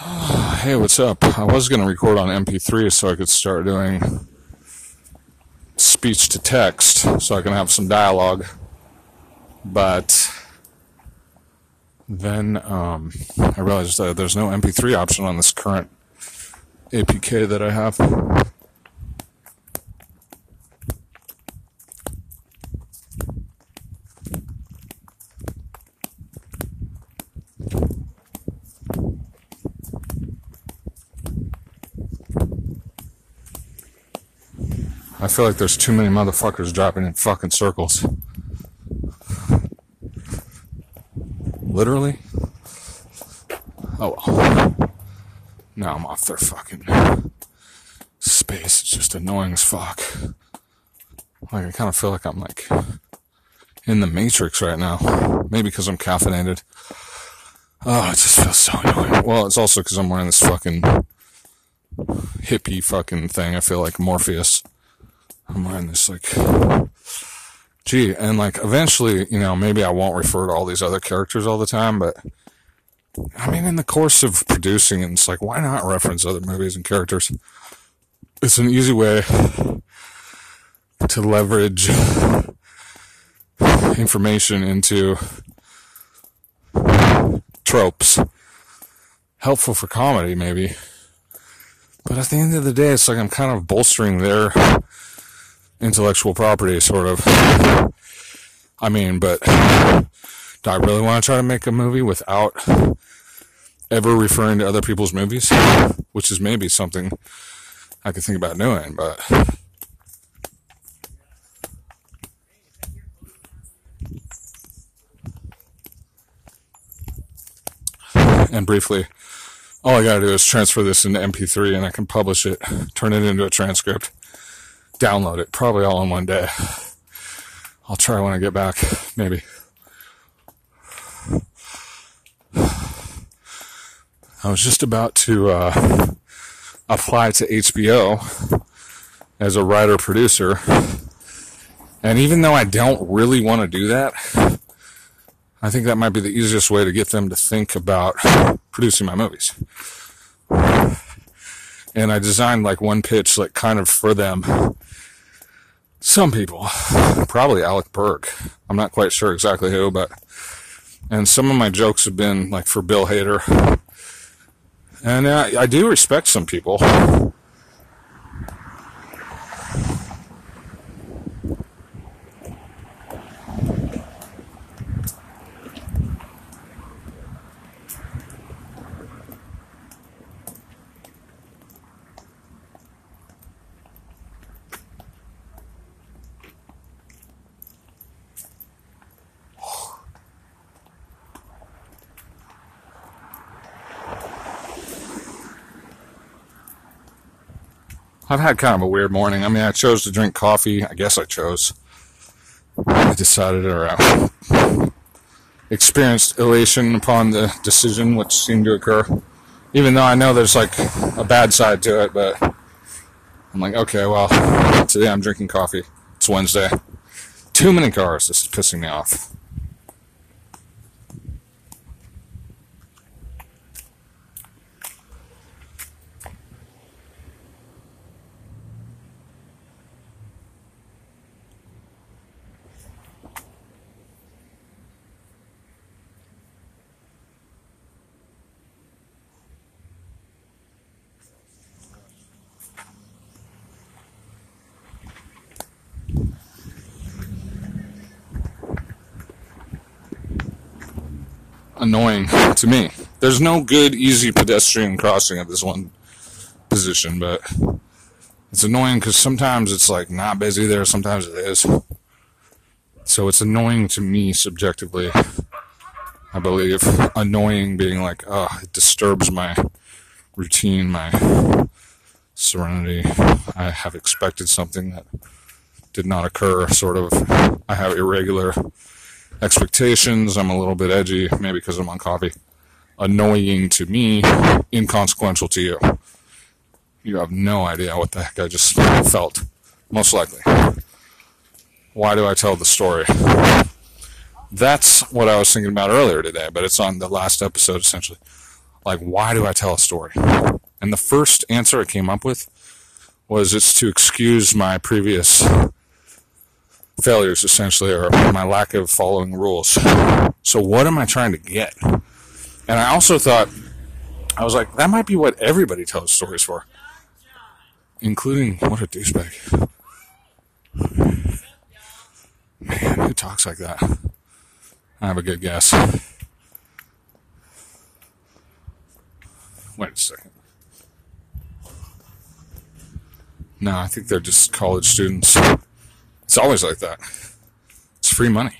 Hey, what's up? I was going to record on MP3 so I could start doing speech to text so I can have some dialogue, but then I realized that there's no MP3 option on this current APK that I have. I feel like there's too many motherfuckers dropping in fucking circles. Literally? Oh well. Now I'm off their fucking space. It's just annoying as fuck. Like, I kind of feel like I'm like in the Matrix right now. Maybe because I'm caffeinated. Oh, it just feels so annoying. Well, it's also because I'm wearing this fucking hippie fucking thing. I feel like Morpheus. I'm wearing this, like, gee, and, like, eventually, you know, maybe I won't refer to all these other characters all the time, but, I mean, in the course of producing, it's like, why not reference other movies and characters? It's an easy way to leverage information into tropes. Helpful for comedy, maybe. But at the end of the day, it's like I'm kind of bolstering their intellectual property, sort of. I mean, but do I really want to try to make a movie without ever referring to other people's movies? Which is maybe something I could think about doing, but and briefly, all I gotta do is transfer this into MP3 and I can publish it, turn it into a transcript, download it, probably all in one day. I'll try when I get back, maybe. I was just about to apply to HBO as a writer-producer, and even though I don't really want to do that, I think that might be the easiest way to get them to think about producing my movies. And I designed like one pitch, like kind of for them. Some people, probably Alec Berg. I'm not quite sure exactly who, but, and some of my jokes have been like for Bill Hader. And I do respect some people. I've had kind of a weird morning. I mean, I chose to drink coffee. I guess I chose. I decided, or I experienced elation upon the decision, which seemed to occur. Even though I know there's like a bad side to it, but I'm like, okay, well, today I'm drinking coffee. It's Wednesday. Too many cars. This is pissing me off. Annoying to me. There's no good, easy pedestrian crossing at this one position, but it's annoying because sometimes it's like not busy there, sometimes it is. So it's annoying to me subjectively, I believe. Annoying being like, oh, it disturbs my routine, my serenity. I have expected something that did not occur, sort of. I have irregular expectations. I'm a little bit edgy, maybe because I'm on coffee. Annoying to me, inconsequential to you. You have no idea what the heck I just felt, most likely. Why do I tell the story? That's what I was thinking about earlier today, but it's on the last episode, essentially. like, why do I tell a story? And the first answer I came up with was it's to excuse my previous failures, essentially, or my lack of following rules. So what am I trying to get? And I also thought, I was like, that might be what everybody tells stories for, including, what a douchebag. Man, who talks like that? I have a good guess. Wait a second. No, I think they're just college students. It's always like that. It's free money.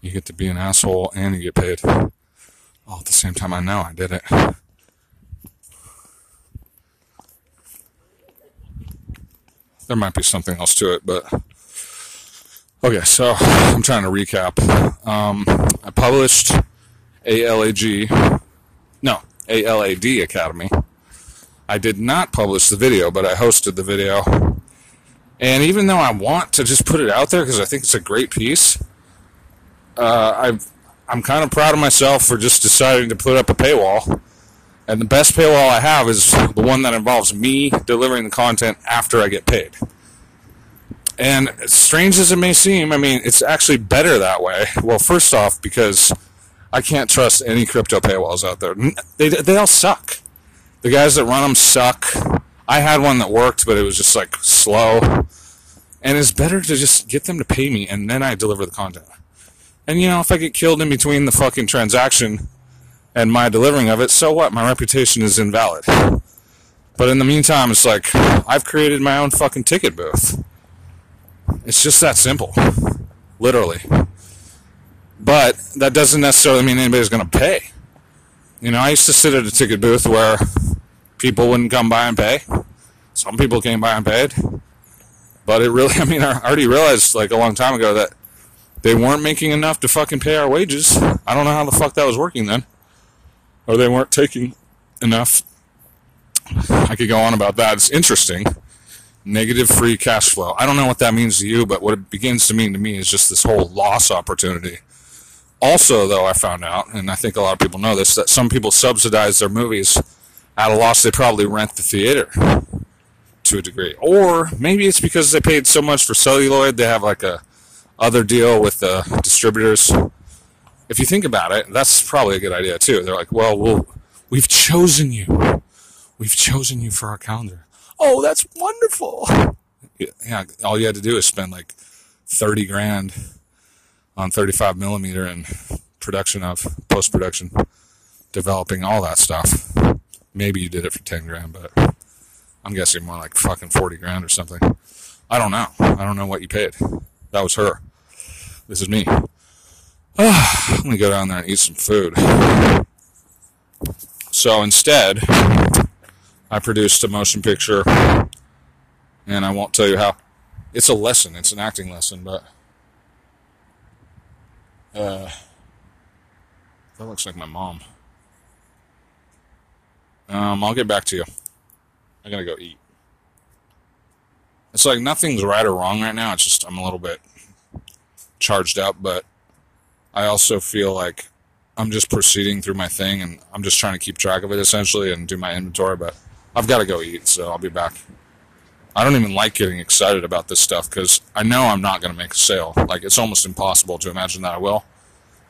You get to be an asshole and you get paid. All at the same time, I know I did it. There might be something else to it, but... Okay, so I'm trying to recap. I published ALAD Academy. I did not publish the video, but I hosted the video. And even though I want to just put it out there because I think it's a great piece, I'm kind of proud of myself for just deciding to put up a paywall. And the best paywall I have is the one that involves me delivering the content after I get paid. And as strange as it may seem, I mean, it's actually better that way. Well, first off, because I can't trust any crypto paywalls out there. They all suck. The guys that run them suck. I had one that worked, but it was just, like, slow. And it's better to just get them to pay me, and then I deliver the content. And, you know, if I get killed in between the fucking transaction and my delivering of it, so what? My reputation is invalid. But in the meantime, it's like, I've created my own fucking ticket booth. It's just that simple. Literally. But that doesn't necessarily mean anybody's going to pay. You know, I used to sit at a ticket booth where people wouldn't come by and pay. Some people came by and paid. But it really, I mean, I already realized, like, a long time ago that they weren't making enough to fucking pay our wages. I don't know how the fuck that was working then. Or they weren't taking enough. I could go on about that. It's interesting. Negative free cash flow. I don't know what that means to you, but what it begins to mean to me is just this whole loss opportunity. Also, though, I found out, and I think a lot of people know this, that some people subsidize their movies at a loss. They probably rent the theater to a degree. Or maybe it's because they paid so much for celluloid, they have like a other deal with the distributors. If you think about it, that's probably a good idea, too. They're like, well, we've chosen you. We've chosen you for our calendar. Oh, that's wonderful. Yeah, all you had to do is spend like $30,000 on 35 millimeter and production of post-production, developing all that stuff. Maybe you did it for $10,000, but I'm guessing more like fucking $40,000 or something. I don't know. I don't know what you paid. That was her. This is me. Oh, I'm gonna go down there and eat some food. So instead, I produced a motion picture, and I won't tell you how. It's a lesson. It's an acting lesson, but that looks like my mom. I'll get back to you. I gotta go eat. It's like nothing's right or wrong right now. It's just I'm a little bit charged up, but I also feel like I'm just proceeding through my thing, and I'm just trying to keep track of it, essentially, and do my inventory, but I've got to go eat, so I'll be back. I don't even like getting excited about this stuff because I know I'm not going to make a sale. Like, it's almost impossible to imagine that I will.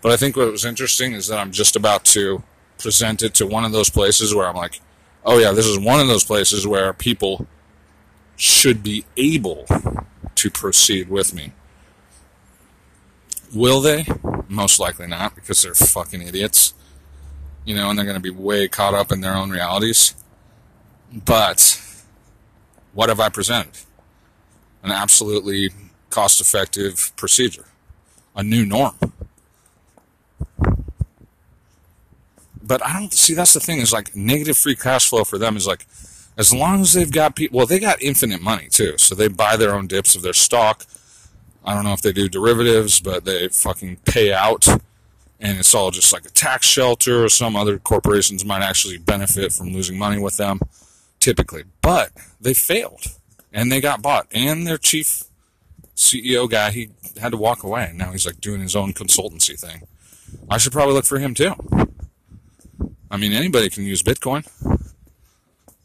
But I think what was interesting is that I'm just about to present it to one of those places where I'm like, oh, yeah, this is one of those places where people should be able to proceed with me. Will they? Most likely not, because they're fucking idiots. You know, and they're going to be way caught up in their own realities. But what have I presented? An absolutely cost-effective procedure. A new norm. But I don't see, that's the thing, is like negative free cash flow for them is like, as long as they've got people, well, they got infinite money too, so they buy their own dips of their stock. I don't know if they do derivatives, but they fucking pay out, and it's all just like a tax shelter. Some other corporations might actually benefit from losing money with them, typically. But they failed, and they got bought, and their chief CEO guy, he had to walk away, and now he's like doing his own consultancy thing. I should probably look for him too. I mean, anybody can use Bitcoin.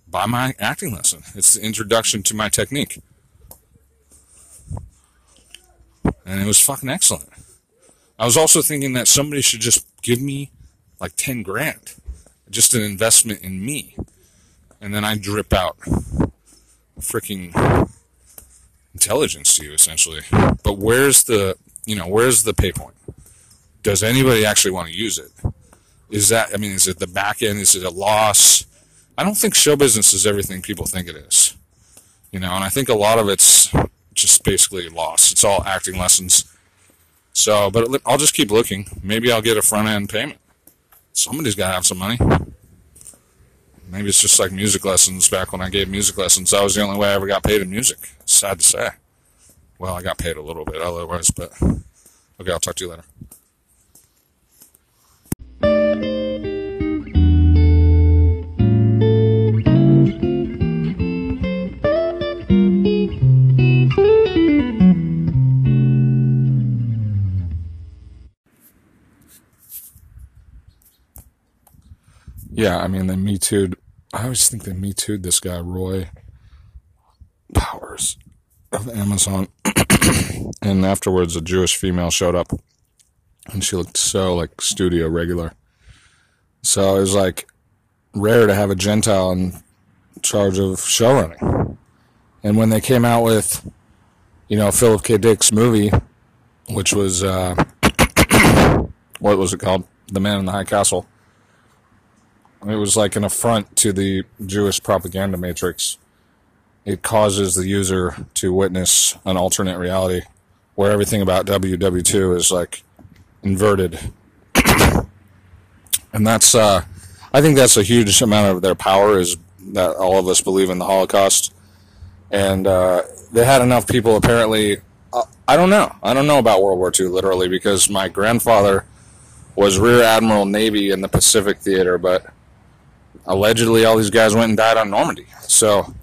Buy my acting lesson. It's the introduction to my technique. And it was fucking excellent. I was also thinking that somebody should just give me like 10 grand. Just an investment in me. And then I drip out freaking intelligence to you, essentially. But where's the, you know, where's the pay point? Does anybody actually want to use it? Is that, I mean, is it the back end? Is it a loss? I don't think show business is everything people think it is. You know, and I think a lot of it's just basically loss. It's all acting lessons. So, but I'll just keep looking. Maybe I'll get a front end payment. Somebody's got to have some money. Maybe it's just like music lessons. Back when I gave music lessons, that was the only way I ever got paid in music. It's sad to say. Well, I got paid a little bit otherwise, but okay, I'll talk to you later. Yeah, I mean, they Me Too'd. I always think they Me Too'd this guy, Roy Powers of Amazon. And afterwards, a Jewish female showed up, and she looked so, like, studio regular. So it was, like, rare to have a Gentile in charge of showrunning. And when they came out with, you know, Philip K. Dick's movie, which was, what was it called? The Man in the High Castle. It was like an affront to the Jewish propaganda matrix. It causes the user to witness an alternate reality where everything about WW2 is like inverted. And that's, I think that's a huge amount of their power, is that all of us believe in the Holocaust. And they had enough people apparently, I don't know. I don't know about World War II literally, because my grandfather was Rear Admiral Navy in the Pacific Theater, but allegedly all these guys went and died on Normandy. So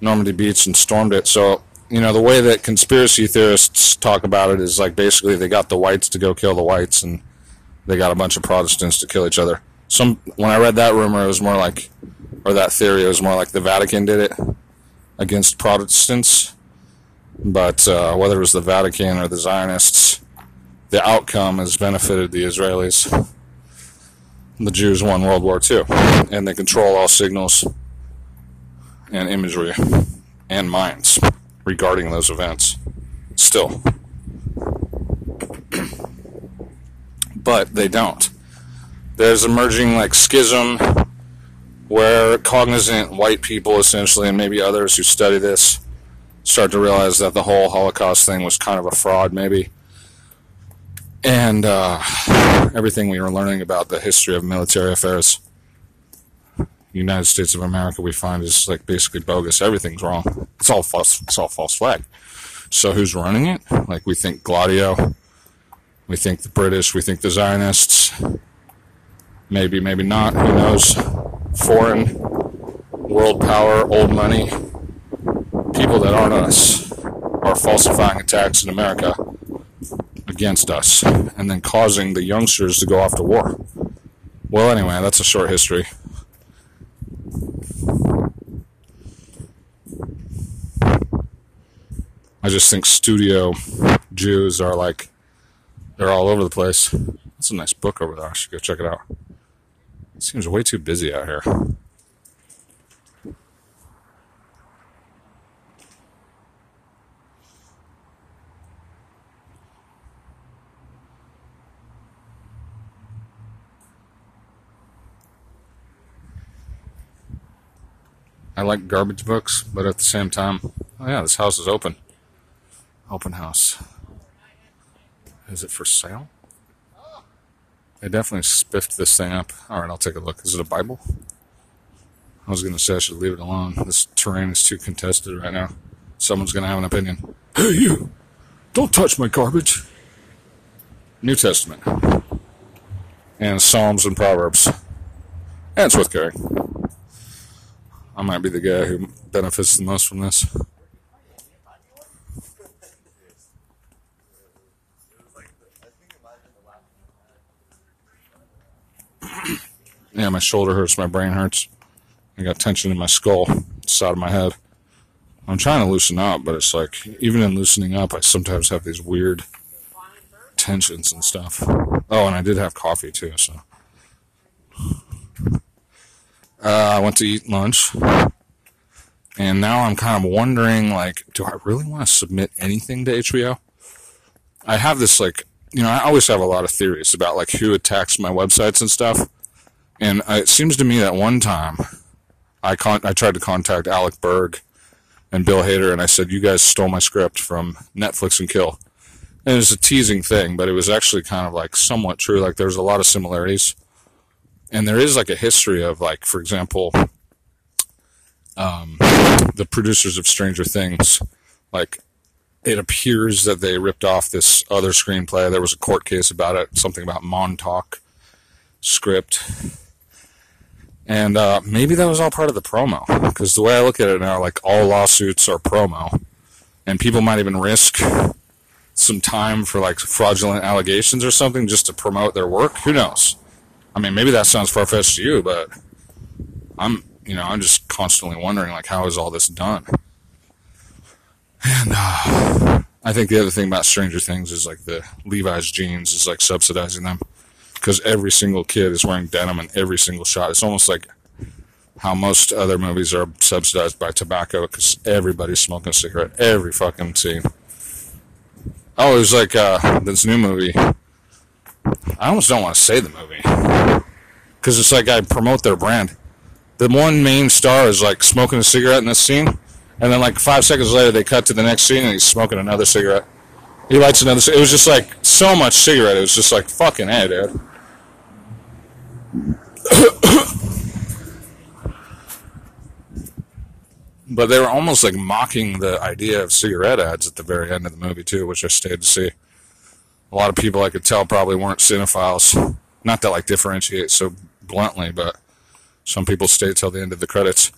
Normandy Beach, and stormed it. So, you know, the way that conspiracy theorists talk about it is like basically they got the whites to go kill the whites, and they got a bunch of Protestants to kill each other. When I read that rumor, it was more like, or that theory, it was more like the Vatican did it against Protestants. But whether it was the Vatican or the Zionists, the outcome has benefited the Israelis. The Jews won World War II, and they control all signals and imagery and minds regarding those events still. But they don't. There's emerging like schism where cognizant white people essentially, and maybe others who study this, start to realize that the whole Holocaust thing was kind of a fraud maybe. And everything we were learning about the history of military affairs, United States of America, we find is like basically bogus. Everything's wrong. It's all false. It's all false flag. So who's running it? Like we think Gladio, we think the British, we think the Zionists. Maybe, maybe not. Who knows? Foreign, world power, old money, people that aren't us are falsifying attacks in America against us, and then causing the youngsters to go off to war. Well, anyway, that's a short history. I just think studio Jews are like, they're all over the place. That's a nice book over there. I should go check it out. It seems way too busy out here. I like garbage books, but at the same time, oh yeah, this house is open. Open house. Is it for sale? They definitely spiffed this thing up. Alright, I'll take a look. Is it a Bible? I was going to say I should leave it alone. This terrain is too contested right now. Someone's going to have an opinion. Hey you! Don't touch my garbage! New Testament. And Psalms and Proverbs. And it's worth carrying. I might be the guy who benefits the most from this. Yeah, my shoulder hurts, my brain hurts. I got tension in my skull, side of my head. I'm trying to loosen up, but it's like, even in loosening up, I sometimes have these weird tensions and stuff. Oh, and I did have coffee too, so. I went to eat lunch, and now I'm kind of wondering, like, do I really want to submit anything to HBO? I have this, like, you know, I always have a lot of theories about, like, who attacks my websites and stuff, and it seems to me that one time I tried to contact Alec Berg and Bill Hader, and I said, you guys stole my script from Netflix and Kill. And it was a teasing thing, but it was actually kind of, like, somewhat true. Like, there's a lot of similarities. And there is, like, a history of, like, for example, the producers of Stranger Things, like, it appears that they ripped off this other screenplay. There was a court case about it, something about Montauk script. And maybe that was all part of the promo, because the way I look at it now, like, all lawsuits are promo. And people might even risk some time for, like, fraudulent allegations or something just to promote their work. Who knows? I mean, maybe that sounds far-fetched to you, but I'm just constantly wondering, like, how is all this done? And I think the other thing about Stranger Things is, like, the Levi's jeans is, like, subsidizing them, because every single kid is wearing denim in every single shot. It's almost like how most other movies are subsidized by tobacco, because everybody's smoking a cigarette every fucking scene. Oh, it was like this new movie. I almost don't want to say the movie, because it's like I promote their brand. The one main star is, like, smoking a cigarette in this scene, and then, like, 5 seconds later they cut to the next scene and he's smoking another cigarette. He lights another cigarette. It was just, like, so much cigarette. It was just like, fucking hey, dude. But they were almost, like, mocking the idea of cigarette ads at the very end of the movie too, which I stayed to see. A lot of people I could tell probably weren't cinephiles. Not that, like, differentiate so bluntly, but some people stay till the end of the credits.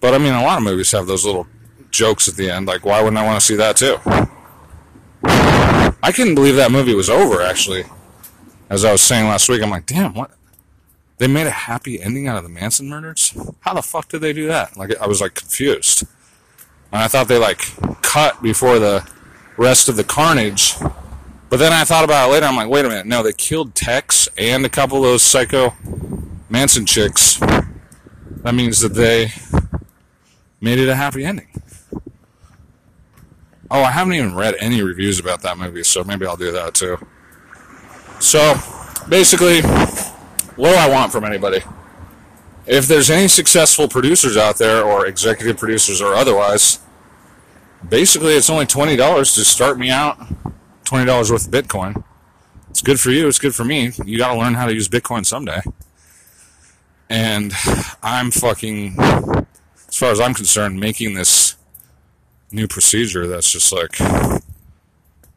But, I mean, a lot of movies have those little jokes at the end. Like, why wouldn't I want to see that, too? I couldn't believe that movie was over, actually. As I was saying last week, I'm like, damn, what? They made a happy ending out of the Manson murders? How the fuck did they do that? Like, I was, like, confused. And I thought they, like, cut before the rest of the carnage. But then I thought about it later. I'm like, wait a minute. No, they killed Tex and a couple of those psycho Manson chicks. That means that they made it a happy ending. Oh, I haven't even read any reviews about that movie, so maybe I'll do that too. So, basically, what do I want from anybody? If there's any successful producers out there, or executive producers or otherwise, basically it's only $20 to start me out. $20 worth of Bitcoin. It's good for you. It's good for me. You got to learn how to use Bitcoin someday. And I'm fucking, as far as I'm concerned, making this new procedure that's just, like,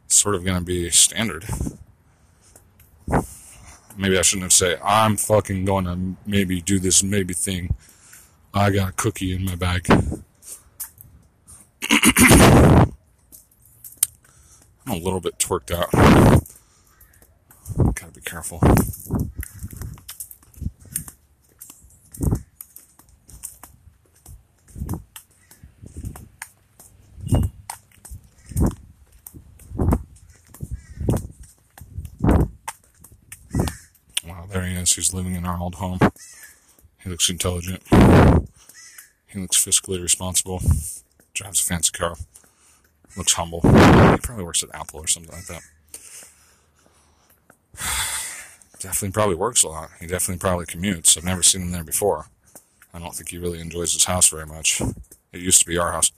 sort of going to be standard. Maybe I shouldn't have said, I'm fucking going to maybe do this maybe thing. I got a cookie in my bag. I'm a little bit twerked out. Gotta be careful. Wow, there he is. He's living in our old home. He looks intelligent. He looks fiscally responsible. Drives a fancy car. Looks humble. He probably works at Apple or something like that. Definitely probably works a lot. He definitely probably commutes. I've never seen him there before. I don't think he really enjoys his house very much. It used to be our house.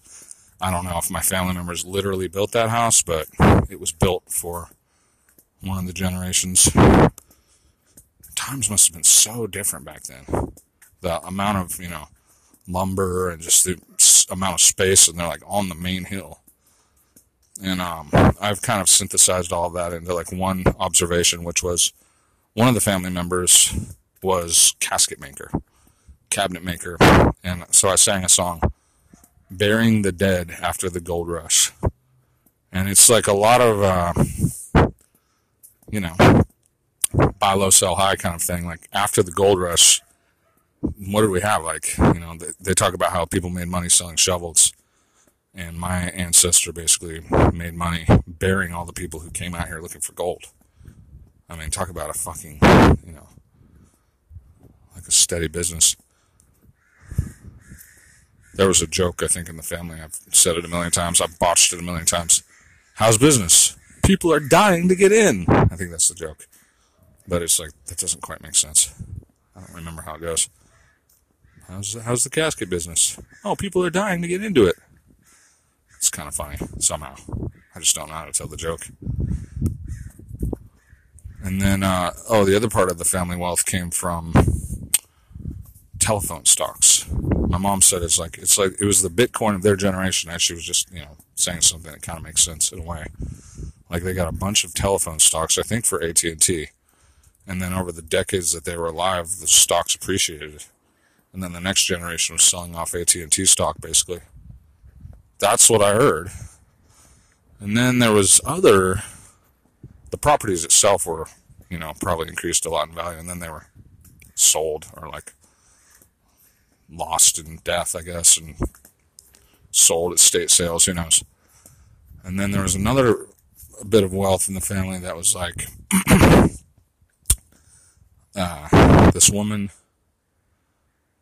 I don't know if my family members literally built that house, but it was built for one of the generations. Times must have been so different back then. The amount of, lumber and just the amount of space, and they're, like, on the main hill. And I've kind of synthesized all of that into, like, one observation, which was one of the family members was cabinet maker. And so I sang a song, Burying the Dead After the Gold Rush. And it's, like, a lot of, buy low, sell high kind of thing. Like, after the gold rush, what do we have? Like, you know, they talk about how people made money selling shovels. And my ancestor basically made money burying all the people who came out here looking for gold. I mean, talk about a fucking, you know, like a steady business. There was a joke, I think, in the family. I've said it a million times. I've botched it a million times. How's business? People are dying to get in. I think that's the joke. But it's like, that doesn't quite make sense. I don't remember how it goes. How's the casket business? Oh, people are dying to get into it. It's kind of funny, somehow. I just don't know how to tell the joke. And then, the other part of the family wealth came from telephone stocks. My mom said it's like it was the Bitcoin of their generation. As she was just, you know, saying something that kind of makes sense in a way. Like, they got a bunch of telephone stocks, I think for AT&T. And then over the decades that they were alive, the stocks appreciated. And then the next generation was selling off AT&T stock, basically. That's what I heard. And then there was the properties itself were, you know, probably increased a lot in value, and then they were sold or like lost in death, I guess, and sold at estate sales, who knows. And then there was another bit of wealth in the family that was like this woman,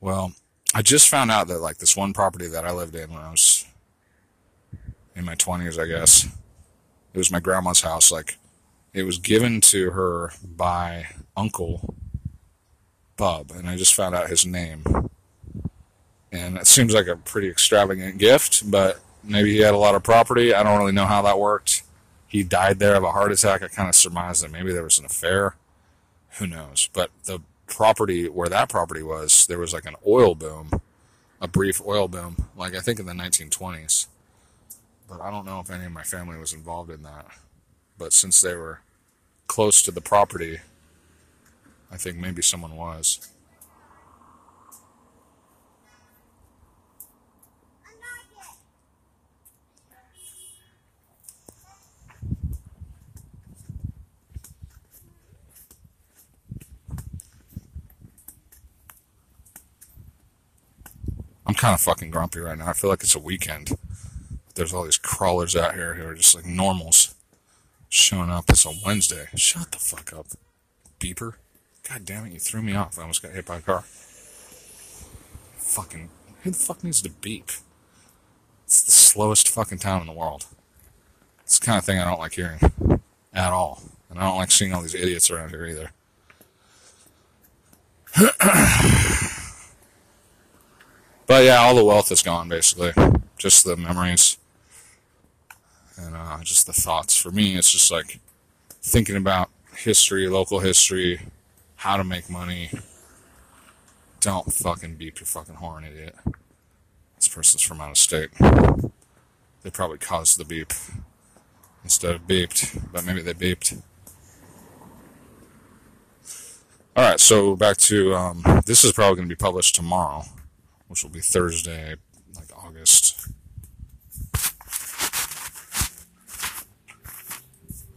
well, I just found out that like this one property that I lived in when I was in my 20s, I guess. It was my grandma's house. Like, it was given to her by Uncle Bub, and I just found out his name. And it seems like a pretty extravagant gift, but maybe he had a lot of property. I don't really know how that worked. He died there of a heart attack. I kind of surmised that maybe there was an affair. Who knows? But the property, where that property was, there was like an oil boom, a brief oil boom, like I think in the 1920s. But I don't know if any of my family was involved in that. But since they were close to the property, I think maybe someone was. I'm kind of fucking grumpy right now. I feel like it's a weekend. There's all these crawlers out here who are just like normals showing up. It's a Wednesday. Shut the fuck up, beeper. God damn it, you threw me off. I almost got hit by a car. Fucking, who the fuck needs to beep? It's the slowest fucking town in the world. It's the kind of thing I don't like hearing at all. And I don't like seeing all these idiots around here either. But yeah, all the wealth is gone, basically. Just the memories. And just the thoughts. For me, it's just like thinking about history, local history, how to make money. Don't fucking beep your fucking horn, idiot. This person's from out of state. They probably caused the beep instead of beeped, but maybe they beeped. Alright, so back to, this is probably going to be published tomorrow, which will be Thursday, like August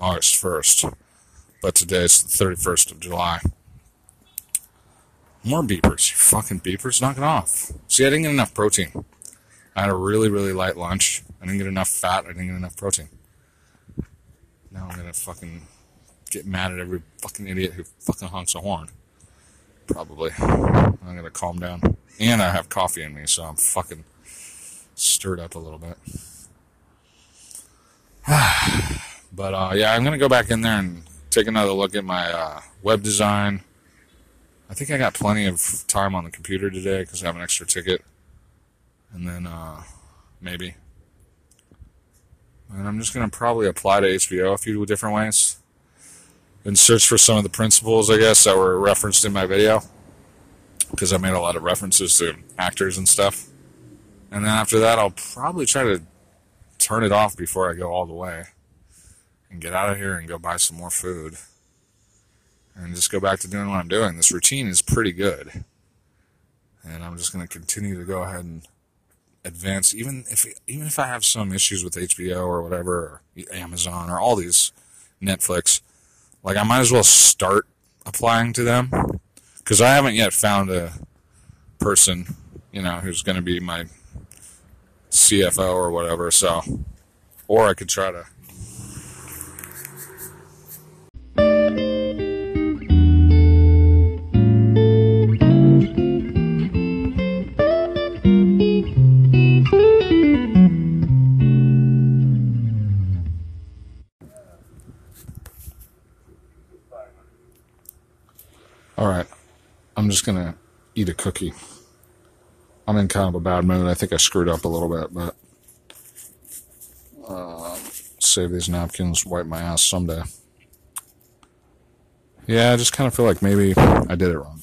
1st, but today is the 31st of July. More beepers, you fucking beepers, knock it off. See, I didn't get enough protein. I had a really, really light lunch. I didn't get enough fat. I didn't get enough protein. Now I'm gonna fucking get mad at every fucking idiot who fucking honks a horn. Probably. I'm gonna calm down. And I have coffee in me, so I'm fucking stirred up a little bit. But, yeah, I'm going to go back in there and take another look at my web design. I think I got plenty of time on the computer today because I have an extra ticket. And then maybe. And I'm just going to probably apply to HBO a few different ways. And search for some of the principles, I guess, that were referenced in my video. Because I made a lot of references to actors and stuff. And then after that, I'll probably try to turn it off before I go all the way. And get out of here and go buy some more food. And just go back to doing what I'm doing. This routine is pretty good. And I'm just going to continue to go ahead and advance. Even if I have some issues with HBO or whatever, or Amazon or all these, Netflix. Like, I might as well start applying to them. Because I haven't yet found a person, you know, who's going to be my CFO or whatever. So, or I could try to. All right, I'm just going to eat a cookie. I'm in kind of a bad mood. I think I screwed up a little bit, but save these napkins, wipe my ass someday. Yeah, I just kind of feel like maybe I did it wrong.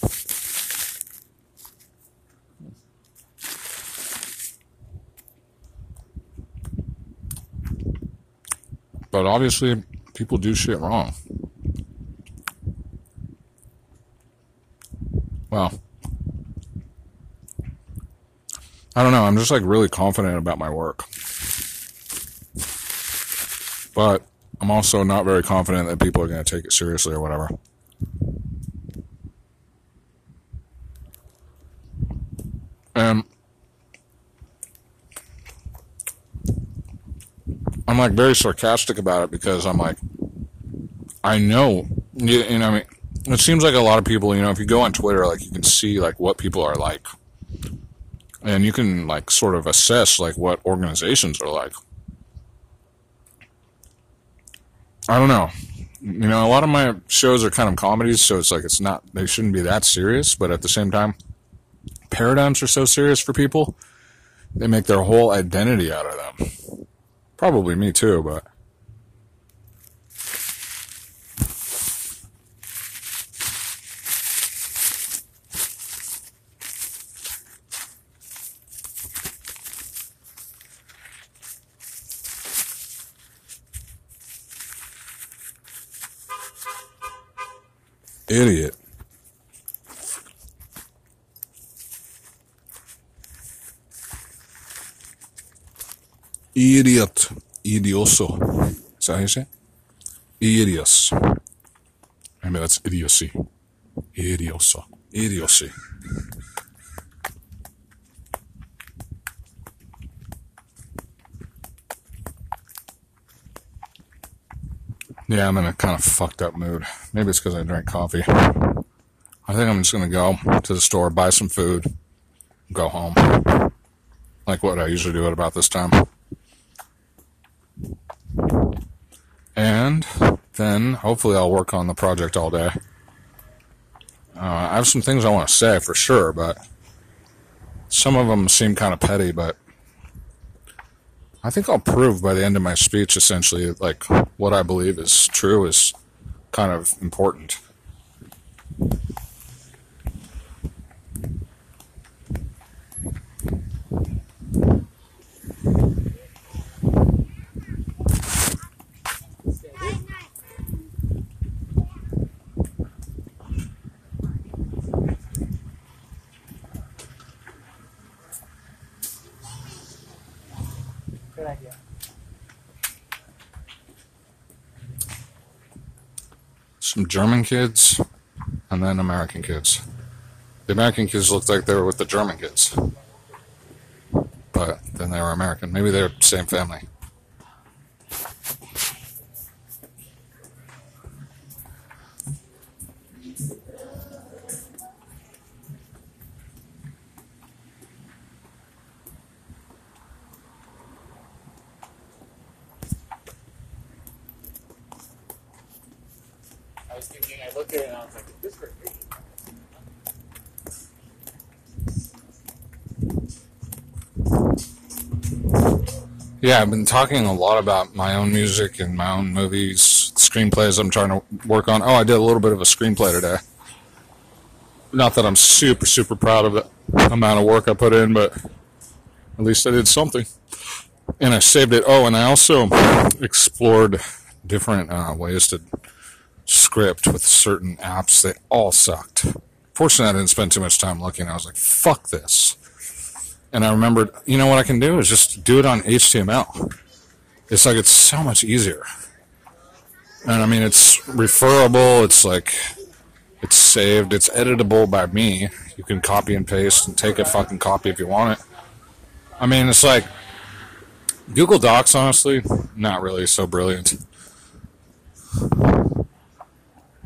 But obviously, people do shit wrong. Wow. I don't know. I'm just like really confident about my work. But I'm also not very confident that people are going to take it seriously or whatever. And I'm like very sarcastic about it because I'm like, I know, you know what I mean? It seems like a lot of people, you know, if you go on Twitter, like, you can see, like, what people are like. And you can, like, sort of assess, like, what organizations are like. I don't know. You know, a lot of my shows are kind of comedies, so it's like, it's not, they shouldn't be that serious. But at the same time, paradigms are so serious for people, they make their whole identity out of them. Probably me, too, but... Idiot. Idiot. Idioso. Is that how you say it? Idios. I mean, that's idiocy. Idioso. Idiocy. Yeah, I'm in a kind of fucked up mood. Maybe it's because I drank coffee. I think I'm just going to go to the store, buy some food, go home. Like what I usually do at about this time. And then hopefully I'll work on the project all day. I have some things I want to say for sure, but some of them seem kind of petty, but I think I'll prove by the end of my speech, essentially, like, what I believe is true is kind of important. Some German kids and then American kids. The American kids looked like they were with the German kids, but then they were American. Maybe they're the same family. I was thinking, I looked at it and I was like, is this for me? Yeah, I've been talking a lot about my own music and my own movies, screenplays I'm trying to work on. Oh, I did a little bit of a screenplay today. Not that I'm super, super proud of the amount of work I put in, but at least I did something. And I saved it. Oh, and I also explored different ways to... script with certain apps. They all sucked. Fortunately, I didn't spend too much time looking. I was like, fuck this. And I remembered, you know what I can do is just do it on HTML. It's like, it's so much easier. And I mean, it's referable. It's like, It's saved. It's editable by me. You can copy and paste and take a fucking copy if you want it. I mean, it's like Google Docs, honestly, not really so brilliant.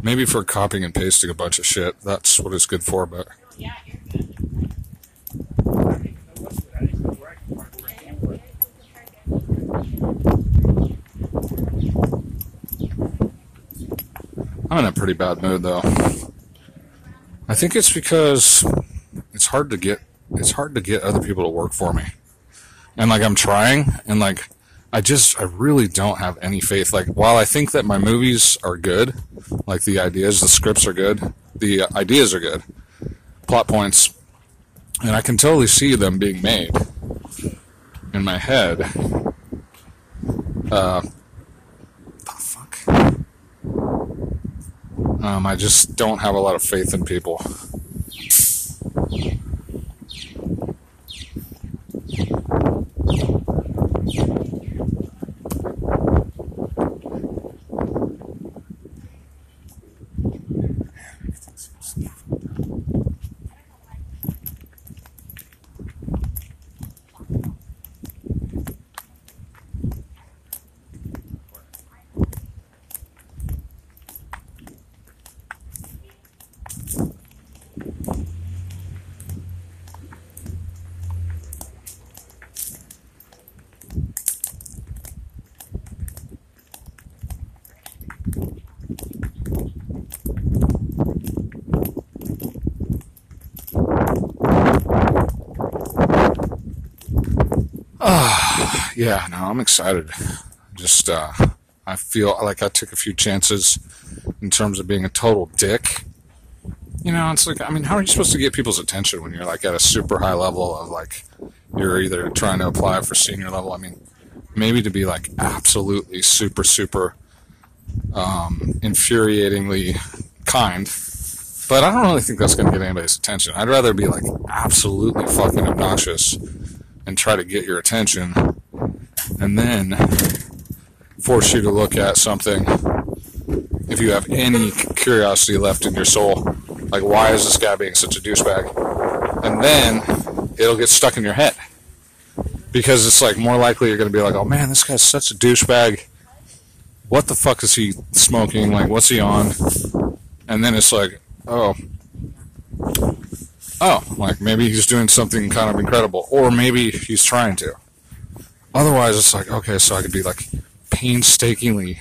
Maybe for copying and pasting a bunch of shit. That's what it's good for, but... I'm in a pretty bad mood, though. I think it's because it's hard to get other people to work for me. And, like, I'm trying, and, like, I really don't have any faith. Like, while I think that my movies are good, like, the scripts are good, the ideas are good, plot points, and I can totally see them being made in my head. The fuck? I just don't have a lot of faith in people. Yeah, no, I'm excited. Just, I feel like I took a few chances in terms of being a total dick. You know, it's like, I mean, how are you supposed to get people's attention when you're, like, at a super high level of, like, you're either trying to apply for senior level, I mean, maybe to be, like, absolutely super, super infuriatingly kind, but I don't really think that's going to get anybody's attention. I'd rather be, like, absolutely fucking obnoxious and try to get your attention and then force you to look at something if you have any curiosity left in your soul. Like, why is this guy being such a douchebag? And then it'll get stuck in your head. Because it's like more likely you're going to be like, oh man, this guy's such a douchebag. What the fuck is he smoking? Like, what's he on? And then it's like, oh, like maybe he's doing something kind of incredible. Or maybe he's trying to. Otherwise, it's like, okay, so I could be, like, painstakingly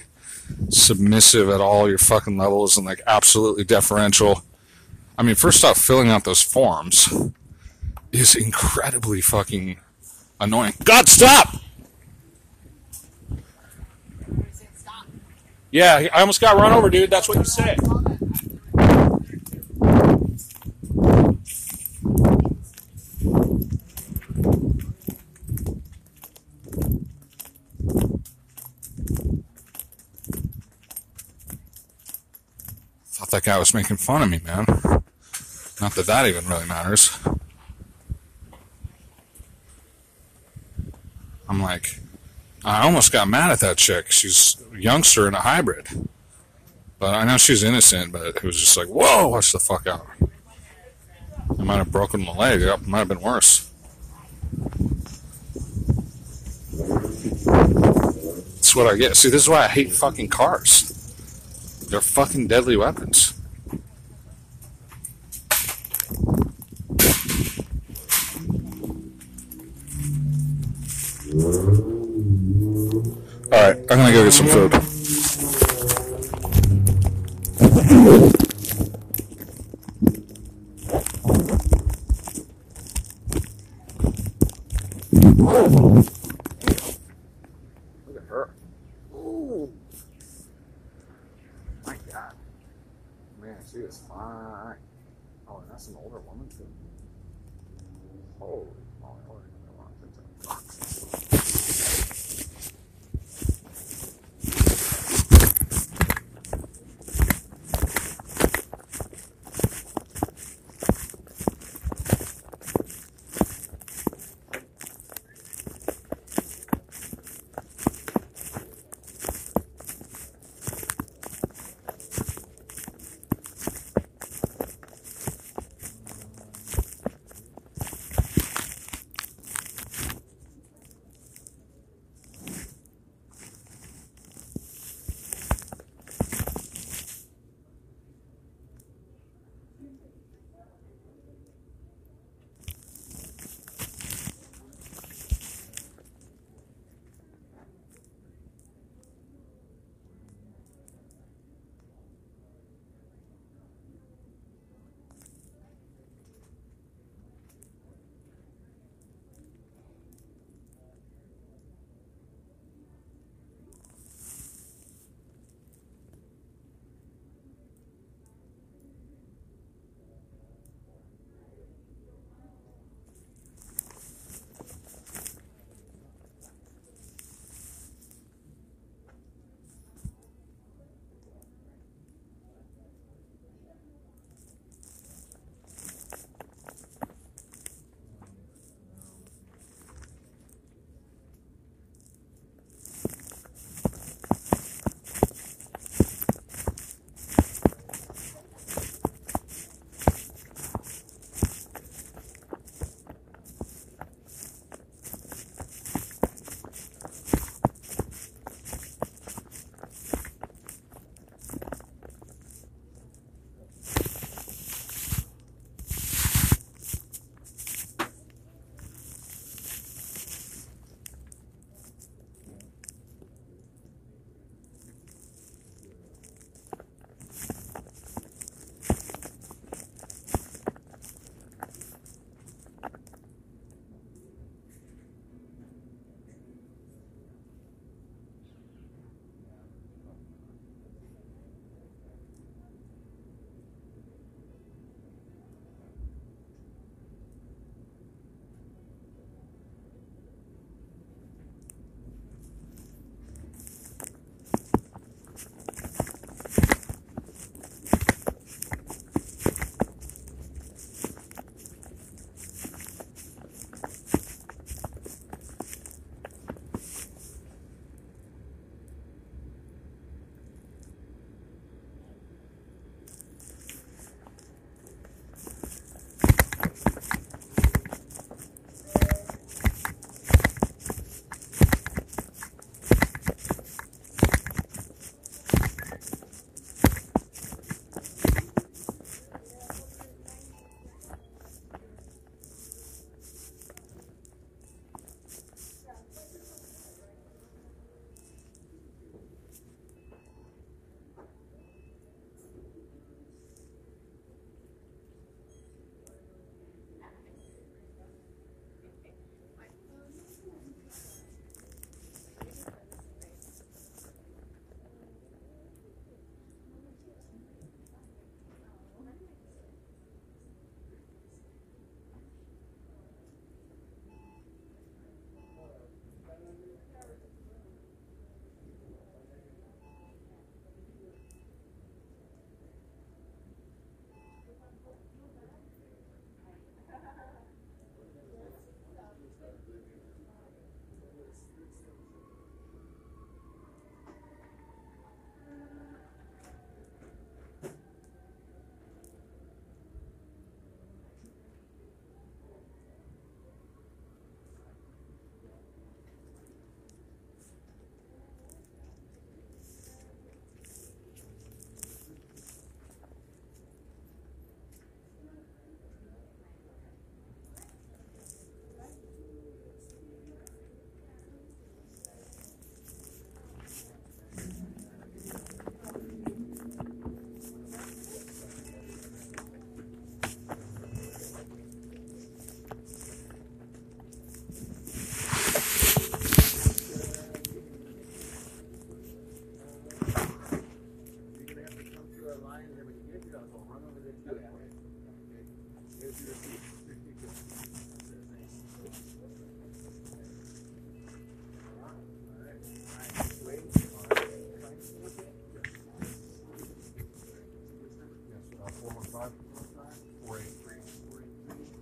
submissive at all your fucking levels and, like, absolutely deferential. I mean, first off, filling out those forms is incredibly fucking annoying. God, stop! Yeah, I almost got run over, dude. That's what you said. That guy was making fun of me, man. Not that that even really matters. I'm like, I almost got mad at that chick. She's a youngster and a hybrid. But I know she's innocent, but it was just like, whoa, watch the fuck out. I might have broken my leg. It might have been worse. That's what I get. See, this is why I hate fucking cars. They're fucking deadly weapons. Alright, I'm gonna go get some food. Look at her. Ooh. My God. Man, she is fine. Oh, and that's an older woman, too. Holy moly. I want to pick that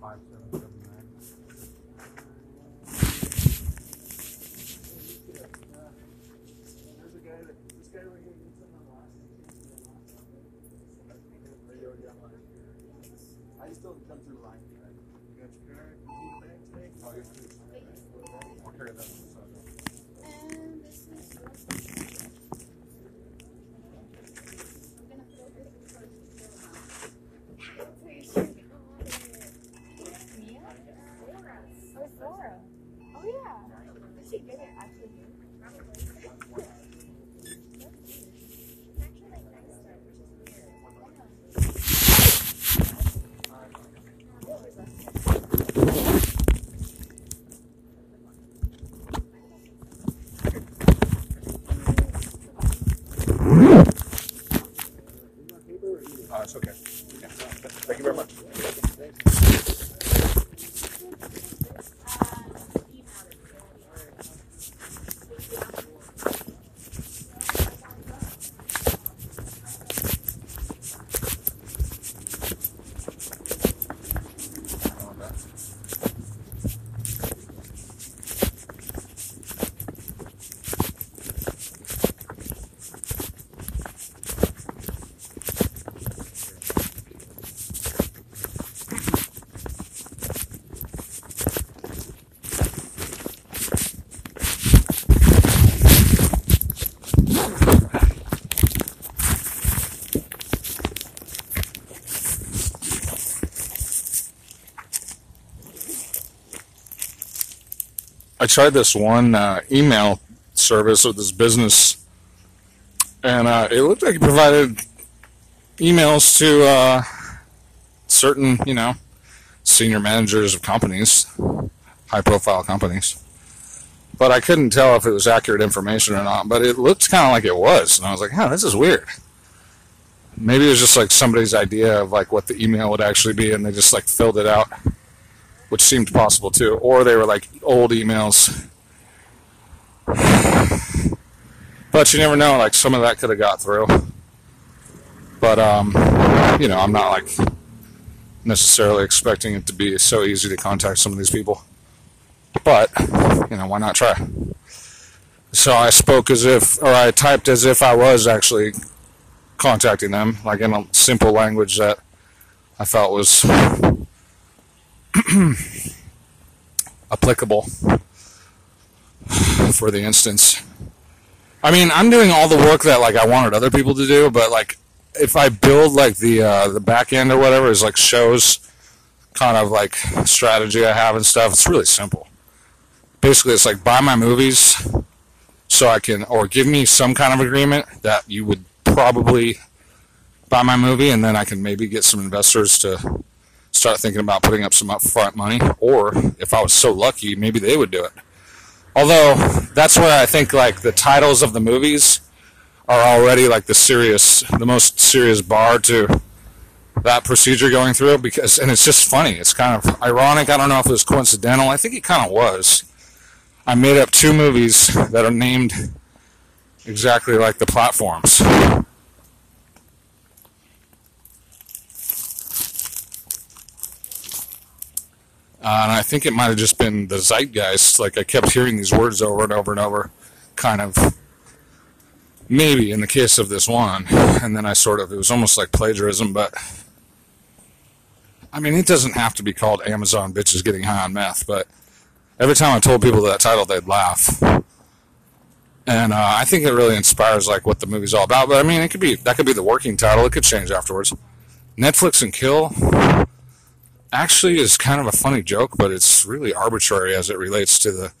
I still come through the line. You got your card? Oh, you have to do that. It's okay. Yeah. Thank you very much. I tried this one email service with this business, and it looked like it provided emails to certain, senior managers of companies, high-profile companies. But I couldn't tell if it was accurate information or not, but it looked kind of like it was. And I was like, oh, this is weird. Maybe it was just like somebody's idea of like what the email would actually be, and they just like filled it out, which seemed possible too, or they were like old emails. But you never know, like some of that could have got through. But, I'm not like necessarily expecting it to be so easy to contact some of these people. But, why not try? So I spoke as if, or I typed as if I was actually contacting them, like in a simple language that I felt was applicable for the instance. I mean, I'm doing all the work that like I wanted other people to do, but like if I build like the back end or whatever is like shows kind of like strategy I have and stuff, it's really simple. Basically, it's like buy my movies so I can, or give me some kind of agreement that you would probably buy my movie, and then I can maybe get some investors to start thinking about putting up some upfront money, or if I was so lucky, maybe they would do it. Although, that's where I think like the titles of the movies are already like the most serious bar to that procedure going through, because, and it's just funny, it's kind of ironic, I don't know if it was coincidental, I think it kind of was. I made up two movies that are named exactly like the platforms. And I think it might have just been the zeitgeist. Like, I kept hearing these words over and over and over, kind of, maybe in the case of this one. And then I it was almost like plagiarism, but, I mean, it doesn't have to be called Amazon Bitches Getting High on Meth, but every time I told people that title, they'd laugh. And I think it really inspires, like, what the movie's all about. But, I mean, that could be the working title. It could change afterwards. Netflix and Kill actually is kind of a funny joke, but it's really arbitrary as it relates to the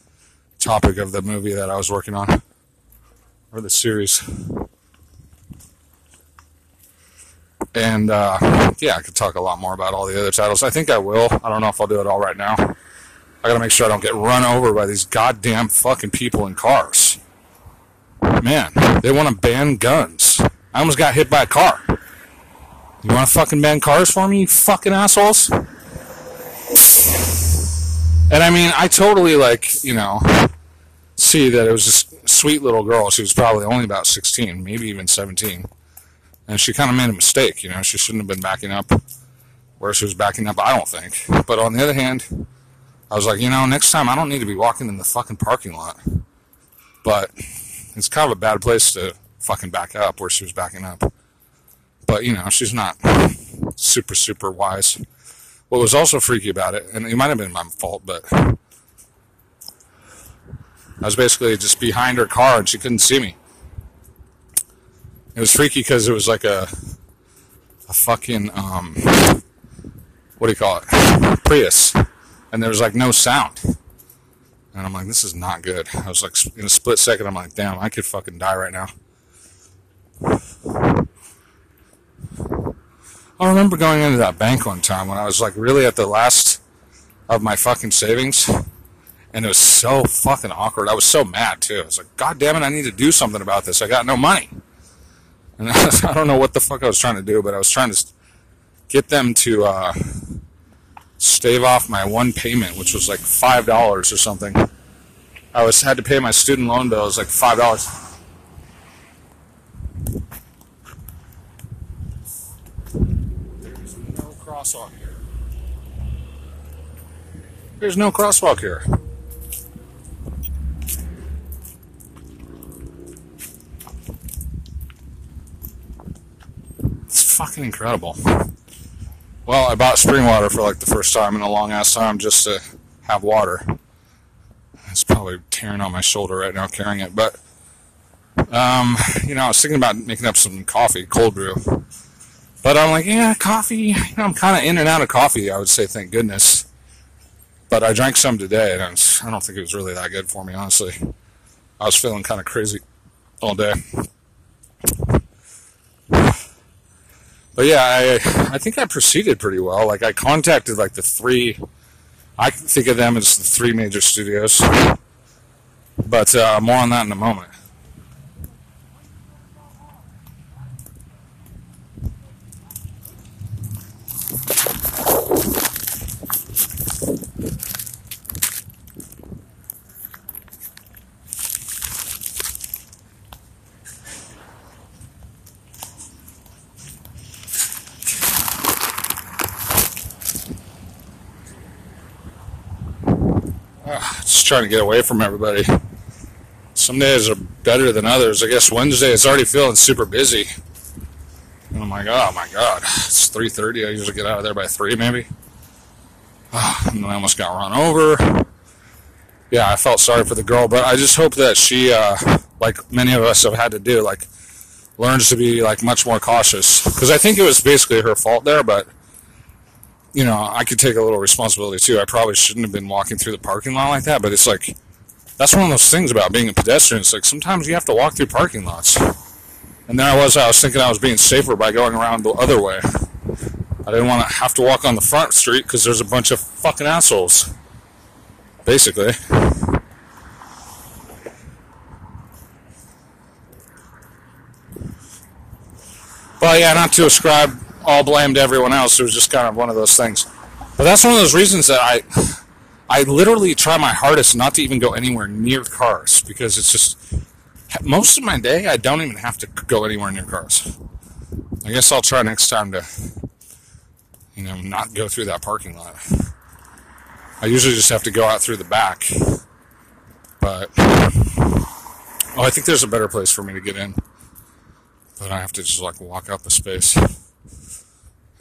topic of the movie that I was working on, or the series. And, yeah, I could talk a lot more about all the other titles. I think I will. I don't know if I'll do it all right now. I gotta make sure I don't get run over by these goddamn fucking people in cars. Man, they want to ban guns. I almost got hit by a car. You want to fucking ban cars for me, you fucking assholes? And I mean, I totally, like, see that it was this sweet little girl. She was probably only about 16, maybe even 17. And she kind of made a mistake, she shouldn't have been backing up. Whereas who's backing up, I don't think. But on the other hand, I was like, you know, next time I don't need to be walking in the fucking parking lot. But it's kind of a bad place to fucking back up where she was backing up. But, you know, she's not super, super wise. What was also freaky about it, and it might have been my fault, but I was basically just behind her car and she couldn't see me. It was freaky because it was like a fucking, what do you call it? Prius. And there was like no sound. And I'm like, this is not good. I was like, in a split second, I'm like, damn, I could fucking die right now. I remember going into that bank one time when I was like really at the last of my fucking savings. And it was so fucking awkward. I was so mad too. I was like, God damn it, I need to do something about this. I got no money. And I don't know what the fuck I was trying to do, but I was trying to get them to stave off my one payment, which was like $5 or something. I had to pay my student loan bill. It was like $5. There's no crosswalk here. There's no crosswalk here. It's fucking incredible. Well, I bought spring water for like the first time in a long ass time just to have water. It's probably tearing on my shoulder right now carrying it, but you know, I was thinking about making up some coffee, cold brew. But I'm like, yeah, coffee, you know, I'm kind of in and out of coffee, I would say, thank goodness. But I drank some today, and I don't think it was really that good for me, honestly. I was feeling kind of crazy all day. But yeah, I think I proceeded pretty well. Like, I contacted, like, the three, I think of them as the three major studios. But more on that in a moment. Trying to get away from everybody. Some days are better than others. I guess Wednesday it's already feeling super busy. And I'm like, oh my god, it's 3:30. I usually get out of there by 3 maybe. And then I almost got run over. Yeah, I felt sorry for the girl, but I just hope that she, like many of us have had to do, like learns to be like much more cautious. Because I think it was basically her fault there, but you know, I could take a little responsibility too. I probably shouldn't have been walking through the parking lot like that, but it's like, that's one of those things about being a pedestrian. It's like, sometimes you have to walk through parking lots. And there I was thinking I was being safer by going around the other way. I didn't want to have to walk on the front street because there's a bunch of fucking assholes, basically. But yeah, not to ascribe all blamed everyone else. It was just kind of one of those things. But that's one of those reasons that I literally try my hardest not to even go anywhere near cars, because it's just, most of my day, I don't even have to go anywhere near cars. I guess I'll try next time to, you know, not go through that parking lot. I usually just have to go out through the back. But, oh, I think there's a better place for me to get in. But I have to just, like, walk up a space.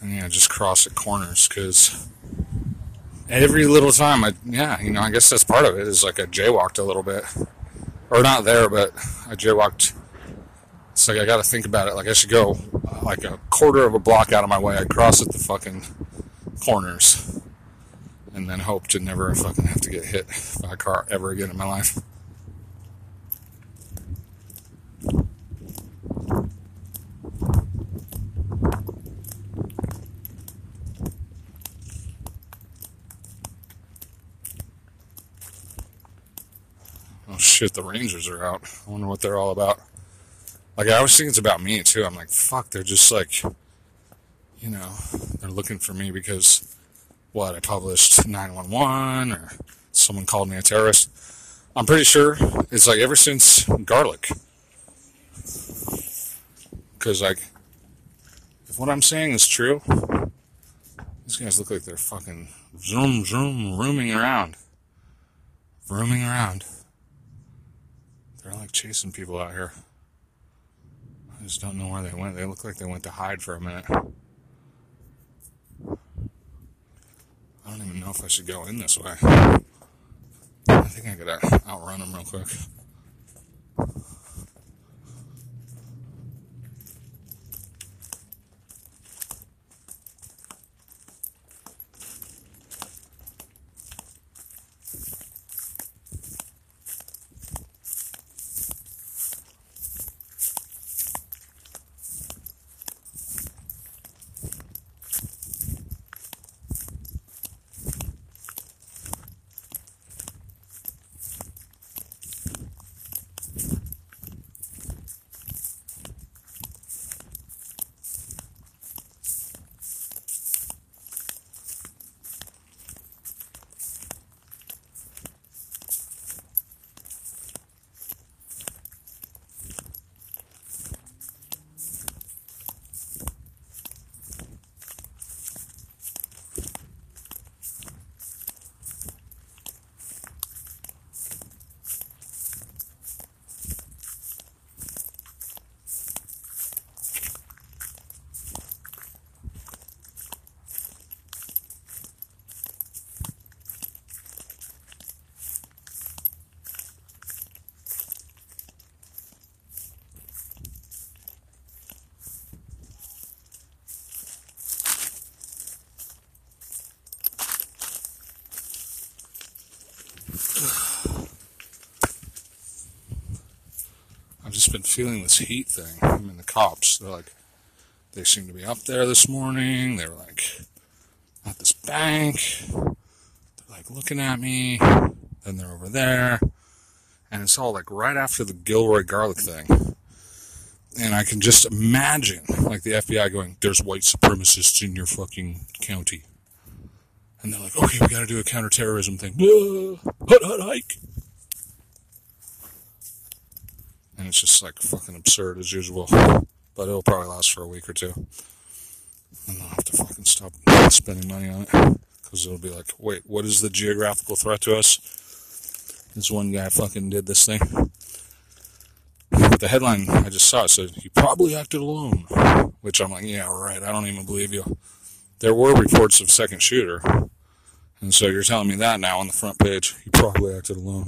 And, you know, just cross at corners, because every little time I guess that's part of it, is like I jaywalked a little bit. Or not there, but I jaywalked. It's like I got to think about it. Like I should go like a quarter of a block out of my way. I cross at the fucking corners and then hope to never fucking have to get hit by a car ever again in my life. Shit, the Rangers are out. I wonder what they're all about. Like, I always think it's about me, too. I'm like, fuck, they're just like, you know, they're looking for me because, what, I published 911 or someone called me a terrorist. I'm pretty sure it's like ever since Garlic. Because, like, if what I'm saying is true, These guys look like they're fucking zoom zoom roaming around. They're like chasing people out here. I just don't know where they went. They look like they went to hide for a minute. I don't even know if I should go in this way. I think I could outrun them real quick. I've just been feeling this heat thing. I mean, the cops, they're like, they seem to be up there this morning. They were like, at this bank. They're like looking at me. Then they're over there. And it's all like right after the Gilroy garlic thing. And I can just imagine like the FBI going, there's white supremacists in your fucking county. And they're like, okay, we gotta do a counterterrorism thing. Hut, hut, hike. And it's just like fucking absurd as usual. But it'll probably last for a week or two. And I'll have to fucking stop spending money on it. Because it'll be like, wait, what is the geographical threat to us? This one guy fucking did this thing. The headline I just saw said, he probably acted alone. Which I'm like, yeah, right, I don't even believe you. There were reports of second shooter. And so you're telling me that now on the front page. He probably acted alone.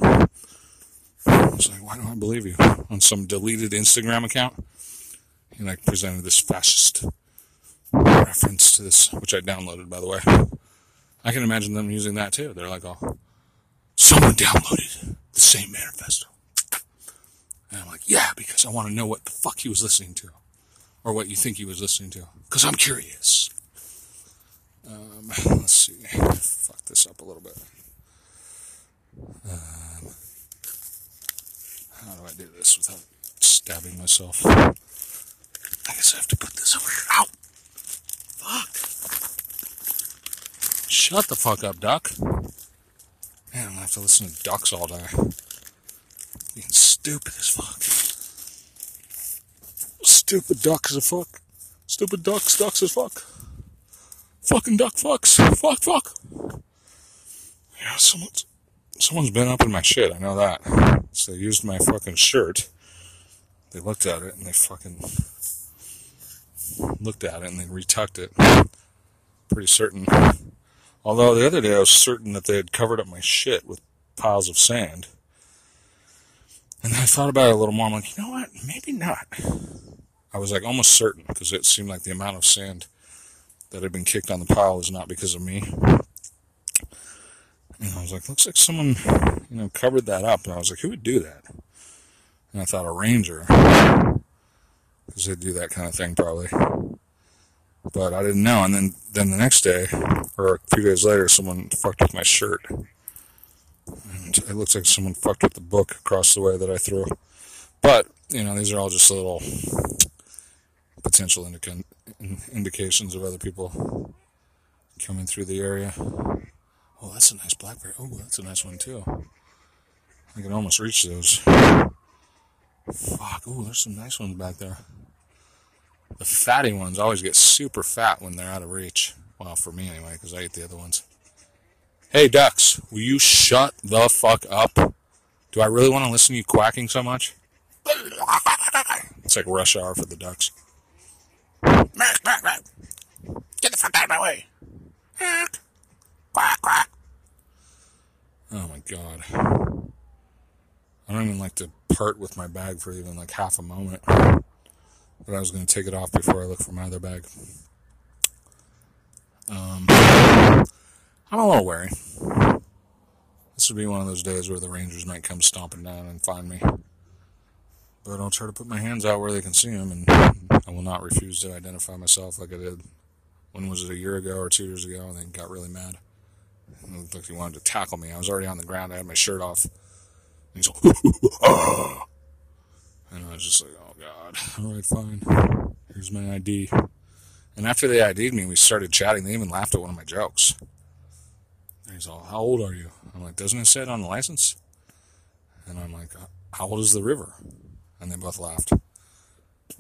I was like, why don't I believe you? On some deleted Instagram account, he like presented this fascist reference to this, which I downloaded, by the way. I can imagine them using that too. They're like, oh, someone downloaded the same manifesto. And I'm like, yeah, because I want to know what the fuck he was listening to. Or what you think he was listening to. Because I'm curious. Let's see. Fuck this up a little bit. How do I do this without stabbing myself? I guess I have to put this over here. Ow! Fuck! Shut the fuck up, duck. Man, I'm gonna have to listen to ducks all day. Being stupid as fuck. Stupid ducks as fuck. Stupid ducks, ducks as fuck. Fucking duck fucks. Fuck, fuck. Yeah, someone's been up in my shit, I know that. So they used my fucking shirt. They looked at it and they fucking looked at it and they retucked it. Pretty certain. Although the other day I was certain that they had covered up my shit with piles of sand. And then I thought about it a little more. I'm like, you know what? Maybe not. I was like almost certain because it seemed like the amount of sand that had been kicked on the pile was not because of me. And I was like, looks like someone, covered that up. And I was like, who would do that? And I thought a ranger. Because they'd do that kind of thing, probably. But I didn't know. And then the next day, or a few days later, someone fucked with my shirt. And it looks like someone fucked with the book across the way that I threw. But, these are all just little potential indications of other people coming through the area. Oh, that's a nice blackberry. Oh, that's a nice one, too. I can almost reach those. Fuck. Oh, there's some nice ones back there. The fatty ones always get super fat when they're out of reach. Well, for me anyway, because I ate the other ones. Hey, Ducks, will you shut the fuck up? Do I really want to listen to you quacking so much? It's like rush hour for the ducks. Get the fuck out of my way. Quack, quack. Oh, my God. I don't even like to part with my bag for even like half a moment. But I was going to take it off before I look for my other bag. I'm a little wary. This would be one of those days where the Rangers might come stomping down and find me. But I'll try to put my hands out where they can see them, and I will not refuse to identify myself like I did. When was it, a year ago or 2 years ago? And then got really mad. It looked like he wanted to tackle me. I was already on the ground. I had my shirt off. And he's like, ah! And I was just like, oh, God. All right, fine. Here's my ID. And after they ID'd me, we started chatting. They even laughed at one of my jokes. And he's all, how old are you? I'm like, doesn't it say it on the license? And I'm like, how old is the river? And they both laughed,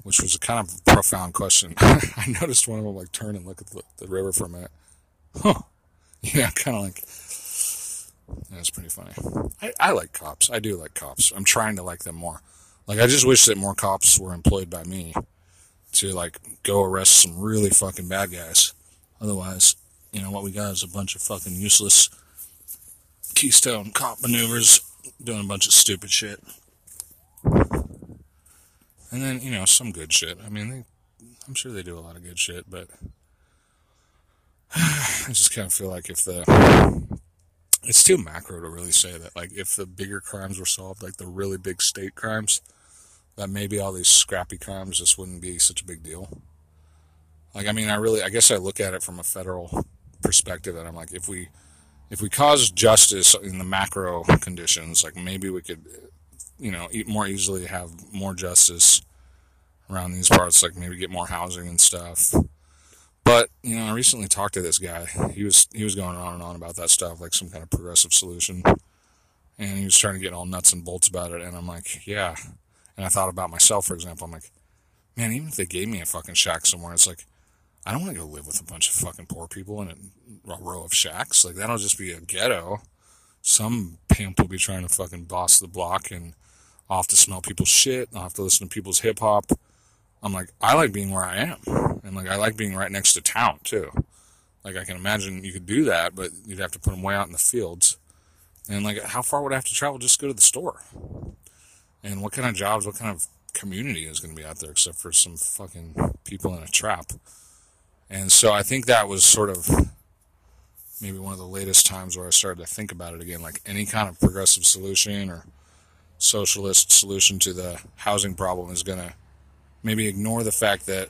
which was a kind of profound question. I noticed one of them, like, turn and look at the river for a minute. Huh. Yeah, kind of like, that's pretty funny. I like cops. I do like cops. I'm trying to like them more. Like, I just wish that more cops were employed by me to, like, go arrest some really fucking bad guys. Otherwise, you know, what we got is a bunch of fucking useless Keystone cop maneuvers doing a bunch of stupid shit. And then, you know, some good shit. I mean, I'm sure they do a lot of good shit, but I just kind of feel like if it's too macro to really say that. Like, if the bigger crimes were solved, like the really big state crimes, that maybe all these scrappy crimes just wouldn't be such a big deal. Like, I mean, I guess I look at it from a federal perspective, and I'm like, if we cause justice in the macro conditions, like, maybe we could, you know, more easily have more justice around these parts, like maybe get more housing and stuff. But, you know, I recently talked to this guy. He was going on and on about that stuff, like some kind of progressive solution. And he was trying to get all nuts and bolts about it, and I'm like, yeah. And I thought about myself, for example. I'm like, man, even if they gave me a fucking shack somewhere, it's like, I don't want to go live with a bunch of fucking poor people in a row of shacks. Like, that'll just be a ghetto. Some pimp will be trying to fucking boss the block, and I'll have to smell people's shit. I'll have to listen to people's hip-hop. I'm like, I like being where I am. And, like, I like being right next to town, too. Like, I can imagine you could do that, but you'd have to put them way out in the fields. And, like, how far would I have to travel just to go to the store? And what kind of jobs, what kind of community is going to be out there except for some fucking people in a trap? And so I think that was sort of maybe one of the latest times where I started to think about it again, like any kind of progressive solution or socialist solution to the housing problem is going to maybe ignore the fact that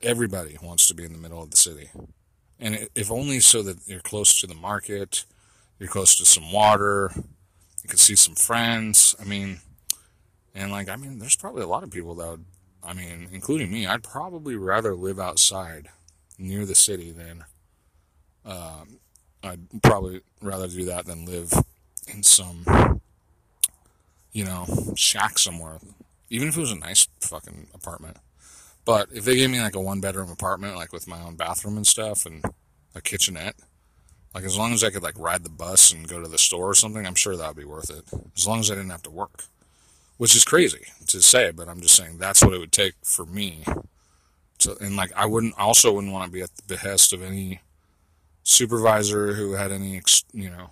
everybody wants to be in the middle of the city. And if only so that you're close to the market, you're close to some water, you can see some friends. I mean, and like, I mean, there's probably a lot of people that would, I mean, including me, I'd probably rather live outside near the city than I'd probably rather do that than live in some, you know, shack somewhere, even if it was a nice fucking apartment. But if they gave me like a one-bedroom apartment, like with my own bathroom and stuff and a kitchenette, like as long as I could like ride the bus and go to the store or something, I'm sure that would be worth it, as long as I didn't have to work, which is crazy to say, but I'm just saying that's what it would take for me. So, and like I also wouldn't want to be at the behest of any supervisor who had any, you know,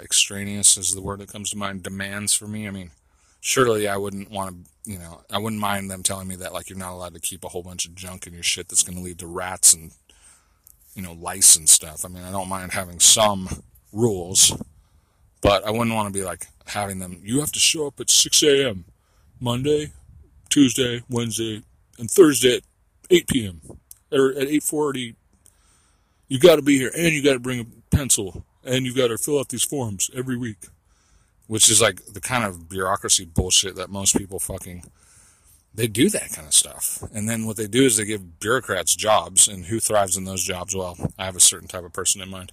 extraneous is the word that comes to mind, demands for me. I mean, surely I wouldn't want to, you know, I wouldn't mind them telling me that, like, you're not allowed to keep a whole bunch of junk in your shit that's going to lead to rats and, you know, lice and stuff. I mean, I don't mind having some rules, but I wouldn't want to be, like, having them, you have to show up at 6 a.m. Monday, Tuesday, Wednesday, and Thursday at 8 p.m. or at 8:40. You got to be here, and you got to bring a pencil, and you got to fill out these forms every week, which is like the kind of bureaucracy bullshit that most people fucking, they do that kind of stuff. And then what they do is they give bureaucrats jobs, and who thrives in those jobs? Well, I have a certain type of person in mind.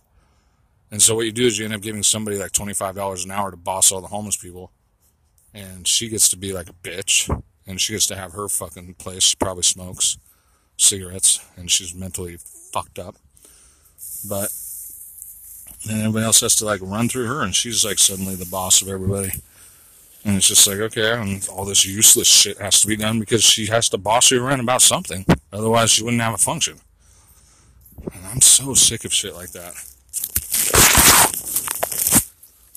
And so what you do is you end up giving somebody like $25 an hour to boss all the homeless people, and she gets to be like a bitch, and she gets to have her fucking place. She probably smokes. cigarettes, and she's mentally fucked up. But then everybody else has to, like, run through her, and she's, like, suddenly the boss of everybody. And it's just like, okay, and all this useless shit has to be done because she has to boss you around about something. Otherwise, she wouldn't have a function. And I'm so sick of shit like that.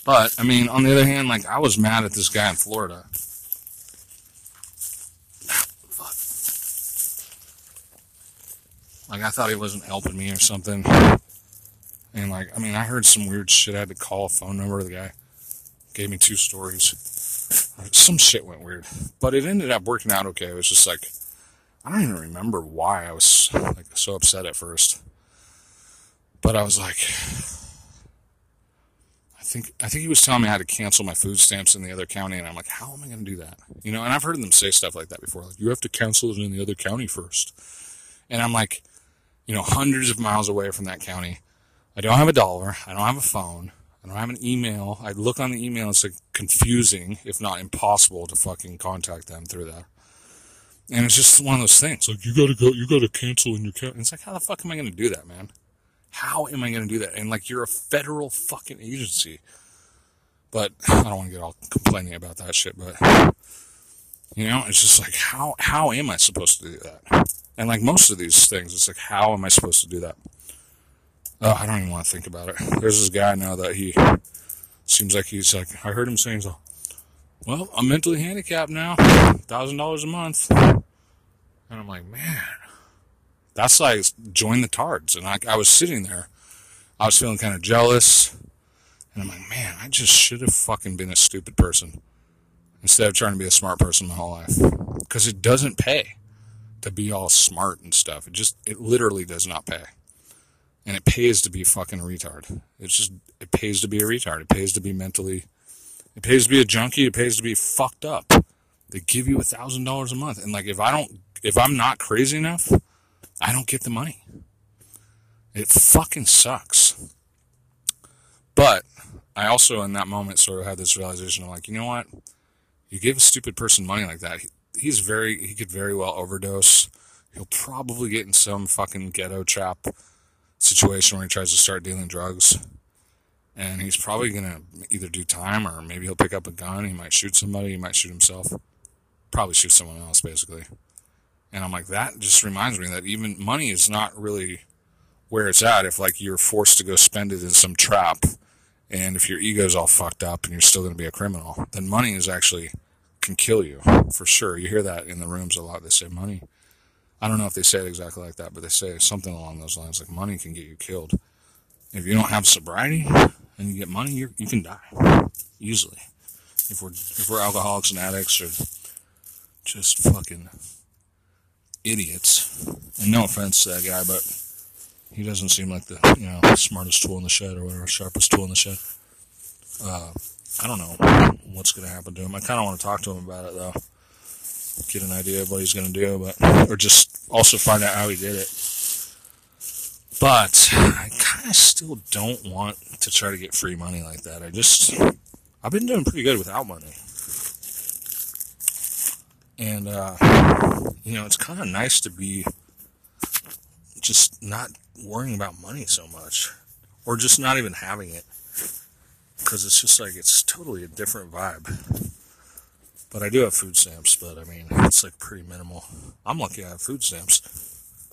But, I mean, on the other hand, like, I was mad at this guy in Florida. Fuck. Like, I thought he wasn't helping me or something. And, like, I mean, I heard some weird shit. I had to call a phone number of the guy. Gave me two stories. Some shit went weird, but it ended up working out okay. It was just like, I don't even remember why I was like so upset at first, but I was like, I think he was telling me I had to cancel my food stamps in the other county, and I'm like, how am I going to do that? You know, and I've heard them say stuff like that before, like you have to cancel it in the other county first, and I'm like, you know, hundreds of miles away from that county, I don't have a dollar, I don't have a phone. I don't have an email. I look on the email. It's like confusing, if not impossible, to fucking contact them through that. And it's just one of those things. Like, you gotta go. You gotta cancel in your county. It's like, how the fuck am I gonna do that, man? How am I gonna do that? And like, you're a federal fucking agency. But I don't want to get all complaining about that shit. But you know, it's just like, how am I supposed to do that? And like most of these things, it's like, how am I supposed to do that? Oh, I don't even want to think about it. There's this guy now that he seems like he's like, I heard him saying, well, I'm mentally handicapped now, $1,000 a month. And I'm like, man, that's like, join the tards. And I was sitting there, I was feeling kind of jealous. And I'm like, man, I just should have fucking been a stupid person instead of trying to be a smart person my whole life. Because it doesn't pay to be all smart and stuff. It literally does not pay. And it pays to be a fucking retard. It pays to be a retard. It pays to be mentally, it pays to be a junkie. It pays to be fucked up. They give you $1,000 a month. And like, if I'm not crazy enough, I don't get the money. It fucking sucks. But I also, in that moment, sort of had this realization of like, you know what? You give a stupid person money like that. He could very well overdose. He'll probably get in some fucking ghetto trap situation where he tries to start dealing drugs, and he's probably gonna either do time, or maybe he'll pick up a gun. He might shoot somebody, he might shoot himself, probably shoot someone else, basically. And I'm like, that just reminds me that even money is not really where it's at if like you're forced to go spend it in some trap, and if your ego's all fucked up and you're still gonna be a criminal, then money is actually can kill you for sure. You hear that in the rooms a lot. They say money, I don't know if they say it exactly like that, but they say something along those lines, like money can get you killed. If you don't have sobriety and you get money, you can die easily. If we're alcoholics and addicts or just fucking idiots, and no offense to that guy, but he doesn't seem like the, you know, smartest tool in the shed or whatever, sharpest tool in the shed. I don't know what's going to happen to him. I kind of want to talk to him about it, though. Get an idea of what he's going to do, or just also find out how he did it. But I kind of still don't want to try to get free money like that. I've been doing pretty good without money. And, you know, it's kind of nice to be just not worrying about money so much. Or just not even having it. Because it's just like, it's totally a different vibe. But I do have food stamps, but I mean, it's like pretty minimal. I'm lucky I have food stamps.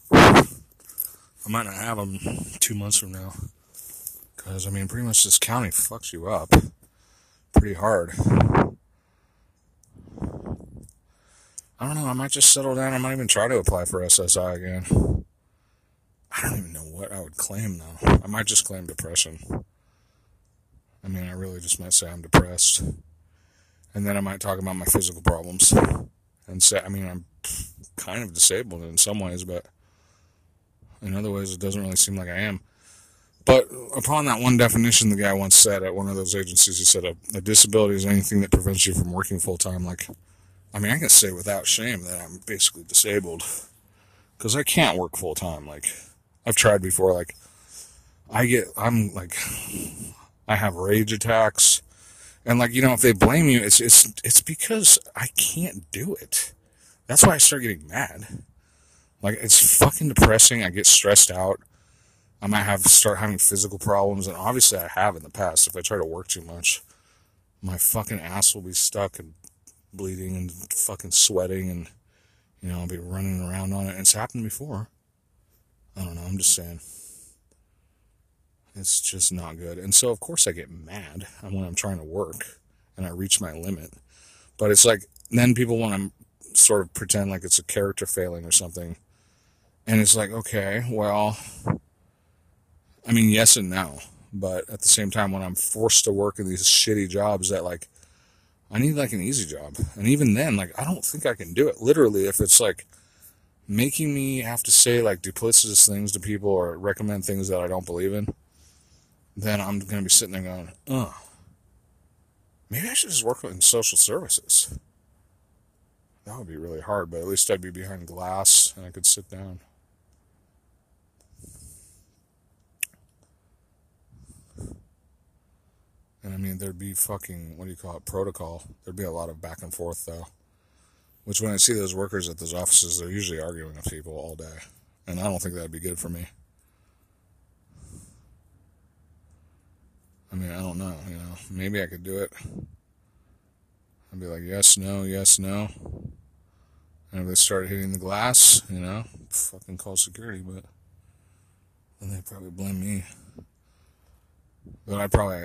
I might not have them 2 months from now. Because, I mean, pretty much this county fucks you up pretty hard. I don't know, I might just settle down. I might even try to apply for SSI again. I don't even know what I would claim now. I might just claim depression. I mean, I really just might say I'm depressed. And then I might talk about my physical problems and say, I mean, I'm kind of disabled in some ways, but in other ways, it doesn't really seem like I am. But upon that one definition the guy once said at one of those agencies, he said, a disability is anything that prevents you from working full-time. Like, I mean, I can say without shame that I'm basically disabled because I can't work full-time. Like, I've tried before. Like, I have rage attacks. And, like, you know, if they blame you, it's because I can't do it. That's why I start getting mad. Like, it's fucking depressing. I get stressed out. I might have to start having physical problems, and obviously I have in the past. If I try to work too much, my fucking ass will be stuck and bleeding and fucking sweating, and, you know, I'll be running around on it. And it's happened before. I don't know, I'm just saying. It's just not good. And so, of course, I get mad when I'm trying to work and I reach my limit. But it's like, then people want to sort of pretend like it's a character failing or something. And it's like, okay, well, I mean, yes and no. But at the same time, when I'm forced to work in these shitty jobs that, like, I need, like, an easy job. And even then, like, I don't think I can do it. Literally, if it's, like, making me have to say, like, duplicitous things to people or recommend things that I don't believe in, then I'm going to be sitting there going, oh, maybe I should just work in social services. That would be really hard, but at least I'd be behind glass and I could sit down. And, I mean, there'd be fucking, what do you call it, protocol. There'd be a lot of back and forth, though. Which, when I see those workers at those offices, they're usually arguing with people all day. And I don't think that'd be good for me. I mean, I don't know, you know. Maybe I could do it. I'd be like, yes, no, yes, no. And if they started hitting the glass, you know, fucking call security, but then they'd probably blame me. But I'd probably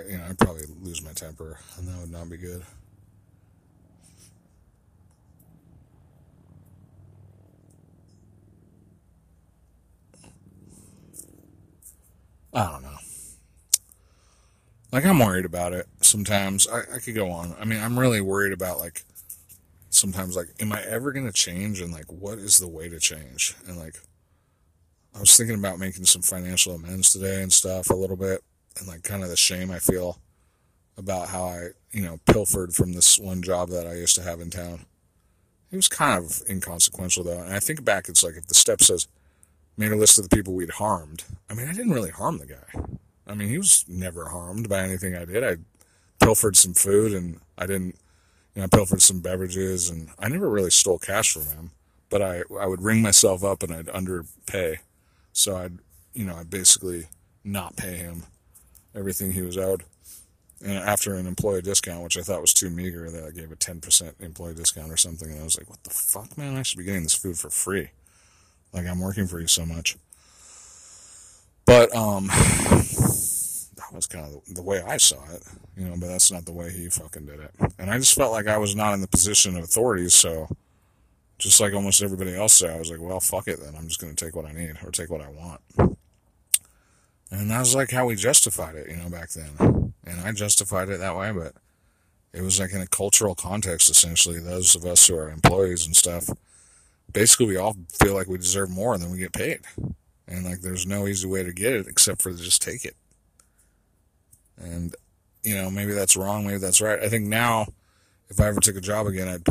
lose my temper, and that would not be good. I don't know. Like, I'm worried about it sometimes. I could go on. I mean, I'm really worried about, like, sometimes, like, am I ever going to change? And, like, what is the way to change? And, like, I was thinking about making some financial amends today and stuff a little bit. And, like, kind of the shame I feel about how I, you know, pilfered from this one job that I used to have in town. It was kind of inconsequential, though. And I think back, it's like if the step says, made a list of the people we'd harmed. I mean, I didn't really harm the guy. I mean, he was never harmed by anything I did. I pilfered some food, and I didn't, you know, I pilfered some beverages, and I never really stole cash from him. But I would ring myself up, and I'd underpay. So I'd, you know, I'd basically not pay him everything he was owed. And after an employee discount, which I thought was too meager, that I gave a 10% employee discount or something. And I was like, what the fuck, man? I should be getting this food for free. Like, I'm working for you so much. But, that was kind of the way I saw it, you know, but that's not the way he fucking did it. And I just felt like I was not in the position of authority, so just like almost everybody else said, I was like, well, fuck it then. I'm just going to take what I need or take what I want. And that was like how we justified it, you know, back then. And I justified it that way, but it was like in a cultural context, essentially. Those of us who are employees and stuff, basically we all feel like we deserve more than we get paid. And, like, there's no easy way to get it except for just take it. And, you know, maybe that's wrong, maybe that's right. I think now, if I ever took a job again, I'd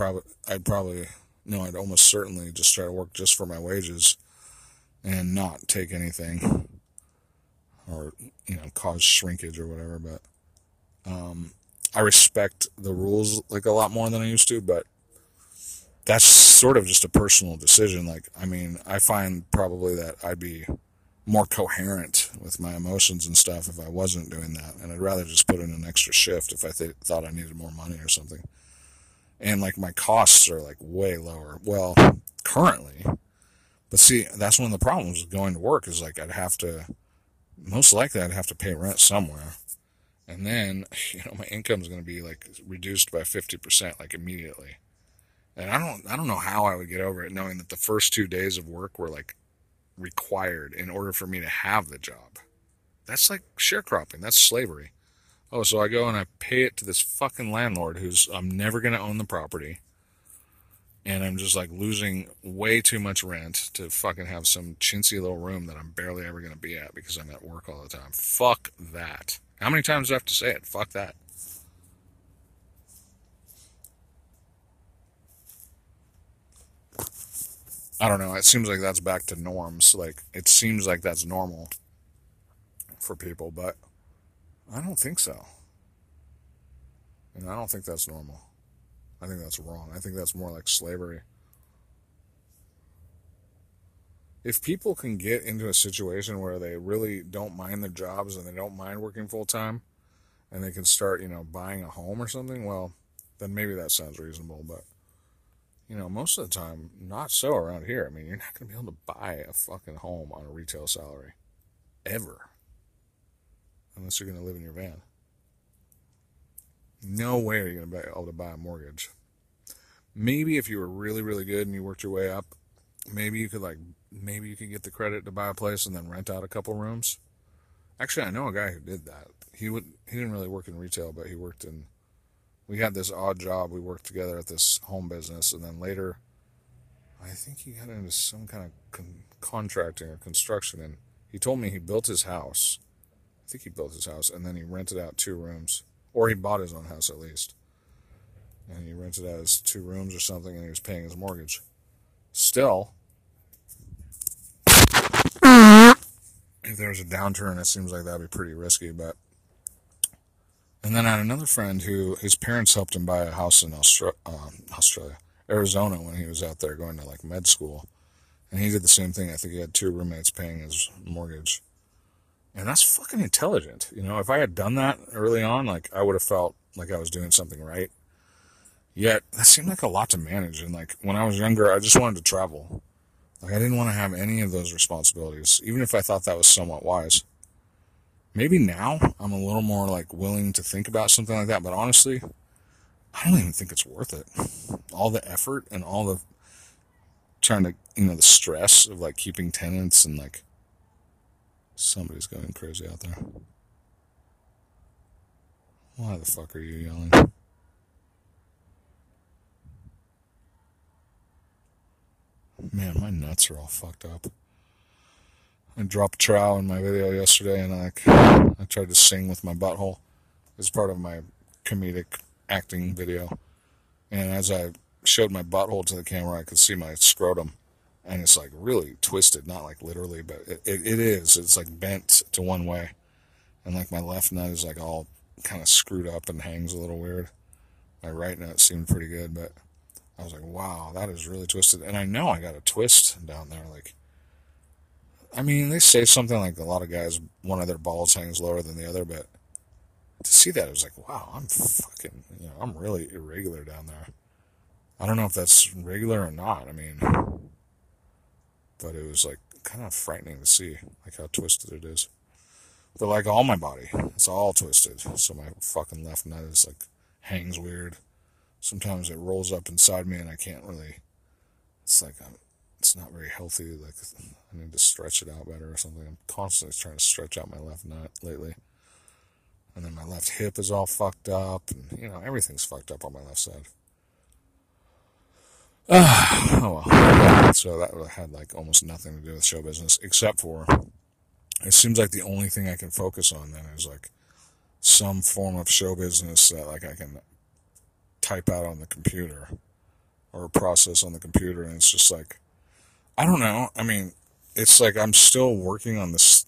almost certainly just try to work just for my wages and not take anything or, you know, cause shrinkage or whatever. But I respect the rules, like, a lot more than I used to, but that's sort of just a personal decision. Like, I mean, I find probably that I'd be more coherent with my emotions and stuff if I wasn't doing that. And I'd rather just put in an extra shift if I thought I needed more money or something. And, like, my costs are, like, way lower. Well, currently. But, see, that's one of the problems with going to work is, like, most likely I'd have to pay rent somewhere. And then, you know, my income's going to be, like, reduced by 50%, like, immediately. And I don't know how I would get over it knowing that the first 2 days of work were, like, required in order for me to have the job. That's like sharecropping. That's slavery. Oh, so I go and I pay it to this fucking landlord I'm never going to own the property. And I'm just, like, losing way too much rent to fucking have some chintzy little room that I'm barely ever going to be at because I'm at work all the time. Fuck that. How many times do I have to say it? Fuck that. I don't know, it seems like that's back to norms, like, it seems like that's normal for people, but I don't think so. And I don't think that's normal. I think that's wrong. I think that's more like slavery. if people can get into a situation where they really don't mind their jobs and they don't mind working full-time and they can start, you know, buying a home or something, well, then maybe that sounds reasonable. But, you know, most of the time, not so around here. I mean, you're not going to be able to buy a fucking home on a retail salary. Ever. Unless you're going to live in your van. No way are you going to be able to buy a mortgage. Maybe if you were really, really good and you worked your way up, maybe you could get the credit to buy a place and then rent out a couple rooms. Actually, I know a guy who did that. He didn't really work in retail, but he worked in, we had this odd job. We worked together at this home business, and then later, I think he got into some kind of contracting or construction, and he told me he built his house. I think he built his house, and then he rented out two rooms. Or he bought his own house, at least. And he rented out his two rooms or something, and he was paying his mortgage. Still, if there was a downturn, it seems like that would be pretty risky. But, and then I had another friend who, his parents helped him buy a house in Arizona when he was out there going to, like, med school. And he did the same thing. I think he had two roommates paying his mortgage. And that's fucking intelligent. You know, if I had done that early on, like, I would have felt like I was doing something right. Yet, that seemed like a lot to manage. And, like, when I was younger, I just wanted to travel. Like, I didn't want to have any of those responsibilities, even if I thought that was somewhat wise. Maybe now I'm a little more, like, willing to think about something like that. But honestly, I don't even think it's worth it. All the effort and all the trying to, you know, the stress of, like, keeping tenants and, like, somebody's going crazy out there. Why the fuck are you yelling? Man, my nuts are all fucked up. I dropped trow in my video yesterday, and I tried to sing with my butthole as part of my comedic acting video. And as I showed my butthole to the camera, I could see my scrotum. And it's, like, really twisted, not, like, literally, but it is. It's, like, bent to one way. And, like, my left nut is, like, all kind of screwed up and hangs a little weird. My right nut seemed pretty good, but I was like, wow, that is really twisted. And I know I got a twist down there. Like, I mean, they say something like a lot of guys, one of their balls hangs lower than the other, but to see that, it was like, wow, I'm fucking, you know, I'm really irregular down there. I don't know if that's regular or not. I mean, but it was, like, kind of frightening to see, like, how twisted it is. But, like, all my body, it's all twisted. So my fucking left nut is, like, hangs weird. Sometimes it rolls up inside me, and I can't really, it's, like, it's not very healthy. Like, I need to stretch it out better or something. I'm constantly trying to stretch out my left nut lately. And then my left hip is all fucked up. And, you know, everything's fucked up on my left side. Oh, well. So that had, like, almost nothing to do with show business, except for it seems like the only thing I can focus on then is, like, some form of show business that, like, I can type out on the computer or process on the computer. And it's just, like, I don't know. I mean, it's, like, I'm still working on this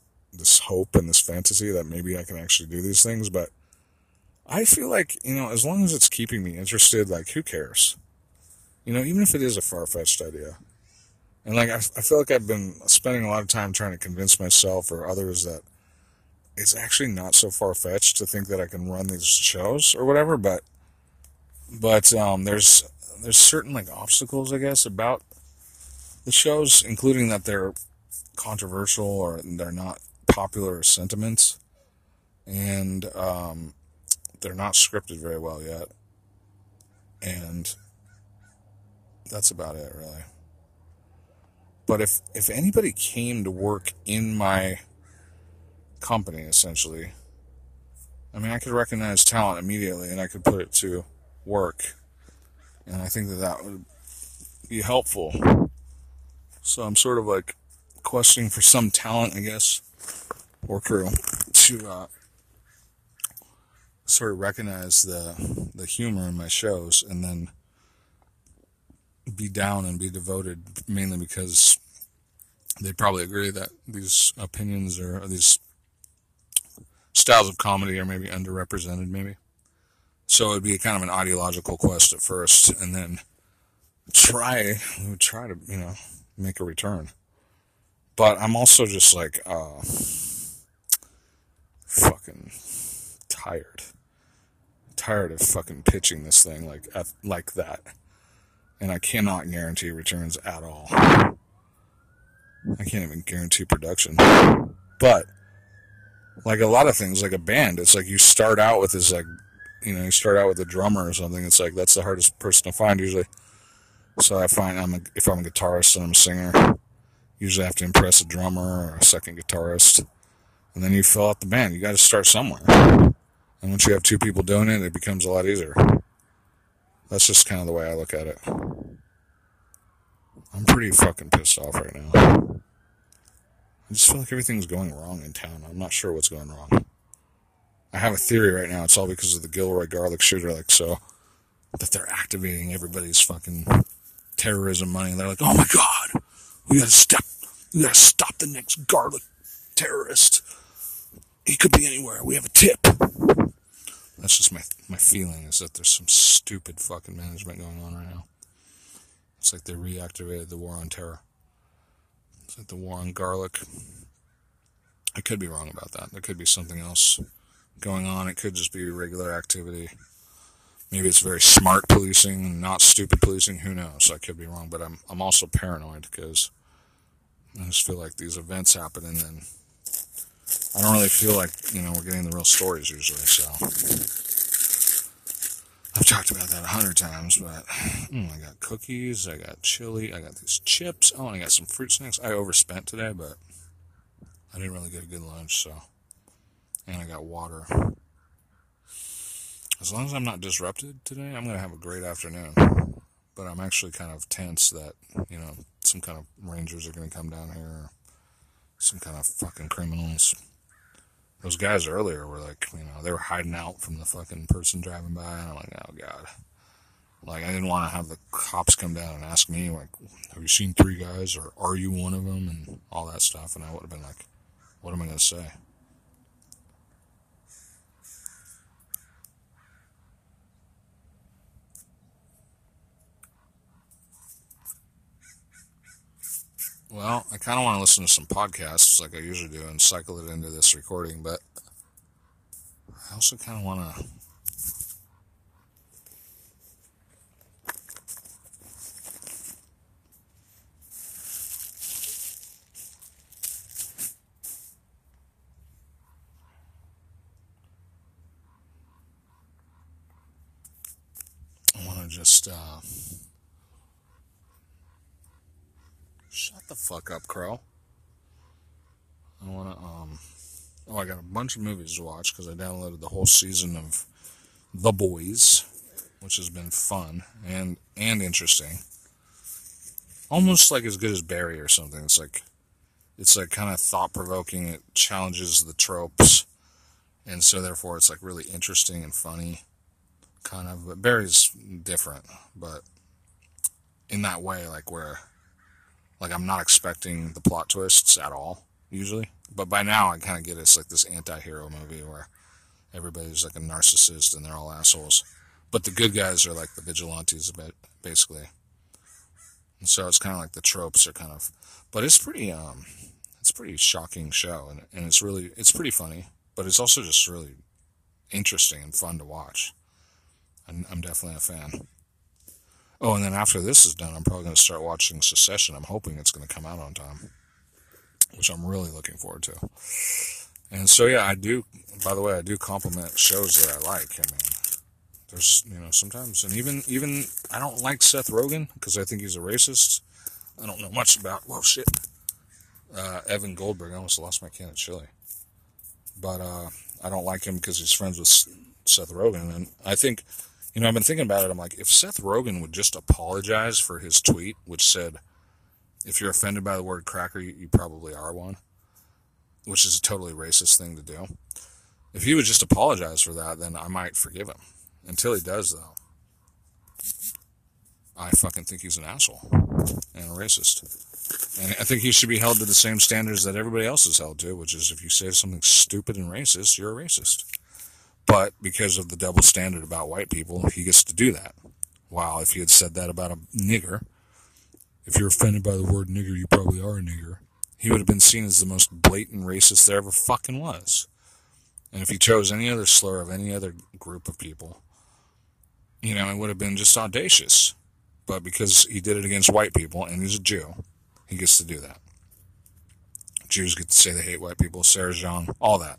hope and this fantasy that maybe I can actually do these things. But I feel like, you know, as long as it's keeping me interested, like, who cares? You know, even if it is a far-fetched idea. And, like, I feel like I've been spending a lot of time trying to convince myself or others that it's actually not so far-fetched to think that I can run these shows or whatever, but there's certain, like, obstacles, I guess, about the shows, including that they're controversial or they're not popular sentiments, and they're not scripted very well yet, and that's about it, really. But if anybody came to work in my company, essentially, I mean, I could recognize talent immediately, and I could put it to work. And I think that would be helpful. So I'm sort of, like, questioning for some talent, I guess, or crew, to sort of recognize the humor in my shows, and then be down and be devoted, mainly because they probably agree that these opinions or these styles of comedy are maybe underrepresented, maybe. So it would be kind of an ideological quest at first, and then we would try to, you know, make a return. But I'm also just like, fucking tired. Tired of fucking pitching this thing like that. And I cannot guarantee returns at all. I can't even guarantee production. But, like a lot of things, like a band, it's like you start out with this, like, you know, you start out with a drummer or something. It's like, that's the hardest person to find usually. So I find if I'm a guitarist and I'm a singer, usually I have to impress a drummer or a second guitarist. And then you fill out the band. You got to start somewhere. And once you have two people doing it, it becomes a lot easier. That's just kind of the way I look at it. I'm pretty fucking pissed off right now. I just feel like everything's going wrong in town. I'm not sure what's going wrong. I have a theory right now. It's all because of the Gilroy Garlic shooter. Like, so that they're activating everybody's fucking terrorism money. They're like, oh my God, we gotta stop the next garlic terrorist. He could be anywhere. We have a tip. That's just my feeling, is that there's some stupid fucking management going on right now. It's like they reactivated the war on terror. It's like the war on garlic. I could be wrong about that. There could be something else going on. It could just be regular activity. Maybe it's very smart policing and not stupid policing. Who knows? I could be wrong, but I'm also paranoid because I just feel like these events happen and then I don't really feel like, you know, we're getting the real stories usually, so. I've talked about that 100 times, but I got cookies, I got chili, I got these chips, and I got some fruit snacks. I overspent today, but I didn't really get a good lunch, so. And I got water. As long as I'm not disrupted today, I'm going to have a great afternoon. But I'm actually kind of tense that, you know, some kind of rangers are going to come down here. Some kind of fucking criminals. Those guys earlier were like, you know, they were hiding out from the fucking person driving by. And I'm like, oh, God. Like, I didn't want to have the cops come down and ask me, like, have you seen three guys? Or are you one of them? And all that stuff. And I would have been like, what am I going to say? Well, I kind of want to listen to some podcasts like I usually do and cycle it into this recording, but I also kind of want to... I want to just... Shut the fuck up, Crow. I want to, Oh, I got a bunch of movies to watch because I downloaded the whole season of The Boys, which has been fun and interesting. Almost like as good as Barry or something. It's like kind of thought-provoking. It challenges the tropes. And so, therefore, it's, like, really interesting and funny. Kind of. But Barry's different. But in that way, like, where... Like, I'm not expecting the plot twists at all, usually. But by now, I kind of get it's like this anti-hero movie where everybody's like a narcissist and they're all assholes. But the good guys are like the vigilantes, a bit, basically. And so it's kind of like the tropes are kind of... But it's pretty shocking show. And it's pretty funny. But it's also just really interesting and fun to watch. I'm definitely a fan. Oh, and then after this is done, I'm probably going to start watching Succession. I'm hoping it's going to come out on time, which I'm really looking forward to. And so, yeah, I do compliment shows that I like. I mean, there's, you know, sometimes, and even I don't like Seth Rogen because I think he's a racist. I don't know much about, whoa, shit, Evan Goldberg. I almost lost my can of chili. But I don't like him because he's friends with Seth Rogen, and I think... You know, I've been thinking about it. I'm like, if Seth Rogen would just apologize for his tweet, which said, if you're offended by the word cracker, you probably are one, which is a totally racist thing to do. If he would just apologize for that, then I might forgive him. Until he does, though, I fucking think he's an asshole and a racist. And I think he should be held to the same standards that everybody else is held to, which is if you say something stupid and racist, you're a racist. But because of the double standard about white people, he gets to do that. Wow, if he had said that about a nigger, if you're offended by the word nigger, you probably are a nigger, he would have been seen as the most blatant racist there ever fucking was. And if he chose any other slur of any other group of people, you know, it would have been just audacious. But because he did it against white people, and he's a Jew, he gets to do that. Jews get to say they hate white people, Sarah Jong, all that.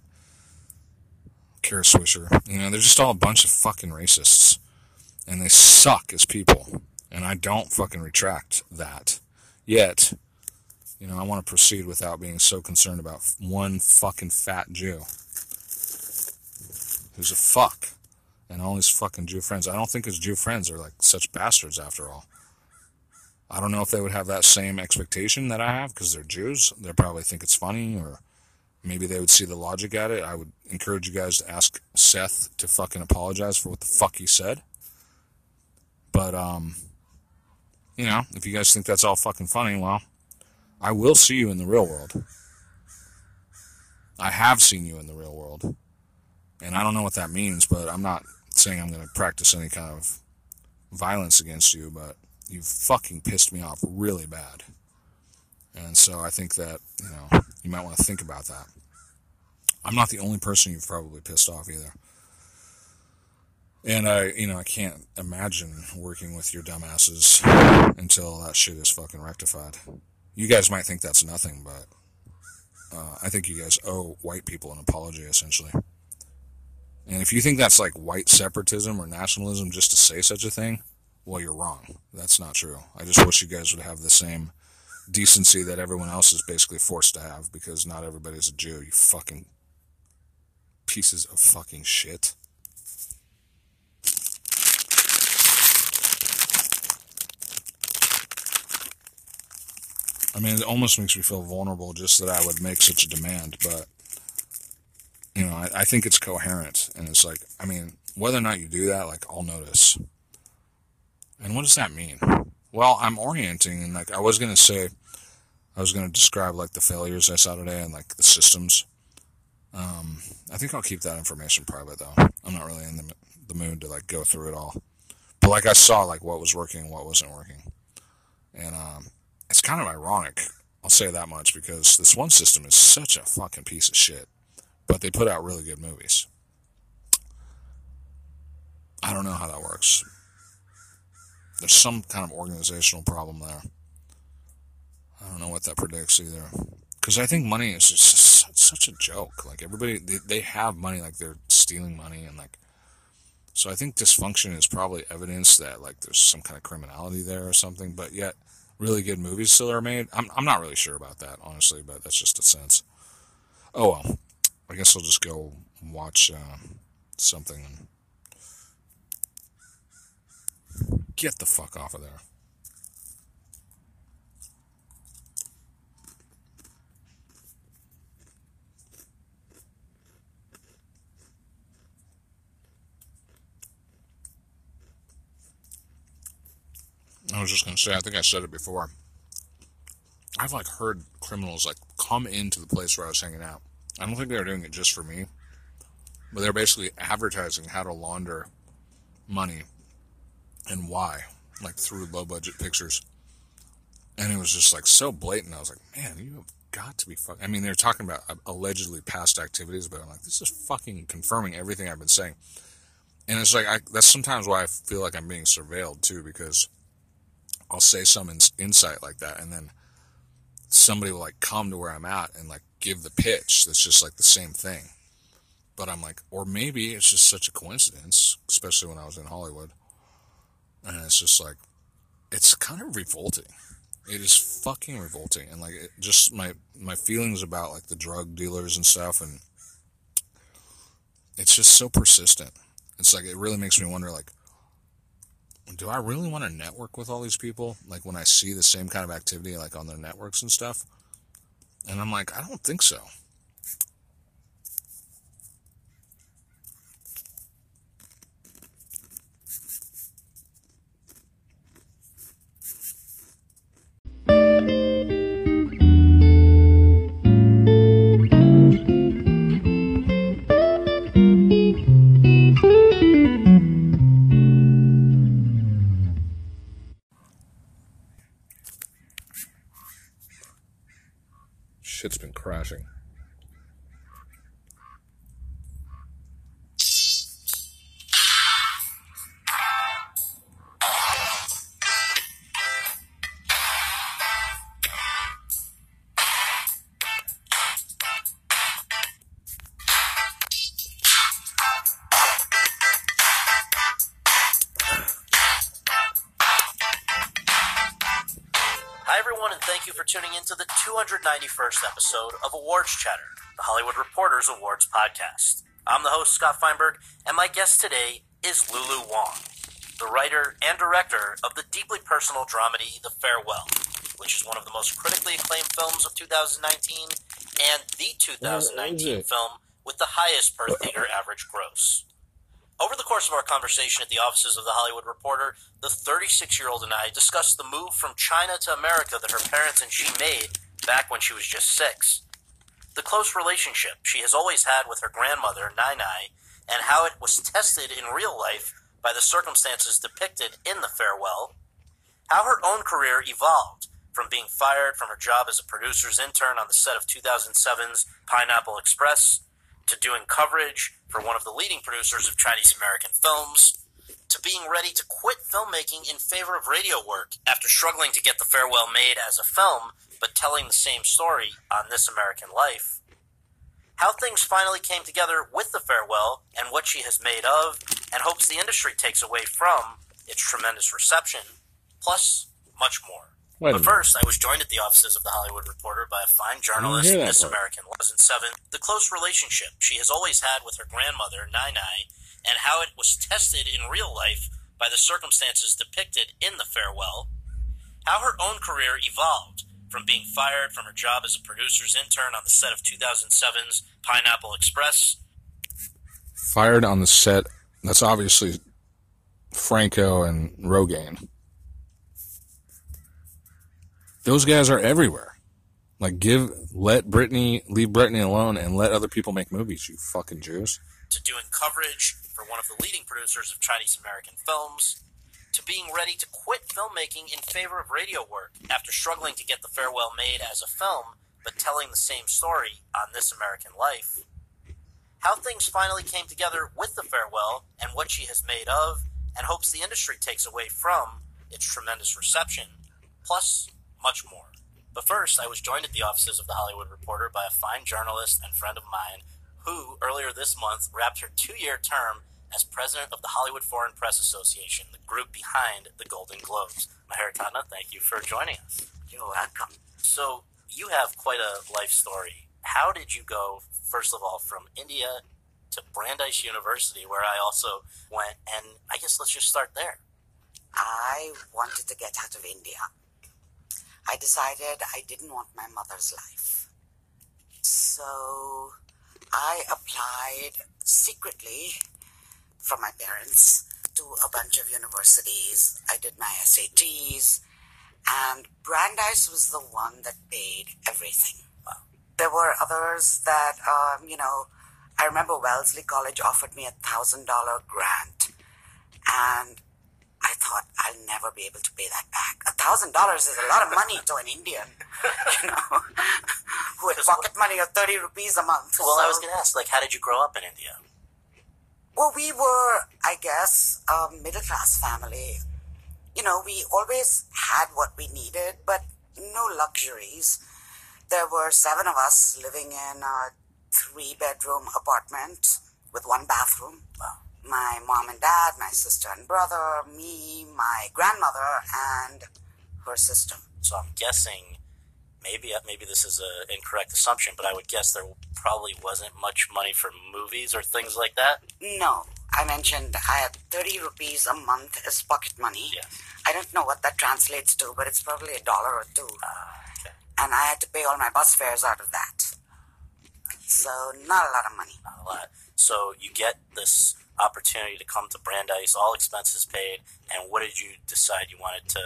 Kara Swisher. You know, they're just all a bunch of fucking racists. And they suck as people. And I don't fucking retract that. Yet, you know, I want to proceed without being so concerned about one fucking fat Jew. Who's a fuck. And all his fucking Jew friends. I don't think his Jew friends are like such bastards after all. I don't know if they would have that same expectation that I have because they're Jews. They probably think it's funny, or maybe they would see the logic at it. I would encourage you guys to ask Seth to fucking apologize for what the fuck he said. But, you know, if you guys think that's all fucking funny, well, I will see you in the real world. I have seen you in the real world. And I don't know what that means, but I'm not saying I'm going to practice any kind of violence against you, but you fucking pissed me off really bad. And so I think that, you know, you might want to think about that. I'm not the only person you've probably pissed off either. And I, you know, I can't imagine working with your dumbasses until that shit is fucking rectified. You guys might think that's nothing, but I think you guys owe white people an apology, essentially. And if you think that's like white separatism or nationalism just to say such a thing, well, you're wrong. That's not true. I just wish you guys would have the same decency that everyone else is basically forced to have, because not everybody's a Jew, you fucking pieces of fucking shit. I mean, it almost makes me feel vulnerable just that I would make such a demand, but, you know, I think it's coherent, and it's like, I mean, whether or not you do that, like, I'll notice. And what does that mean? Well, I'm orienting, and, like, I was going to say, I was going to describe, like, the failures I saw today and, like, the systems. I think I'll keep that information private, though. I'm not really in the mood to, like, go through it all. But, like, I saw, like, what was working and what wasn't working. And it's kind of ironic, I'll say that much, because this one system is such a fucking piece of shit. But they put out really good movies. I don't know how that works. There's some kind of organizational problem there. I don't know what that predicts either. Because I think money is just such a joke. Like, everybody, they have money like they're stealing money. And, like, so I think dysfunction is probably evidence that, like, there's some kind of criminality there or something. But yet, really good movies still are made. I'm not really sure about that, honestly, but that's just a sense. Oh, well. I guess I'll just go watch something and get the fuck off of there. I was just going to say, I think I said it before. I've, like, heard criminals, like, come into the place where I was hanging out. I don't think they were doing it just for me, but they're basically advertising how to launder money and why, like through low-budget pictures. And it was just like so blatant. I was like, man, you have got to be fucking... I mean, they're talking about allegedly past activities, but I'm like, this is fucking confirming everything I've been saying. And it's like, that's sometimes why I feel like I'm being surveilled too, because I'll say some insight like that, and then somebody will like come to where I'm at and like give the pitch that's just like the same thing. But I'm like, or maybe it's just such a coincidence, especially when I was in Hollywood. And it's just like, it's kind of revolting. It is fucking revolting. And like, it just my feelings about like the drug dealers and stuff, and it's just so persistent. It's like, it really makes me wonder, like, do I really want to network with all these people? Like, when I see the same kind of activity like on their networks and stuff. And I'm like, I don't think so. thank you for tuning in to the 291st episode of Awards Chatter, the Hollywood Reporter's awards podcast. I'm the host, Scott Feinberg, and my guest today is Lulu Wong, the writer and director of the deeply personal dramedy The Farewell, which is one of the most critically acclaimed films of 2019 and the 2019 film with the highest per theater average gross. Over the course of our conversation at the offices of The Hollywood Reporter, the 36-year-old and I discussed the move from China to America that her parents and she made back when she was just 6, the close relationship she has always had with her grandmother, Nai Nai, and how it was tested in real life by the circumstances depicted in The Farewell, how her own career evolved from being fired from her job as a producer's intern on the set of 2007's Pineapple Express, to doing coverage for one of the leading producers of Chinese-American films, to being ready to quit filmmaking in favor of radio work after struggling to get The Farewell made as a film, but telling the same story on This American Life, how things finally came together with The Farewell and what she has made of and hopes the industry takes away from its tremendous reception, plus much more. But first, I was joined at the offices of The Hollywood Reporter by a fine journalist, Miss American, Lesson 7, the close relationship she has always had with her grandmother, Nai Nai, and how it was tested in real life by the circumstances depicted in The Farewell, how her own career evolved from being fired from her job as a producer's intern on the set of 2007's Pineapple Express. Fired on the set, that's obviously Franco and Rogaine. Those guys are everywhere. Like, leave Britney alone and let other people make movies, you fucking Jews. To doing coverage for one of the leading producers of Chinese-American films, to being ready to quit filmmaking in favor of radio work after struggling to get The Farewell made as a film, but telling the same story on This American Life, how things finally came together with The Farewell and what she has made of and hopes the industry takes away from its tremendous reception, plus much more. But first, I was joined at the offices of The Hollywood Reporter by a fine journalist and friend of mine who, earlier this month, wrapped her 2-year term as president of the Hollywood Foreign Press Association, the group behind the Golden Globes. Maher Khanna, thank you for joining us. You're welcome. So, you have quite a life story. How did you go, first of all, from India to Brandeis University, where I also went, and I guess let's just start there. I wanted to get out of India. I decided I didn't want my mother's life. So I applied secretly from my parents to a bunch of universities. I did my SATs, and Brandeis was the one that paid everything. There were others that, I remember Wellesley College offered me $1,000 grant, and I thought, I'll never be able to pay that back. $1,000 is a lot of money to an Indian, who had pocket money of 30 rupees a month. Well, so, I was going to ask, how did you grow up in India? Well, we were, I guess, a middle-class family. We always had what we needed, but no luxuries. There were 7 of us living in a 3-bedroom apartment with 1 bathroom. Wow. My mom and dad, my sister and brother, me, my grandmother, and her sister. So I'm guessing, maybe this is an incorrect assumption, but I would guess there probably wasn't much money for movies or things like that? No. I mentioned I had 30 rupees a month as pocket money. Yes. I don't know what that translates to, but it's probably $1 or $2. Okay. And I had to pay all my bus fares out of that. So not a lot of money. Not a lot. So you get this opportunity to come to Brandeis, all expenses paid, and what did you decide you wanted to...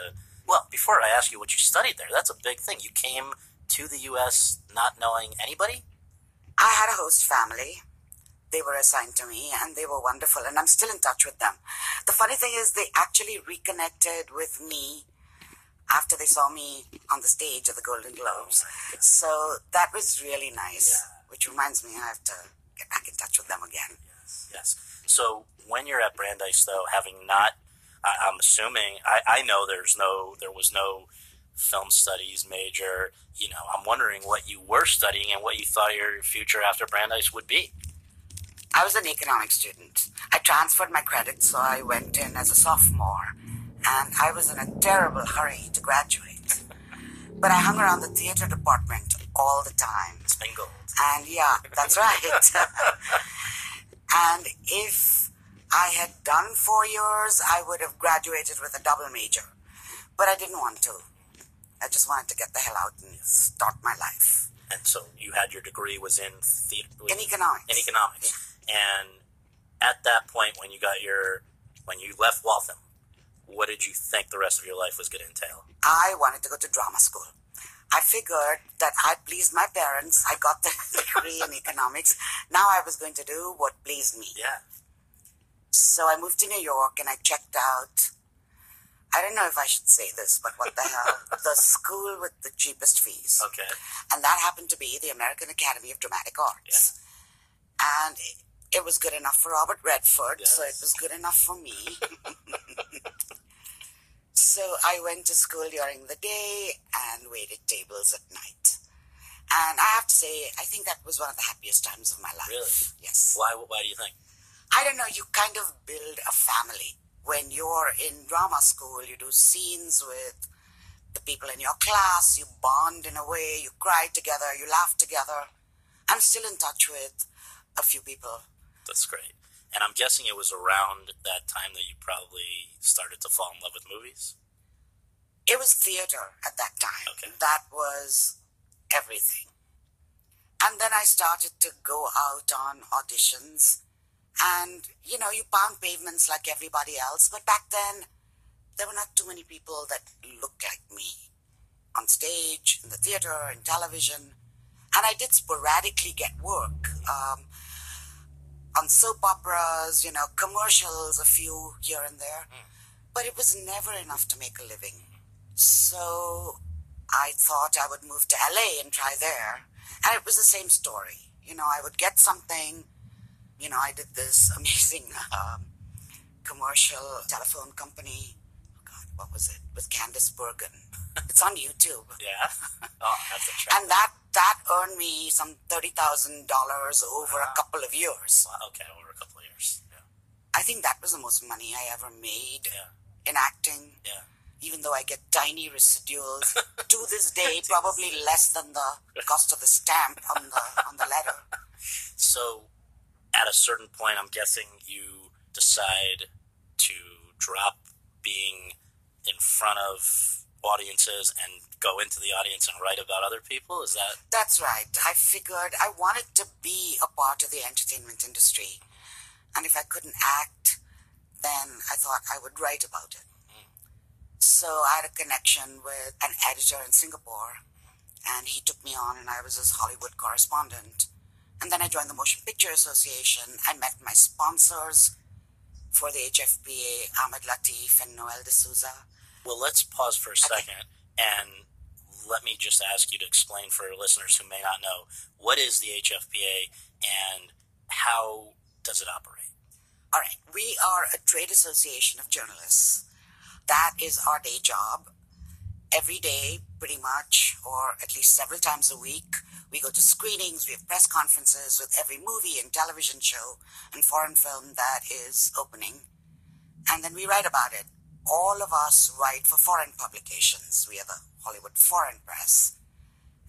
Well, before I ask you what you studied there, that's a big thing. You came to the U.S. not knowing anybody? I had a host family. They were assigned to me, and they were wonderful, and I'm still in touch with them. The funny thing is they actually reconnected with me after they saw me on the stage at the Golden Globes. So that was really nice, which reminds me I have to get back in touch with them again. Yes. So when you're at Brandeis, though, having not, I'm assuming, I know there was no film studies major. I'm wondering what you were studying and what you thought your future after Brandeis would be. I was an economics student. I transferred my credits, so I went in as a sophomore, and I was in a terrible hurry to graduate. But I hung around the theater department all the time. Bingo. And yeah, that's right. And if I had done 4 years, I would have graduated with a double major. But I didn't want to. I just wanted to get the hell out and start my life. And so you had your degree was in theater? In economics. In economics. Yeah. And at that point, when you got your, when you left Waltham, what did you think the rest of your life was going to entail? I wanted to go to drama school. I figured that I'd pleased my parents. I got the degree in economics. Now I was going to do what pleased me. Yeah. So I moved to New York and I checked out, I don't know if I should say this, but what the hell, the school with the cheapest fees. Okay. And that happened to be the American Academy of Dramatic Arts. Yeah. And it was good enough for Robert Redford, yes. So it was good enough for me. So I went to school during the day and waited tables at night. And I have to say, I think that was one of the happiest times of my life. Really? Yes. Why do you think? I don't know. You kind of build a family. When you're in drama school, you do scenes with the people in your class. You bond in a way. You cry together. You laugh together. I'm still in touch with a few people. That's great. And I'm guessing it was around that time that you probably started to fall in love with movies? It was theater at that time. Okay. That was everything. And then I started to go out on auditions. And, you know, you pound pavements like everybody else. But back then, there were not too many people that looked like me. On stage, in the theater, in television. And I did sporadically get work. On soap operas, you know, commercials, a few here and there. Mm. But it was never enough to make a living. So I thought I would move to LA and try there. And it was the same story. You know, I would get something. You know, I did this amazing commercial telephone company. Oh, God, what was it? With Candice Bergen. It's on YouTube. Yeah. Oh, that's a track. And that earned me some $30,000 over a couple of years. Wow, okay, over a couple of years. Yeah. I think that was the most money I ever made in acting. Yeah. Even though I get tiny residuals to this day, probably less than the cost of the stamp on the letter. So, at a certain point, I'm guessing you decide to drop being in front of audiences and go into the audience and write about other people? Is that? That's right. I figured I wanted to be a part of the entertainment industry. And if I couldn't act, then I thought I would write about it. Mm-hmm. So I had a connection with an editor in Singapore, and he took me on, and I was his Hollywood correspondent. And then I joined the Motion Picture Association. I met my sponsors for the HFPA, Ahmed Latif and Noel D'Souza. Well, let's pause for a second, and let me just ask you to explain for listeners who may not know, what is the HFPA and how does it operate? All right. We are a trade association of journalists. That is our day job. Every day, pretty much, or at least several times a week, we go to screenings, we have press conferences with every movie and television show and foreign film that is opening. And then we write about it. All of us write for foreign publications. We are the Hollywood Foreign Press.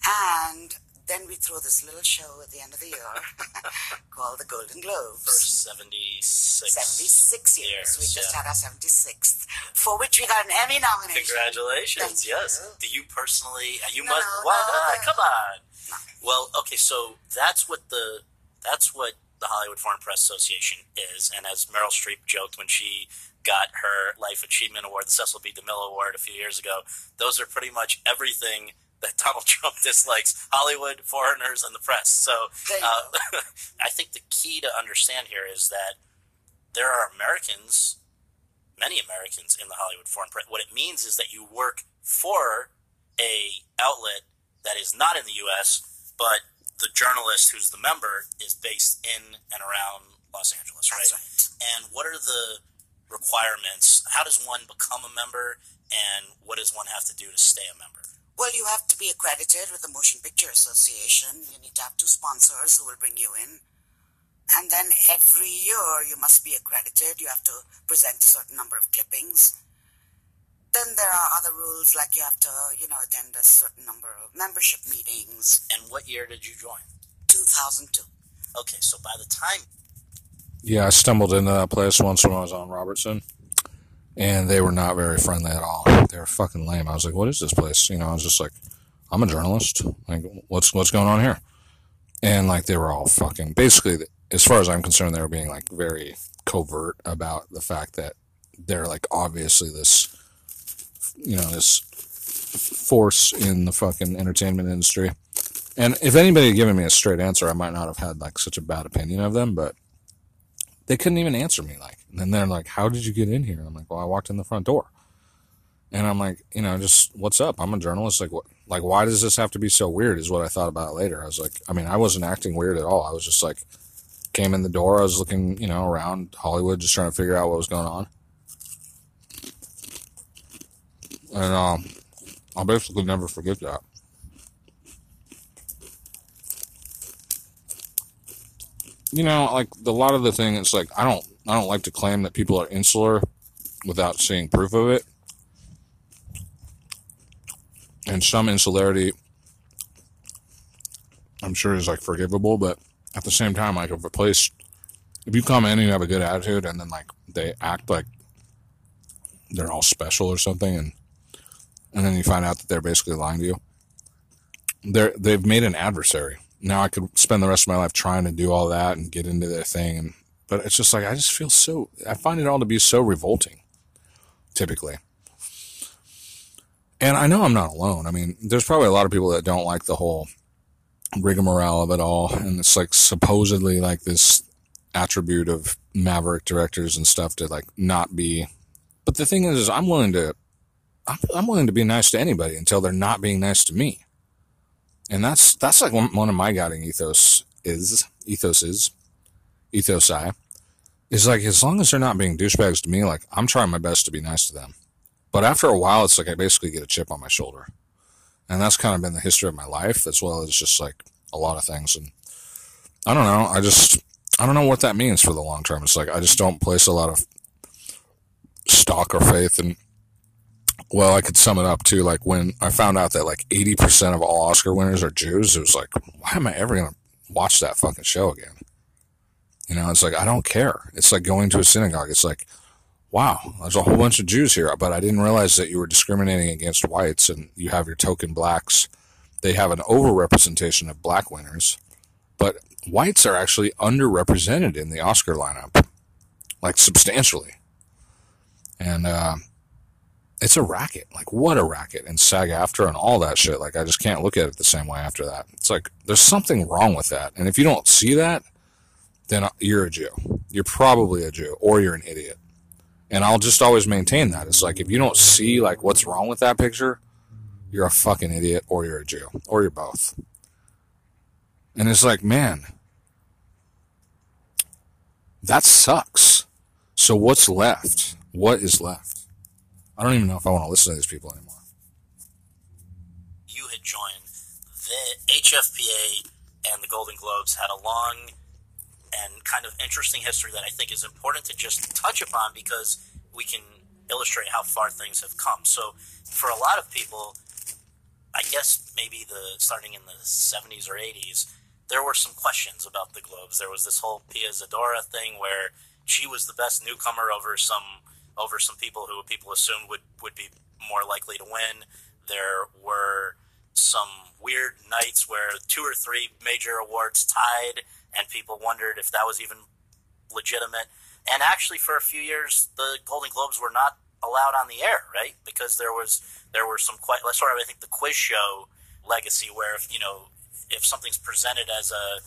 And then we throw this little show at the end of the year called the Golden Globes. For 76 years. We just had our 76th, for which we got an Emmy nomination. Congratulations, yes. Do you personally, you no, must, no, why not? Come on. No. Well, okay, so that's what the Hollywood Foreign Press Association is. And as Meryl Streep joked when she got her Life Achievement Award, the Cecil B. DeMille Award a few years ago, those are pretty much everything that Donald Trump dislikes: Hollywood, foreigners, and the press. So I think the key to understand here is that there are Americans, many Americans, in the Hollywood Foreign Press. What it means is that you work for a outlet that is not in the U.S., but the journalist who's the member is based in and around Los Angeles, right? That's right. And what are the requirements? How does one become a member, and what does one have to do to stay a member? Well, you have to be accredited with the Motion Picture Association. You need to have 2 sponsors who will bring you in. And then every year you must be accredited. You have to present a certain number of clippings. Then there are other rules, like you have to, attend a certain number of membership meetings. And what year did you join? 2002. Okay, so by the time... Yeah, I stumbled into that place once when I was on Robertson, and they were not very friendly at all. They were fucking lame. I was like, what is this place? I was just like, I'm a journalist. Like, what's going on here? And, they were all fucking... Basically, as far as I'm concerned, they were being, very covert about the fact that they're, obviously this... this force in the fucking entertainment industry. And if anybody had given me a straight answer, I might not have had, such a bad opinion of them, but they couldn't even answer me, And then they're like, how did you get in here? I'm like, well, I walked in the front door. And I'm like, just, what's up? I'm a journalist. Like, what? Like, why does this have to be so weird is what I thought about later. I was like, I wasn't acting weird at all. I was just, came in the door. I was looking, around Hollywood, just trying to figure out what was going on. And I'll basically never forget that. A lot of the thing, it's I don't like to claim that people are insular without seeing proof of it. And some insularity, I'm sure, is, forgivable. But at the same time, if a place, if you come in and you have a good attitude and then, they act like they're all special or something and then you find out that they're basically lying to you. They've made an adversary. Now I could spend the rest of my life trying to do all that and get into their thing. But it's just I just feel so, I find it all to be so revolting, typically. And I know I'm not alone. There's probably a lot of people that don't like the whole rigmarole of it all. And it's supposedly this attribute of Maverick directors and stuff to not be. But the thing is I'm willing to, be nice to anybody until they're not being nice to me. And that's one of my guiding ethosi is as long as they're not being douchebags to me, I'm trying my best to be nice to them. But after a while, it's I basically get a chip on my shoulder. And that's kind of been the history of my life, as well as just a lot of things. And I don't know. I don't know what that means for the long term. It's I just don't place a lot of stock or faith in. Well, I could sum it up to when I found out that 80% of all Oscar winners are Jews. It was why am I ever going to watch that fucking show again? It's I don't care. It's going to a synagogue. It's wow, there's a whole bunch of Jews here, but I didn't realize that you were discriminating against whites, and you have your token blacks. They have an overrepresentation of black winners, but whites are actually underrepresented in the Oscar lineup, substantially. And, it's a racket. What a racket. And SAG-AFTRA and all that shit. I just can't look at it the same way after that. It's there's something wrong with that. And if you don't see that, then you're a Jew. You're probably a Jew, or you're an idiot. And I'll just always maintain that. It's if you don't see, what's wrong with that picture, you're a fucking idiot, or you're a Jew, or you're both. And it's man, that sucks. So what's left? What is left? I don't even know if I want to listen to these people anymore. You had joined the HFPA, and the Golden Globes had a long and kind of interesting history that I think is important to just touch upon because we can illustrate how far things have come. So for a lot of people, I guess maybe starting in the 70s or 80s, there were some questions about the Globes. There was this whole Pia Zadora thing where she was the best newcomer over some people who people assumed would be more likely to win. There were some weird nights where 2 or 3 major awards tied, and people wondered if that was even legitimate. And actually, for a few years, the Golden Globes were not allowed on the air, right? Because there were some I think the quiz show legacy, where if something's presented as a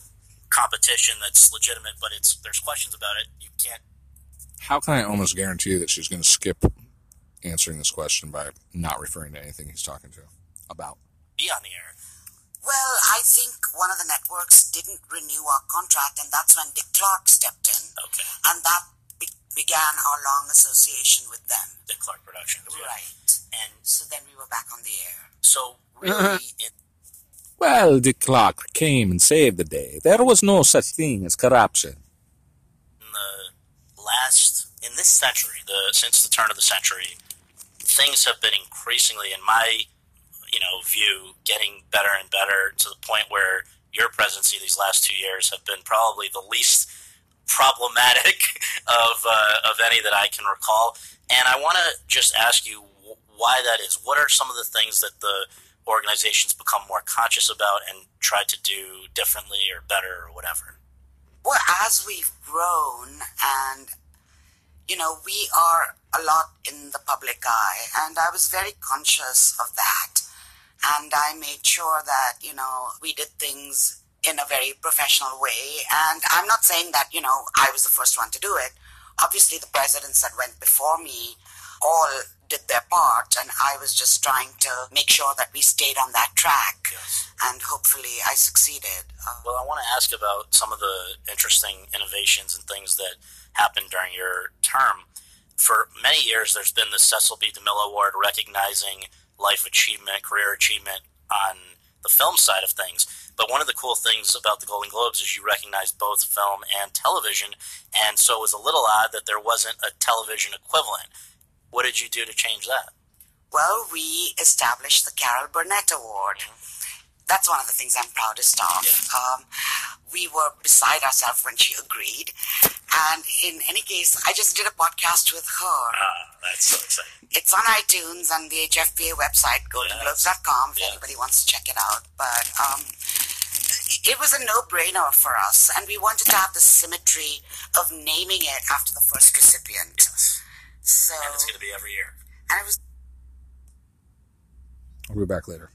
competition that's legitimate, but there's questions about it, you can't. How can I almost guarantee that she's going to skip answering this question by not referring to anything he's talking to about? Be on the air. Well, I think one of the networks didn't renew our contract, and that's when Dick Clark stepped in. Okay. And that began our long association with them. Dick Clark Productions. Yeah. Right. And so then we were back on the air. So really... Well, Dick Clark came and saved the day. There was no such thing as corruption. In this century, since the turn of the century, things have been increasingly, in my view, getting better and better to the point where your presidency these last 2 years have been probably the least problematic of any that I can recall. And I want to just ask you why that is. What are some of the things that the organization's become more conscious about and try to do differently or better or whatever? Well, as we've grown and, we are a lot in the public eye, and I was very conscious of that. And I made sure that, we did things in a very professional way. And I'm not saying that, I was the first one to do it. Obviously, the presidents that went before me all did their part, and I was just trying to make sure that we stayed on that track. Yes. And hopefully I succeeded. Well, I want to ask about some of the interesting innovations and things that happened during your term. For many years, there's been the Cecil B. DeMille Award recognizing life achievement, career achievement on the film side of things. But one of the cool things about the Golden Globes is you recognize both film and television, and so it was a little odd that there wasn't a television equivalent. What did you do to change that? Well, we established the Carol Burnett Award. That's one of the things I'm proudest of. Yeah. We were beside ourselves when she agreed. And in any case, I just did a podcast with her. Ah, that's so exciting. It's on iTunes and the HFPA website, goldenglobes.com, if anybody wants to check it out. But it was a no-brainer for us. And we wanted to have the symmetry of naming it after the first recipient. Yes. So, and it's going to be every year. And it was... I'll be back later.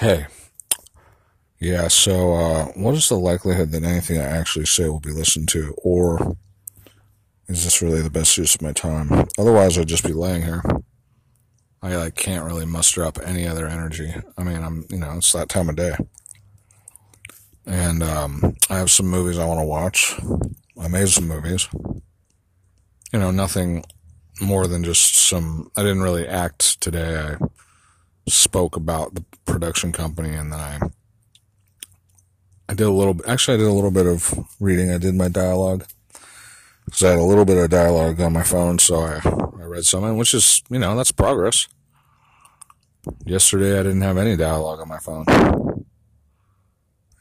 Hey, yeah, so what is the likelihood that anything I actually say will be listened to, or is this really the best use of my time? Otherwise, I'd just be laying here. I can't really muster up any other energy. I mean, I'm it's that time of day. And I have some movies I want to watch. I made some movies. Nothing more than just some... I didn't really act today. I spoke about the production company, and then I did a little bit, actually I did a little bit of reading. I did my dialogue, because I had a little bit of dialogue on my phone, so I read something, which is, that's progress. Yesterday I didn't have any dialogue on my phone,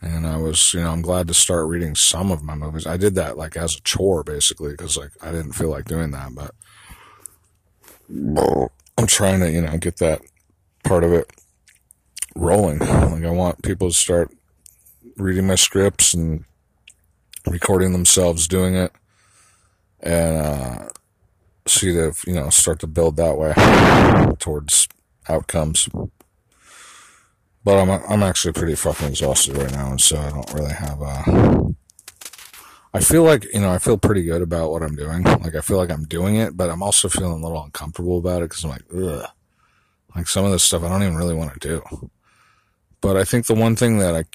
and I was, I'm glad to start reading some of my movies. I did that, as a chore, basically, because, I didn't feel like doing that, but I'm trying to, get that part of it rolling. I want people to start reading my scripts and recording themselves doing it, and see to start to build that way towards outcomes. But I'm actually pretty fucking exhausted right now, and so I don't really have I feel like I feel pretty good about what I'm doing. I feel like I'm doing it, but I'm also feeling a little uncomfortable about it, because I'm ugh. Some of this stuff I don't even really want to do. But I think the one thing that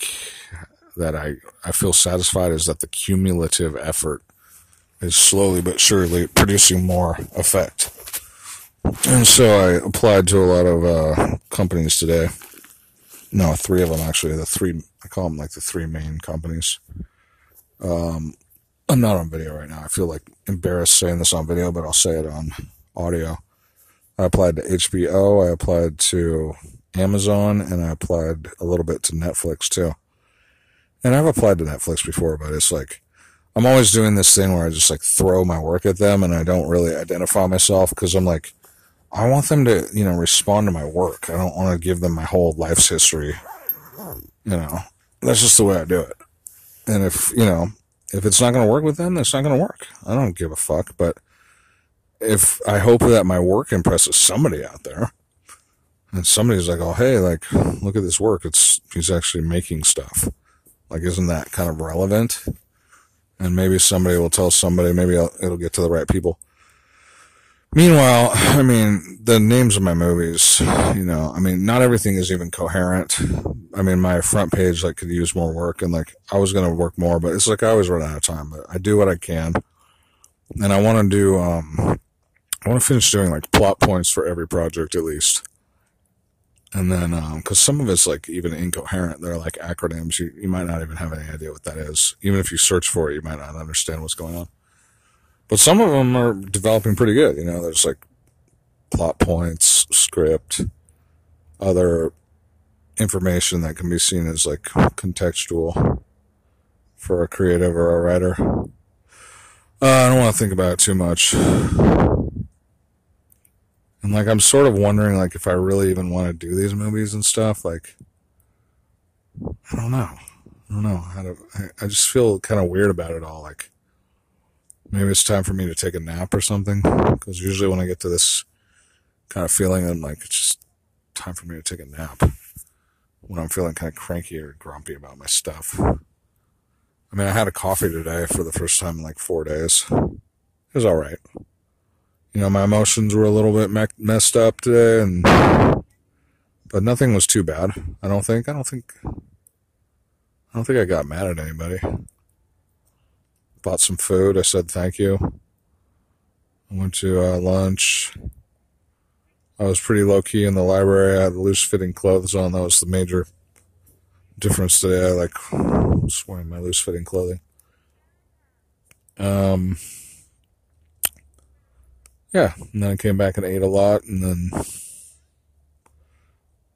I feel satisfied is that the cumulative effort is slowly but surely producing more effect. And so I applied to a lot of companies today. No, three of them, actually. I call them the three main companies. I'm not on video right now. I feel embarrassed saying this on video, but I'll say it on audio. I applied to HBO, I applied to Amazon, and I applied a little bit to Netflix, too. And I've applied to Netflix before, but it's I'm always doing this thing where I just, throw my work at them, and I don't really identify myself, because I'm I want them to, respond to my work. I don't want to give them my whole life's history, That's just the way I do it. And if it's not going to work with them, it's not going to work. I don't give a fuck, but... If I hope that my work impresses somebody out there, and somebody's oh, hey, look at this work. He's actually making stuff. Isn't that kind of relevant? And maybe somebody will tell somebody, maybe it'll get to the right people. Meanwhile, the names of my movies, not everything is even coherent. My front page, could use more work, and I was going to work more, but it's I always run out of time, but I do what I can. And I want to do, I want to finish doing like plot points for every project at least. And then, because some of it's like even incoherent, they're like acronyms. You might not even have any idea what that is. Even if you search for it, you might not understand what's going on. But some of them are developing pretty good. You know, there's like plot points, script, other information that can be seen as like contextual for a creative or a writer. I don't want to think about it too much. And, like, I'm sort of wondering, like, if I really even want to do these movies and stuff. Like, I don't know. I don't know how to. I just feel kind of weird about it all. Like, maybe it's time for me to take a nap or something. Because usually when I get to this kind of feeling, I'm like, it's just time for me to take a nap. When I'm feeling kind of cranky or grumpy about my stuff. I mean, I had a coffee today for the first time in, like, 4 days. It was all right. You know, my emotions were a little bit messed up today, but nothing was too bad. I don't think I got mad at anybody. Bought some food. I said thank you. I went to lunch. I was pretty low-key in the library. I had loose-fitting clothes on. That was the major difference today. I, like, was wearing my loose-fitting clothing. Yeah, and then I came back and ate a lot, and then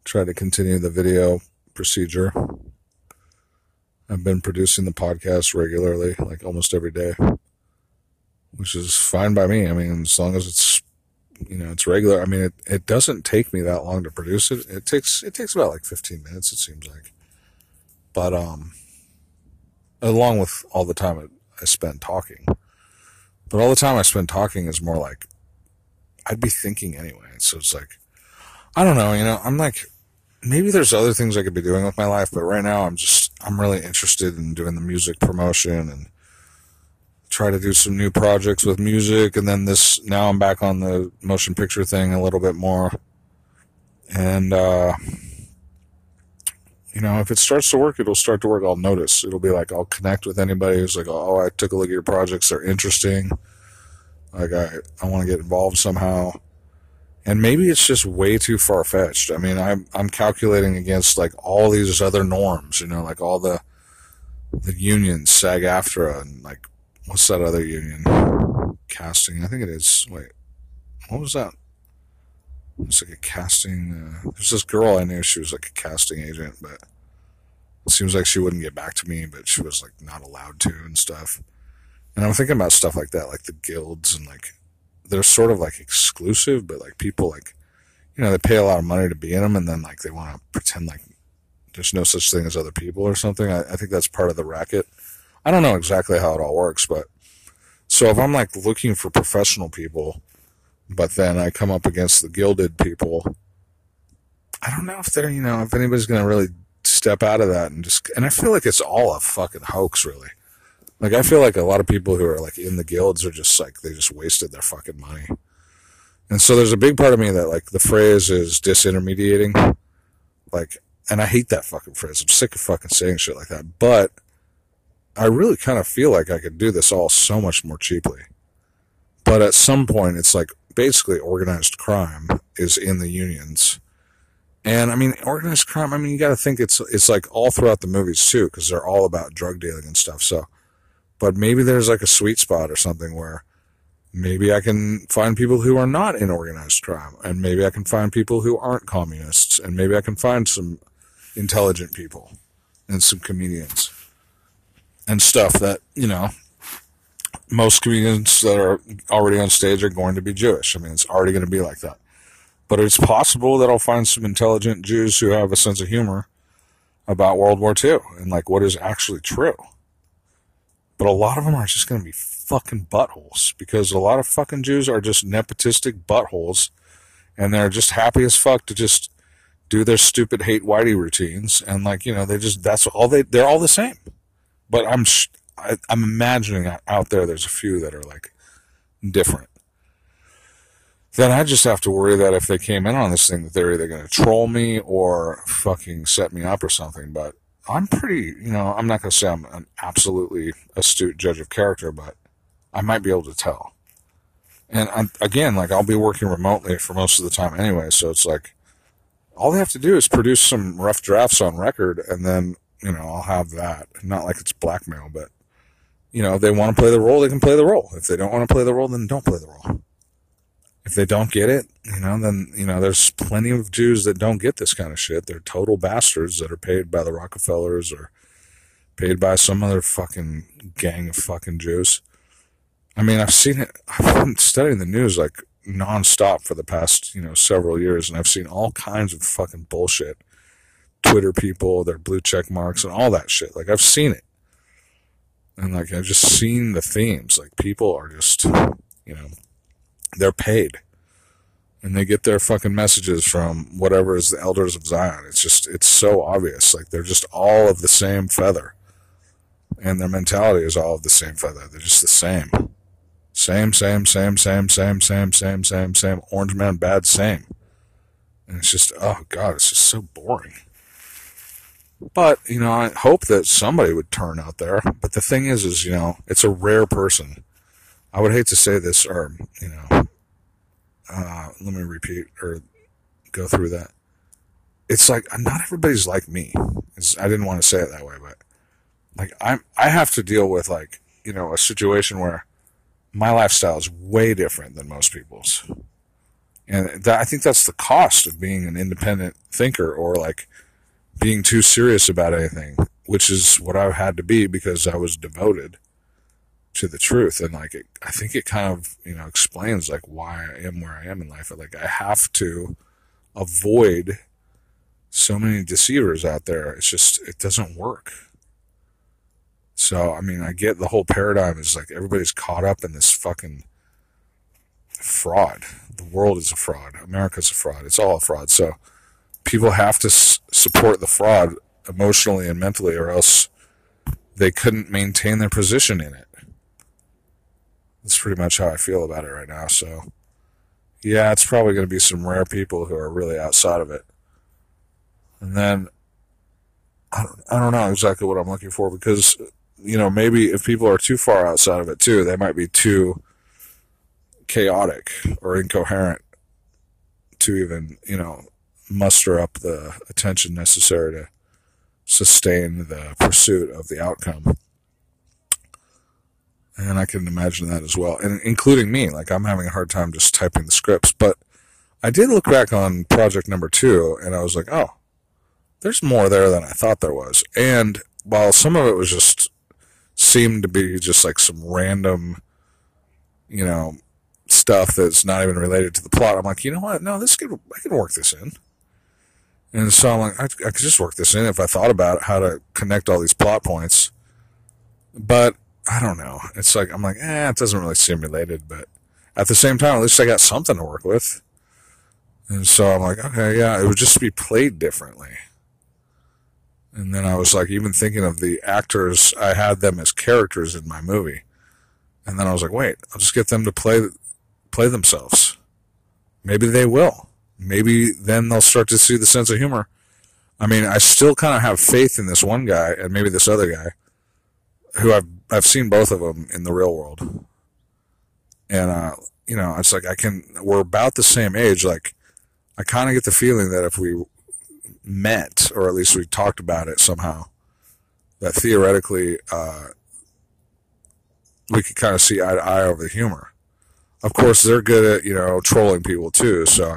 tried to continue the video procedure. I've been producing the podcast regularly, like almost every day, which is fine by me. I mean, as long as it's, you know, it's regular. I mean, it doesn't take me that long to produce it. It takes about like 15 minutes, it seems like. But along with all the time I spend talking. But all the time I spend talking is more like, I'd be thinking anyway. So it's like, I don't know, you know, I'm like, maybe there's other things I could be doing with my life, but right now I'm really interested in doing the music promotion and try to do some new projects with music. And then now I'm back on the motion picture thing a little bit more. And, you know, if it starts to work, it'll start to work. I'll notice. It'll be like, I'll connect with anybody who's like, oh, I took a look at your projects. They're interesting. Like, I want to get involved somehow. And maybe it's just way too far-fetched. I mean, I'm calculating against, like, all these other norms, you know, like all the unions, SAG-AFTRA, and, like, what's that other union? Casting. I think it is. Wait, what was that? It's like a casting, there's this girl I knew, she was like a casting agent, but it seems like she wouldn't get back to me, but she was like not allowed to and stuff. And I'm thinking about stuff like that, like the guilds and like, they're sort of like exclusive, but like people like, you know, they pay a lot of money to be in them and then like they want to pretend like there's no such thing as other people or something. I think that's part of the racket. I don't know exactly how it all works, but so if I'm like looking for professional people, but then I come up against the gilded people. I don't know if they're, you know, if anybody's going to really step out of that and I feel like it's all a fucking hoax, really. Like, I feel like a lot of people who are, like, in the guilds are just, like, they just wasted their fucking money. And so there's a big part of me that, like, the phrase is disintermediating. Like, and I hate that fucking phrase. I'm sick of fucking saying shit like that. But I really kind of feel like I could do this all so much more cheaply. But at some point, it's like, basically organized crime is in the unions. And I mean, organized crime, I mean, you got to think it's like all throughout the movies too, because they're all about drug dealing and stuff. So, but maybe there's like a sweet spot or something where maybe I can find people who are not in organized crime, and maybe I can find people who aren't communists, and maybe I can find some intelligent people and some comedians and stuff that, you know, most comedians that are already on stage are going to be Jewish. I mean, it's already going to be like that. But it's possible that I'll find some intelligent Jews who have a sense of humor about World War II and, like, what is actually true. But a lot of them are just going to be fucking buttholes because a lot of fucking Jews are just nepotistic buttholes and they're just happy as fuck to just do their stupid hate whitey routines and, like, you know, they just, that's all they're all the same. But I'm imagining out there there's a few that are, like, different. Then I just have to worry that if they came in on this thing that they're either going to troll me or fucking set me up or something. But I'm pretty, you know, I'm not going to say I'm an absolutely astute judge of character, but I might be able to tell. And I'm, again, like, I'll be working remotely for most of the time anyway, so it's like all they have to do is produce some rough drafts on record, and then, you know, I'll have that. Not like it's blackmail, but, you know, if they want to play the role, they can play the role. If they don't want to play the role, then don't play the role. If they don't get it, you know, then, you know, there's plenty of Jews that don't get this kind of shit. They're total bastards that are paid by the Rockefellers or paid by some other fucking gang of fucking Jews. I mean, I've seen it. I've been studying the news like nonstop for the past, you know, several years, and I've seen all kinds of fucking bullshit. Twitter people, their blue check marks, and all that shit. Like, I've seen it. And, like, I've just seen the themes. Like, people are just, you know, they're paid. And they get their fucking messages from whatever is the Elders of Zion. It's just, it's so obvious. Like, they're just all of the same feather. And their mentality is all of the same feather. They're just the same. Same. Orange man bad, same. And it's just, oh, God, it's just so boring. But, you know, I hope that somebody would turn out there. But the thing is, you know, it's a rare person. I would hate to say this, or, you know, let me repeat or go through that. It's like, not everybody's like me. It's, I didn't want to say it that way, but, like, I have to deal with, like, you know, a situation where my lifestyle is way different than most people's. And I think that's the cost of being an independent thinker, or like being too serious about anything, which is what I had to be because I was devoted to the truth. And like, I think it kind of, you know, explains like why I am where I am in life. Like, I have to avoid so many deceivers out there. It's just, it doesn't work. So, I mean, I get the whole paradigm is like everybody's caught up in this fucking fraud. The world is a fraud. America's a fraud. It's all a fraud. So people have to support the fraud emotionally and mentally, or else they couldn't maintain their position in it. That's pretty much how I feel about it right now. So, yeah, it's probably going to be some rare people who are really outside of it. And then I don't know exactly what I'm looking for, because, you know, maybe if people are too far outside of it too, they might be too chaotic or incoherent to even, you know, muster up the attention necessary to sustain the pursuit of the outcome. And I can imagine that as well. And including me, like, I'm having a hard time just typing the scripts. But I did look back on project number 2, and I was like, oh, there's more there than I thought there was. And while some of it was just, seemed to be just like some random, you know, stuff that's not even related to the plot, I'm like, you know what? No, I could work this in. And so I'm like, I could just work this in if I thought about how to connect all these plot points. But I don't know. It's like, I'm like, it doesn't really seem related. But at the same time, at least I got something to work with. And so I'm like, okay, yeah, it would just be played differently. And then I was like, even thinking of the actors, I had them as characters in my movie. And then I was like, wait, I'll just get them to play themselves. Maybe they will. Maybe then they'll start to see the sense of humor. I mean, I still kind of have faith in this one guy and maybe this other guy, who I've seen both of them in the real world. And, you know, it's like we're about the same age. Like, I kind of get the feeling that if we met, or at least we talked about it somehow, that theoretically we could kind of see eye to eye over the humor. Of course, they're good at, you know, trolling people too. So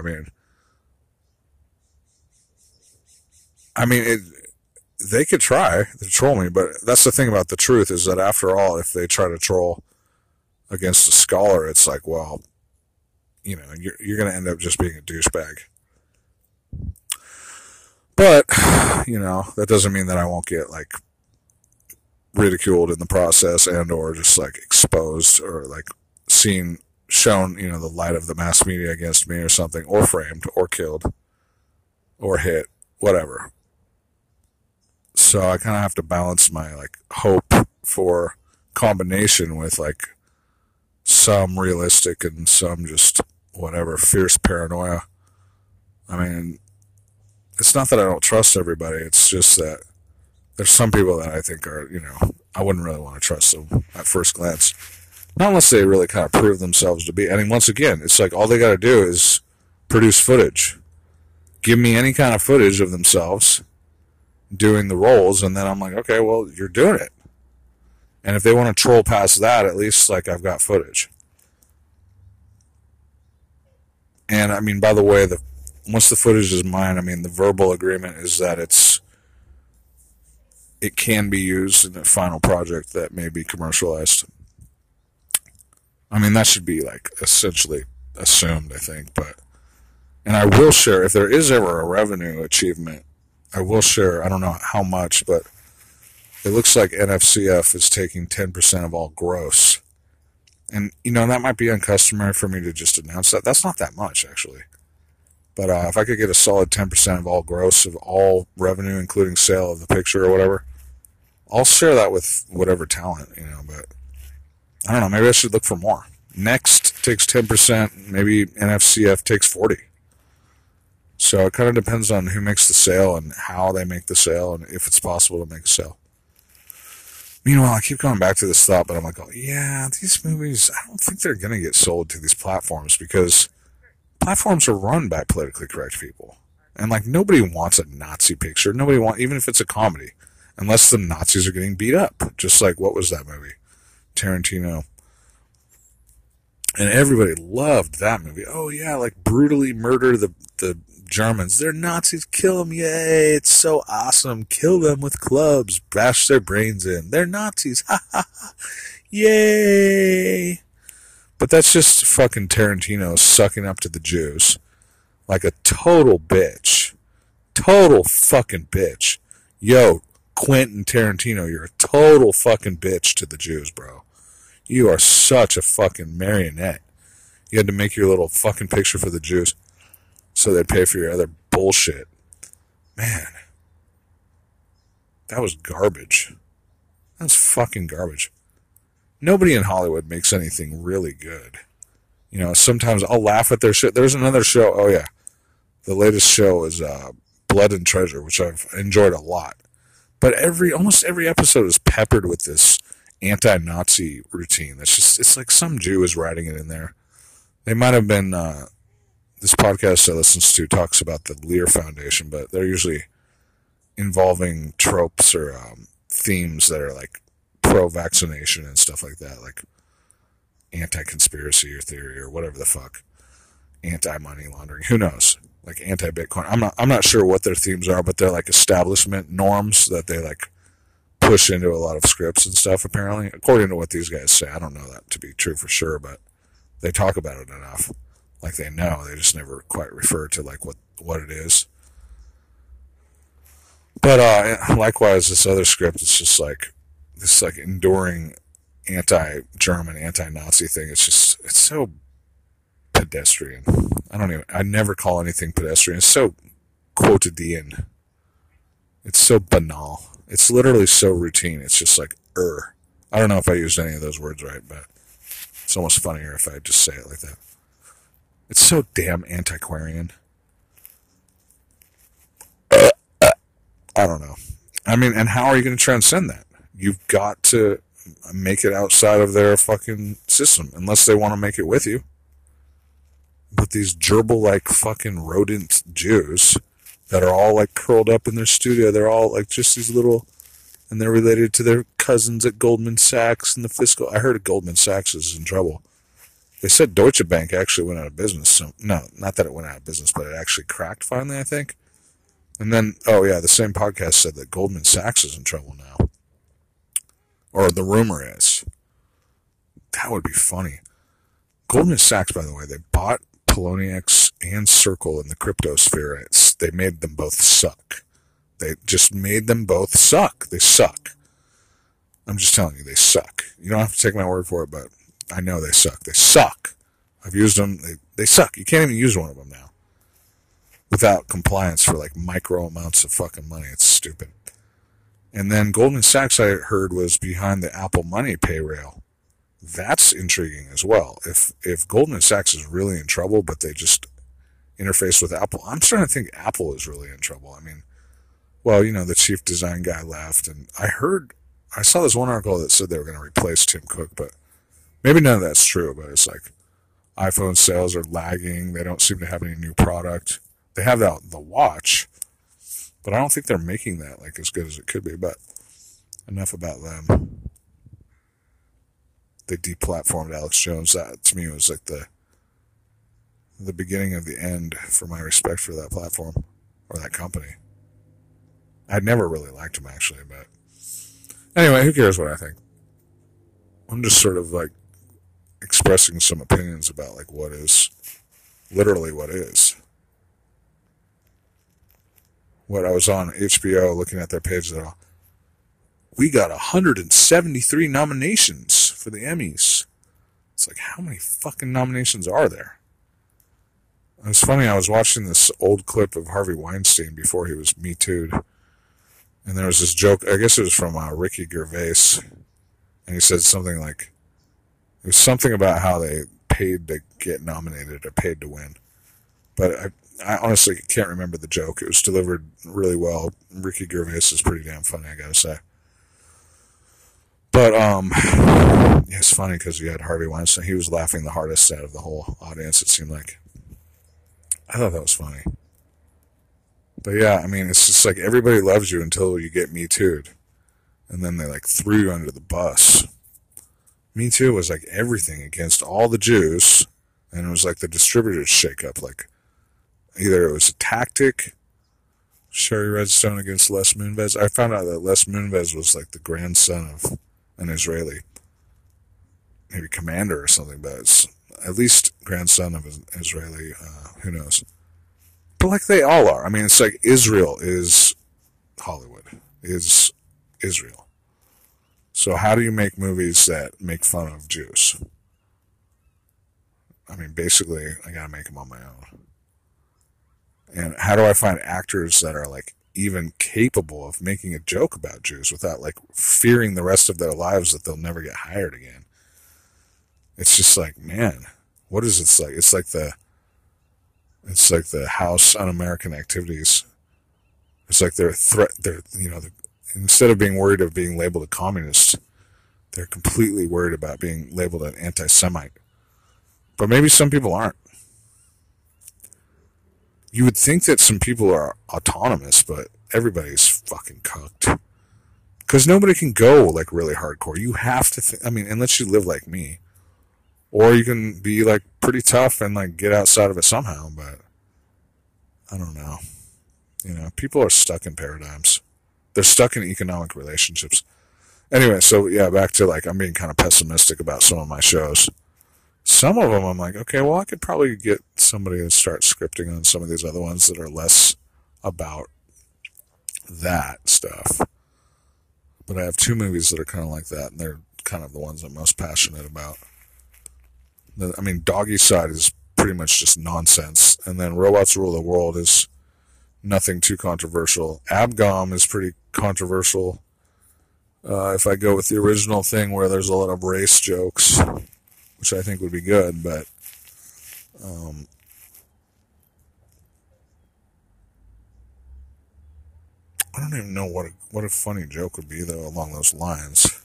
I mean, they could try to troll me, but that's the thing about the truth, is that after all, if they try to troll against a scholar, it's like, well, you know, you're going to end up just being a douchebag. But, you know, that doesn't mean that I won't get, like, ridiculed in the process, and or just, like, exposed, or, like, shown, you know, the light of the mass media against me or something, or framed, or killed, or hit, whatever. So I kind of have to balance my, like, hope for combination with, like, some realistic and some just whatever, fierce paranoia. I mean, it's not that I don't trust everybody. It's just that there's some people that I think are, you know, I wouldn't really want to trust them at first glance. Not unless they really kind of prove themselves to be. I mean, once again, it's like all they got to do is produce footage. Give me any kind of footage of themselves doing the roles, and then I'm like, okay, well, you're doing it. And if they want to troll past that, at least, like, I've got footage. And, I mean, by the way, once the footage is mine, I mean, the verbal agreement is that it can be used in the final project that may be commercialized. I mean, that should be, like, essentially assumed, I think. And I will share, if there is ever a revenue achievement, I will share, I don't know how much, but it looks like NFCF is taking 10% of all gross. And, you know, that might be uncustomary for me to just announce that. That's not that much, actually. But if I could get a solid 10% of all gross of all revenue, including sale of the picture or whatever, I'll share that with whatever talent, you know. But I don't know. Maybe I should look for more. Next takes 10%. Maybe NFCF takes 40%. So it kind of depends on who makes the sale and how they make the sale and if it's possible to make a sale. Meanwhile, I keep going back to this thought, but I'm like, oh, yeah, these movies, I don't think they're going to get sold to these platforms because platforms are run by politically correct people. And, like, nobody wants a Nazi picture. Even if it's a comedy, unless the Nazis are getting beat up. Just like, what was that movie? Tarantino. And everybody loved that movie. Oh, yeah, like, brutally murder the Germans. They're Nazis. Kill them. Yay. It's so awesome. Kill them with clubs. Bash their brains in. They're Nazis. Ha ha ha. Yay. But that's just fucking Tarantino sucking up to the Jews. Like a total bitch. Total fucking bitch. Yo, Quentin Tarantino, you're a total fucking bitch to the Jews, bro. You are such a fucking marionette. You had to make your little fucking picture for the Jews. So they'd pay for your other bullshit. Man. That was garbage. That's fucking garbage. Nobody in Hollywood makes anything really good. You know, sometimes I'll laugh at their shit. There's another show. Oh, yeah. The latest show is Blood and Treasure, which I've enjoyed a lot. But almost every episode is peppered with this anti-Nazi routine. It's like some Jew is writing it in there. They might have been... This podcast I listen to talks about the Lear Foundation, but they're usually involving tropes or themes that are like pro-vaccination and stuff like that, like anti-conspiracy or theory or whatever the fuck, anti-money laundering, who knows, like anti-Bitcoin. I'm not sure what their themes are, but they're like establishment norms that they like push into a lot of scripts and stuff, apparently, according to what these guys say. I don't know that to be true for sure, but they talk about it enough. Like they know, they just never quite refer to like what it is. But likewise, this other script is just like this like enduring anti-German, anti-Nazi thing. It's so pedestrian. I never call anything pedestrian. It's so quotidian. It's so banal. It's literally so routine. It's just like I don't know if I used any of those words right, but it's almost funnier if I just say it like that. It's so damn antiquarian. I don't know. I mean, and how are you going to transcend that? You've got to make it outside of their fucking system, unless they want to make it with you. But these gerbil-like fucking rodent Jews that are all like curled up in their studio, they're all like just these little, and they're related to their cousins at Goldman Sachs and the fiscal. I heard Goldman Sachs is in trouble. They said Deutsche Bank actually went out of business. So, no, not that it went out of business, but it actually cracked finally, I think. And then, oh, yeah, the same podcast said that Goldman Sachs is in trouble now. Or the rumor is. That would be funny. Goldman Sachs, by the way, they bought Poloniex and Circle in the crypto sphere. They made them both suck. They just made them both suck. They suck. I'm just telling you, they suck. You don't have to take my word for it, but... I know they suck. They suck. I've used them. They suck. You can't even use one of them now without compliance for like micro amounts of fucking money. It's stupid. And then Goldman Sachs, I heard, was behind the Apple Money payrail. That's intriguing as well. If Goldman Sachs is really in trouble, but they just interface with Apple, I'm starting to think Apple is really in trouble. I mean, well, you know, the chief design guy left, and I saw this one article that said they were going to replace Tim Cook, but Maybe none of that's true, but it's like iPhone sales are lagging. They don't seem to have any new product. They have the watch, but I don't think they're making that like as good as it could be. But enough about them. They deplatformed Alex Jones. That to me was like the beginning of the end for my respect for that platform or that company. I'd never really liked him actually, but anyway, who cares what I think? I'm just sort of like expressing some opinions about like what is, literally what is. What I was on HBO looking at their page that we got 173 nominations for the Emmys. It's like, how many fucking nominations are there? It's funny, I was watching this old clip of Harvey Weinstein before he was Me Too'd. And there was this joke, I guess it was from Ricky Gervais. And he said something like, it was something about how they paid to get nominated or paid to win. But I honestly can't remember the joke. It was delivered really well. Ricky Gervais is pretty damn funny, I gotta say. But it's funny because you had Harvey Weinstein. He was laughing the hardest out of the whole audience, it seemed like. I thought that was funny. But yeah, I mean, it's just like everybody loves you until you get Me Too'd. And then they like threw you under the bus. Me Too was like everything against all the Jews. And it was like the distributors shake up. Like either it was a tactic, Sherry Redstone against Les Moonves. I found out that Les Moonves was like the grandson of an Israeli, maybe commander or something, but it's at least grandson of an Israeli, who knows. But like they all are. I mean, it's like Israel is Hollywood, is Israel. So how do you make movies that make fun of Jews? I mean, basically, I gotta make them on my own. And how do I find actors that are like even capable of making a joke about Jews without like fearing the rest of their lives that they'll never get hired again? It's just like, man, what is it like? It's like the House Un-American Activities. It's like they're instead of being worried of being labeled a communist, they're completely worried about being labeled an anti-Semite. But maybe some people aren't. You would think that some people are autonomous, but everybody's fucking cucked. Because nobody can go like really hardcore. You have to think, I mean, unless you live like me. Or you can be like pretty tough and like get outside of it somehow, but I don't know. You know, people are stuck in paradigms. They're stuck in economic relationships. Anyway, so yeah, back to like, I'm being kind of pessimistic about some of my shows. Some of them I'm like, okay, well, I could probably get somebody to start scripting on some of these other ones that are less about that stuff. But I have two movies that are kind of like that, and they're kind of the ones I'm most passionate about. I mean, Doggy Side is pretty much just nonsense. And then Robots Rule the World is nothing too controversial. Abgom is pretty controversial. If I go with the original thing where there's a lot of race jokes, which I think would be good, but I don't even know what a funny joke would be, though, along those lines.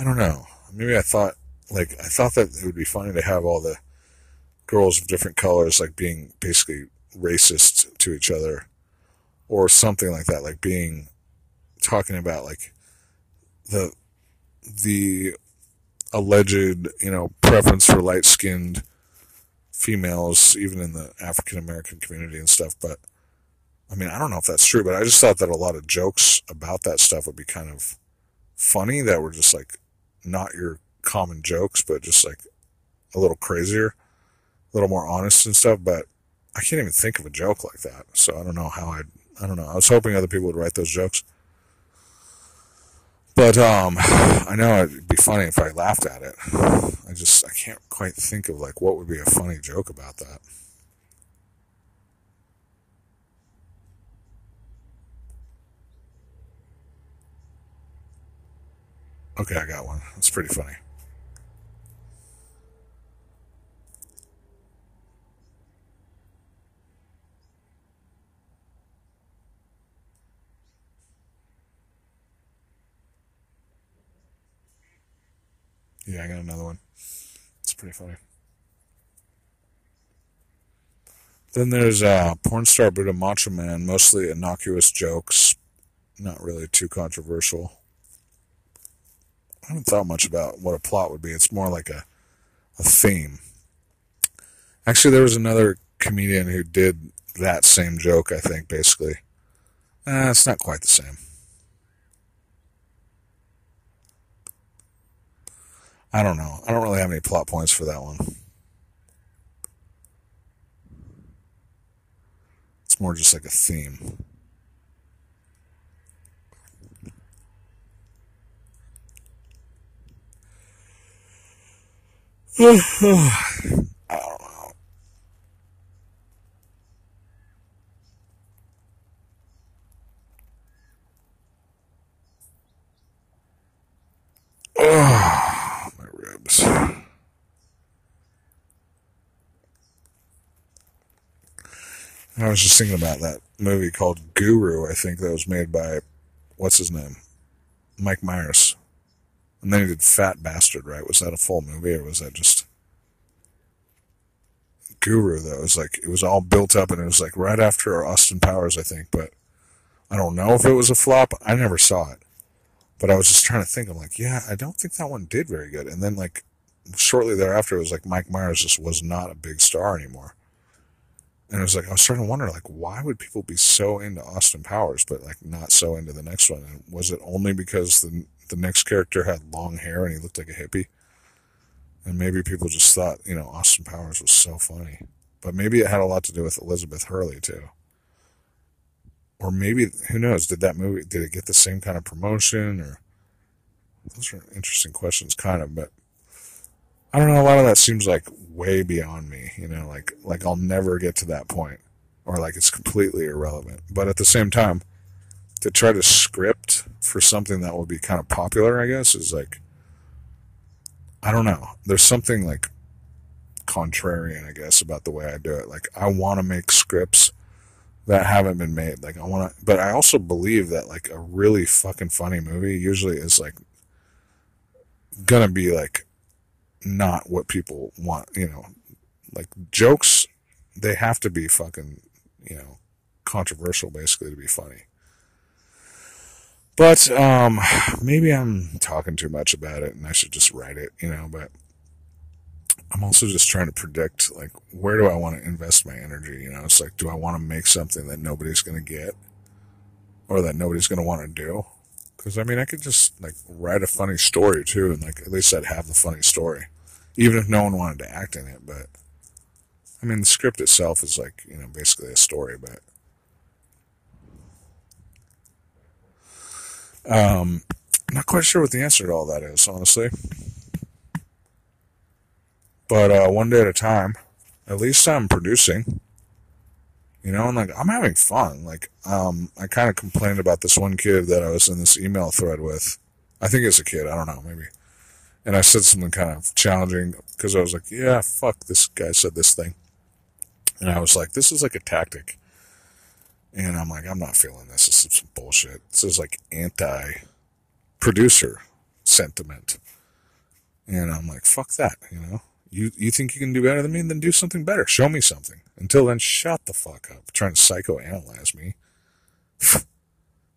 I don't know. Maybe I thought that it would be funny to have all the girls of different colors like being basically racist to each other or something like that, like being talking about like the alleged, you know, preference for light-skinned females even in the African American community and stuff, but I mean, I don't know if that's true, but I just thought that a lot of jokes about that stuff would be kind of funny that were just like not your common jokes, but just like a little crazier, a little more honest and stuff. But I can't even think of a joke like that. So I don't know how I don't know. I was hoping other people would write those jokes. But I know it'd be funny if I laughed at it. I can't quite think of like what would be a funny joke about that. Okay, I got one. That's pretty funny. Yeah, I got another one. It's pretty funny. Then there's Porn Star Buddha Macho Man, mostly innocuous jokes, not really too controversial. I haven't thought much about what a plot would be. It's more like a theme. Actually, there was another comedian who did that same joke, I think, basically. It's not quite the same. I don't know. I don't really have any plot points for that one. It's more just like a theme. I don't know. Oh, my ribs. I was just thinking about that movie called Guru, I think, that was made by, what's his name? Mike Myers. And then he did Fat Bastard, right? Was that a full movie, or was that just Guru, though? It was like, it was all built up, and it was like right after Austin Powers, I think, but I don't know if it was a flop. I never saw it. But I was just trying to think, I'm like, yeah, I don't think that one did very good. And then, like, shortly thereafter, it was like Mike Myers just was not a big star anymore. And it was like, I was starting to wonder, like, why would people be so into Austin Powers, but, like, not so into the next one? And was it only because the next character had long hair and he looked like a hippie? And maybe people just thought, you know, Austin Powers was so funny. But maybe it had a lot to do with Elizabeth Hurley, too. Or maybe, who knows, did that movie, did it get the same kind of promotion? Or those are interesting questions, kind of, but I don't know, a lot of that seems like way beyond me, you know, like I'll never get to that point, or like it's completely irrelevant. But at the same time, to try to script for something that will be kind of popular, I guess, is like, I don't know. There's something like contrarian, I guess, about the way I do it. Like, I want to make scripts that haven't been made. Like, I want to, but I also believe that like a really fucking funny movie usually is like gonna be like not what people want, you know, like jokes, they have to be fucking, you know, controversial basically to be funny. But, maybe I'm talking too much about it and I should just write it, you know, but I'm also just trying to predict, like, where do I want to invest my energy? You know, it's like, do I want to make something that nobody's going to get or that nobody's going to want to do? Because, I mean, I could just, like, write a funny story, too, and, like, at least I'd have the funny story, even if no one wanted to act in it. But, I mean, the script itself is, like, you know, basically a story, but I'm not quite sure what the answer to all that is, honestly. But one day at a time, at least I'm producing. You know, and like, I'm having fun. Like, I kind of complained about this one kid that I was in this email thread with. I think it's a kid. I don't know, maybe. And I said something kind of challenging because I was like, yeah, fuck, this guy said this thing. And I was like, this is like a tactic. And I'm like, I'm not feeling this. This is some bullshit. This is like anti-producer sentiment. And I'm like, fuck that, you know. You think you can do better than me? Then do something better. Show me something. Until then, shut the fuck up. Trying to psychoanalyze me.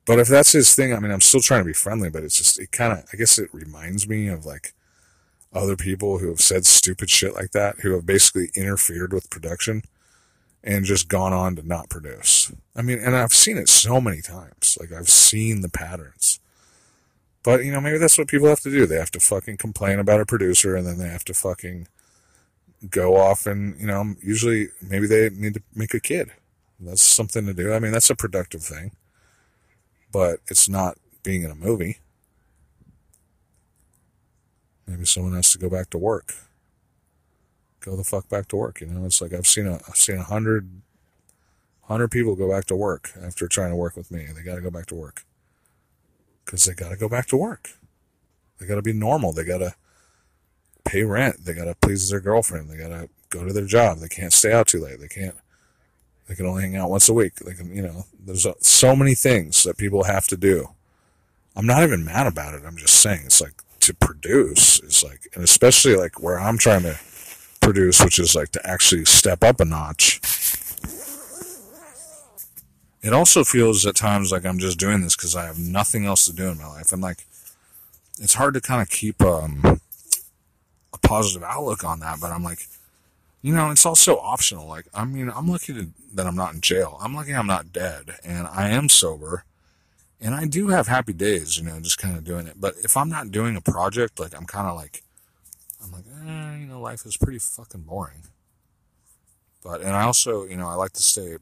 But if that's his thing, I mean, I'm still trying to be friendly, but it's just, it kind of, I guess it reminds me of, like, other people who have said stupid shit like that, who have basically interfered with production and just gone on to not produce. I mean, and I've seen it so many times. Like, I've seen the patterns. But, you know, maybe that's what people have to do. They have to fucking complain about a producer, and then they have to fucking go off and, you know, usually maybe they need to make a kid. That's something to do. I mean, that's a productive thing, but it's not being in a movie. Maybe someone has to go back to work. Go the fuck back to work. You know, it's like, I've seen 100 people go back to work after trying to work with me. They got to go back to work because they got to go back to work. They got to be normal. They got to pay rent. They got to please their girlfriend. They got to go to their job. They can't stay out too late. They can only hang out once a week. They can, you know, there's so many things that people have to do. I'm not even mad about it. I'm just saying it's like to produce is like, and especially like where I'm trying to produce, which is like to actually step up a notch. It also feels at times like I'm just doing this because I have nothing else to do in my life. And like, it's hard to kind of keep a positive outlook on that. But I'm like, you know, it's also optional. Like, I mean, I'm lucky that I'm not in jail. I'm lucky I'm not dead. And I am sober. And I do have happy days, you know, just kind of doing it. But if I'm not doing a project, like, I'm kind of like, you know, life is pretty fucking boring. But, and I also, you know, I like to stay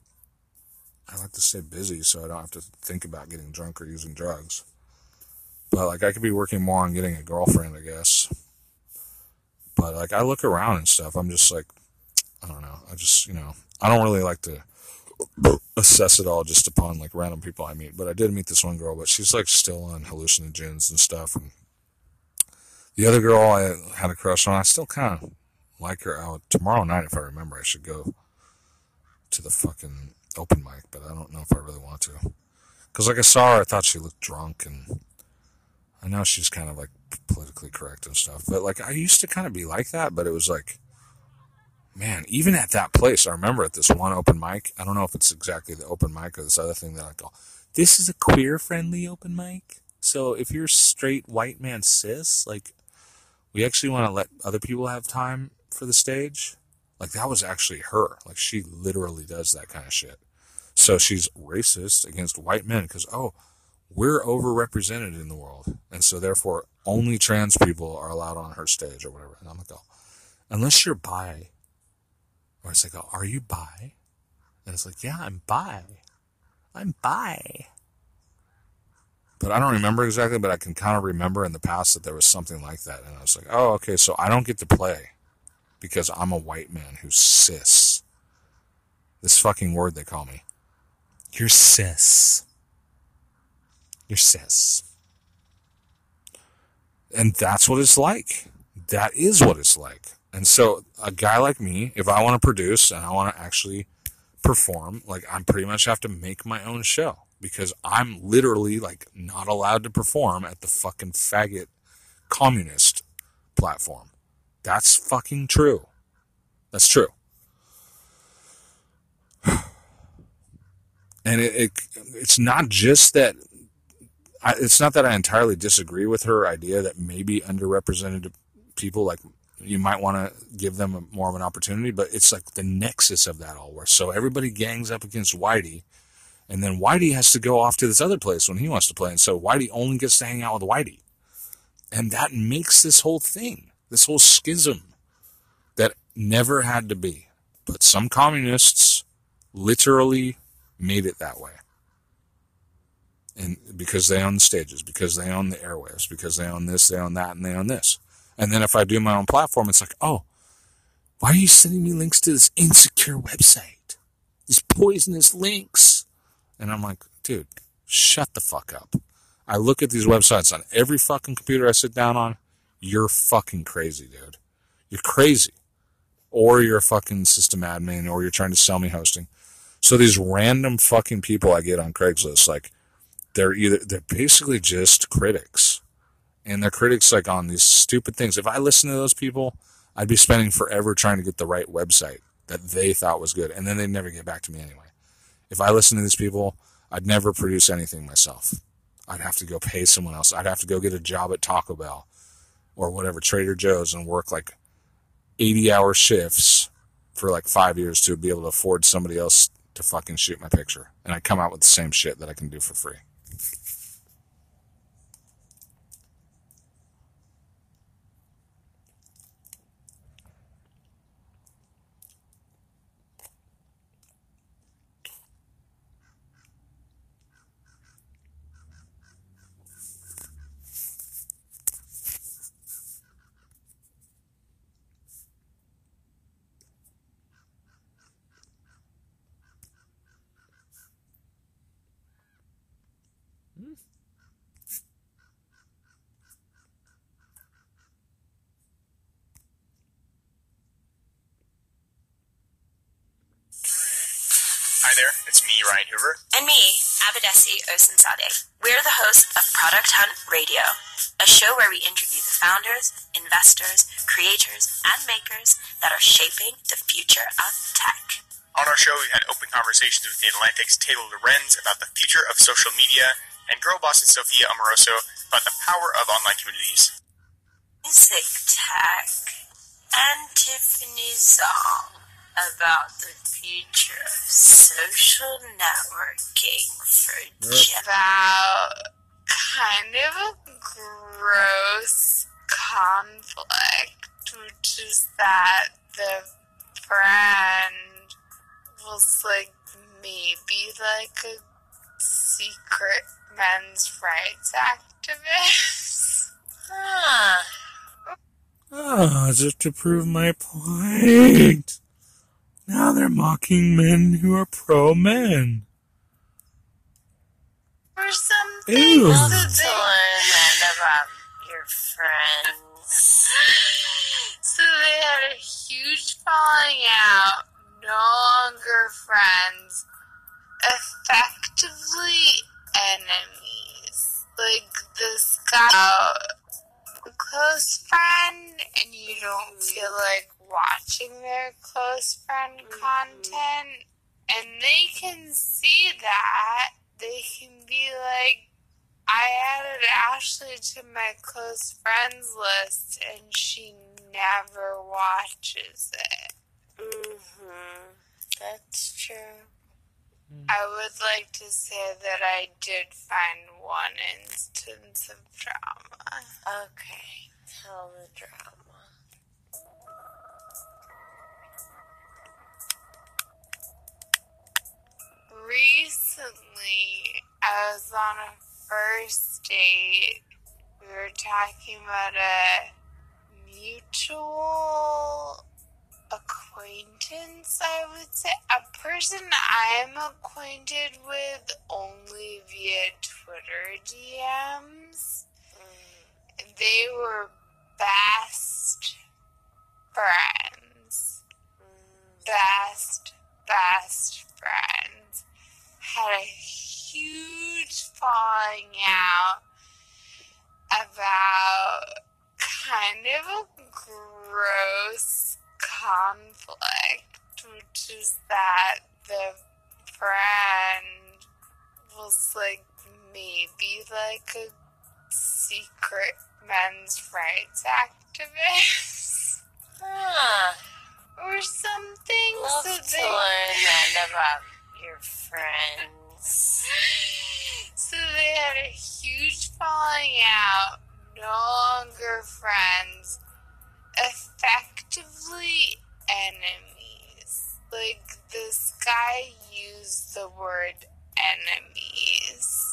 busy so I don't have to think about getting drunk or using drugs. But, like, I could be working more on getting a girlfriend, I guess. But, like, I look around and stuff. I'm just, like, I don't know. I just, you know, I don't really like to assess it all just upon, like, random people I meet. But I did meet this one girl, but she's, like, still on hallucinogens and stuff. And the other girl I had a crush on, I still kind of like her out. Tomorrow night, if I remember, I should go to the fucking open mic, but I don't know if I really want to. Because, like, I saw her, I thought she looked drunk, and I know she's kind of, like, politically correct and stuff. But, like, I used to kind of be like that, but it was like, man, even at that place, I remember at this one open mic, I don't know if it's exactly the open mic or this other thing that I call, this is a queer-friendly open mic. So if you're straight white man cis, like, we actually want to let other people have time for the stage. Like, that was actually her. Like, she literally does that kind of shit. So she's racist against white men because, oh, we're overrepresented in the world. And so, therefore, only trans people are allowed on her stage or whatever. And I'm like, oh, unless you're bi. Or it's like, oh, are you bi? And it's like, yeah, I'm bi. I'm bi. But I don't remember exactly, but I can kind of remember in the past that there was something like that. And I was like, oh, okay, so I don't get to play. Because I'm a white man who's cis. This fucking word they call me. You're cis. You're cis. And that's what it's like. That is what it's like. And so a guy like me, if I want to produce and I want to actually perform, like I pretty much have to make my own show. Because I'm literally like not allowed to perform at the fucking faggot communist platform. That's fucking true. That's true. And it's not just that, it's not that I entirely disagree with her idea that maybe underrepresented people, like, you might want to give them more of an opportunity, but it's like the nexus of that all. Where so everybody gangs up against Whitey, and then Whitey has to go off to this other place when he wants to play, and so Whitey only gets to hang out with Whitey. And that makes this whole thing. This whole schism that never had to be. But some communists literally made it that way. And because they own the stages, because they own the airwaves, because they own this, they own that, and they own this. And then if I do my own platform, it's like, oh, why are you sending me links to this insecure website? These poisonous links. And I'm like, dude, shut the fuck up. I look at these websites on every fucking computer I sit down on. You're fucking crazy, dude. You're crazy. Or you're a fucking system admin, or you're trying to sell me hosting. So these random fucking people I get on Craigslist, like, they're basically just critics. And they're critics, like, on these stupid things. If I listened to those people, I'd be spending forever trying to get the right website that they thought was good. And then they'd never get back to me anyway. If I listened to these people, I'd never produce anything myself. I'd have to go pay someone else. I'd have to go get a job at Taco Bell. Or whatever, Trader Joe's, and work like 80-hour shifts for like 5 years to be able to afford somebody else to fucking shoot my picture. And I come out with the same shit that I can do for free. Hi there, it's me, Ryan Hoover. And me, Abidesi Osensadeh. We're the hosts of Product Hunt Radio, a show where we interview the founders, investors, creators, and makers that are shaping the future of tech. On our show, we've had open conversations with The Atlantic's Taylor Lorenz about the future of social media, and Girl Boss's Sophia Amoroso about the power of online communities. Music Tech, and Tiffany Zong about the future of social networking for about kind of a gross conflict, which is that the brand was like maybe like a secret men's rights activist. Just to prove my point. Now they're mocking men who are pro-men. Or something. Ew. Else to learn about your friends. So they had a huge falling out, no longer friends, effectively enemies. Like this guy, a close friend, and you don't feel like watching their close friend content, and they can see that. They can be like, I added Ashley to my close friends list, and she never watches it. Mm-hmm. That's true. I would like to say that I did find one instance of drama. Okay, tell the drama. Recently, I was on a first date. We were talking about a mutual acquaintance, I would say. A person I am acquainted with only via Twitter DMs. They were best friends. Best friends. Had a huge falling out about kind of a gross conflict, which is that the friend was like maybe like a secret men's rights activist. Or something. Let's learn about your friends. So they had a huge falling out, no longer friends, effectively enemies. Like this guy used the word enemies.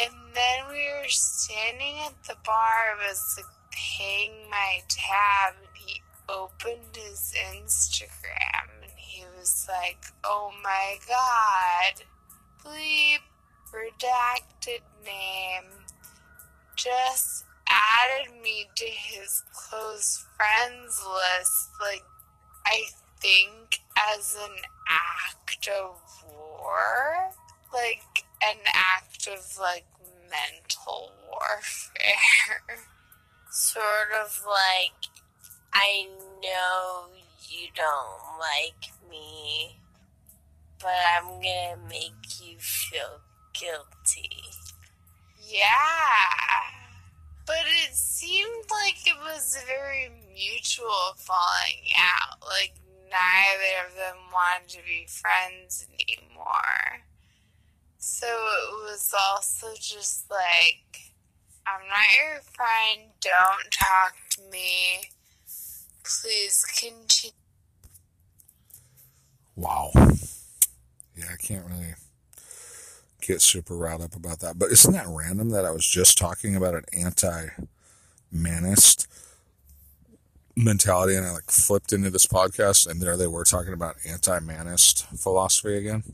And then we were standing at the bar, I was like paying my tab, and he opened his Instagram. He was like, oh my god, bleep, redacted name, just added me to his close friends list, like, I think as an act of war, like, an act of, like, mental warfare. Sort of like, I know you don't like me, but I'm gonna make you feel guilty. Yeah, but it seemed like it was a very mutual falling out. Like neither of them wanted to be friends anymore. So it was also just like, I'm not your friend, don't talk to me. Please continue. Wow. Yeah, I can't really get super riled up about that. But isn't that random that I was just talking about an anti-manist mentality and I like flipped into this podcast and there they were talking about anti-manist philosophy again?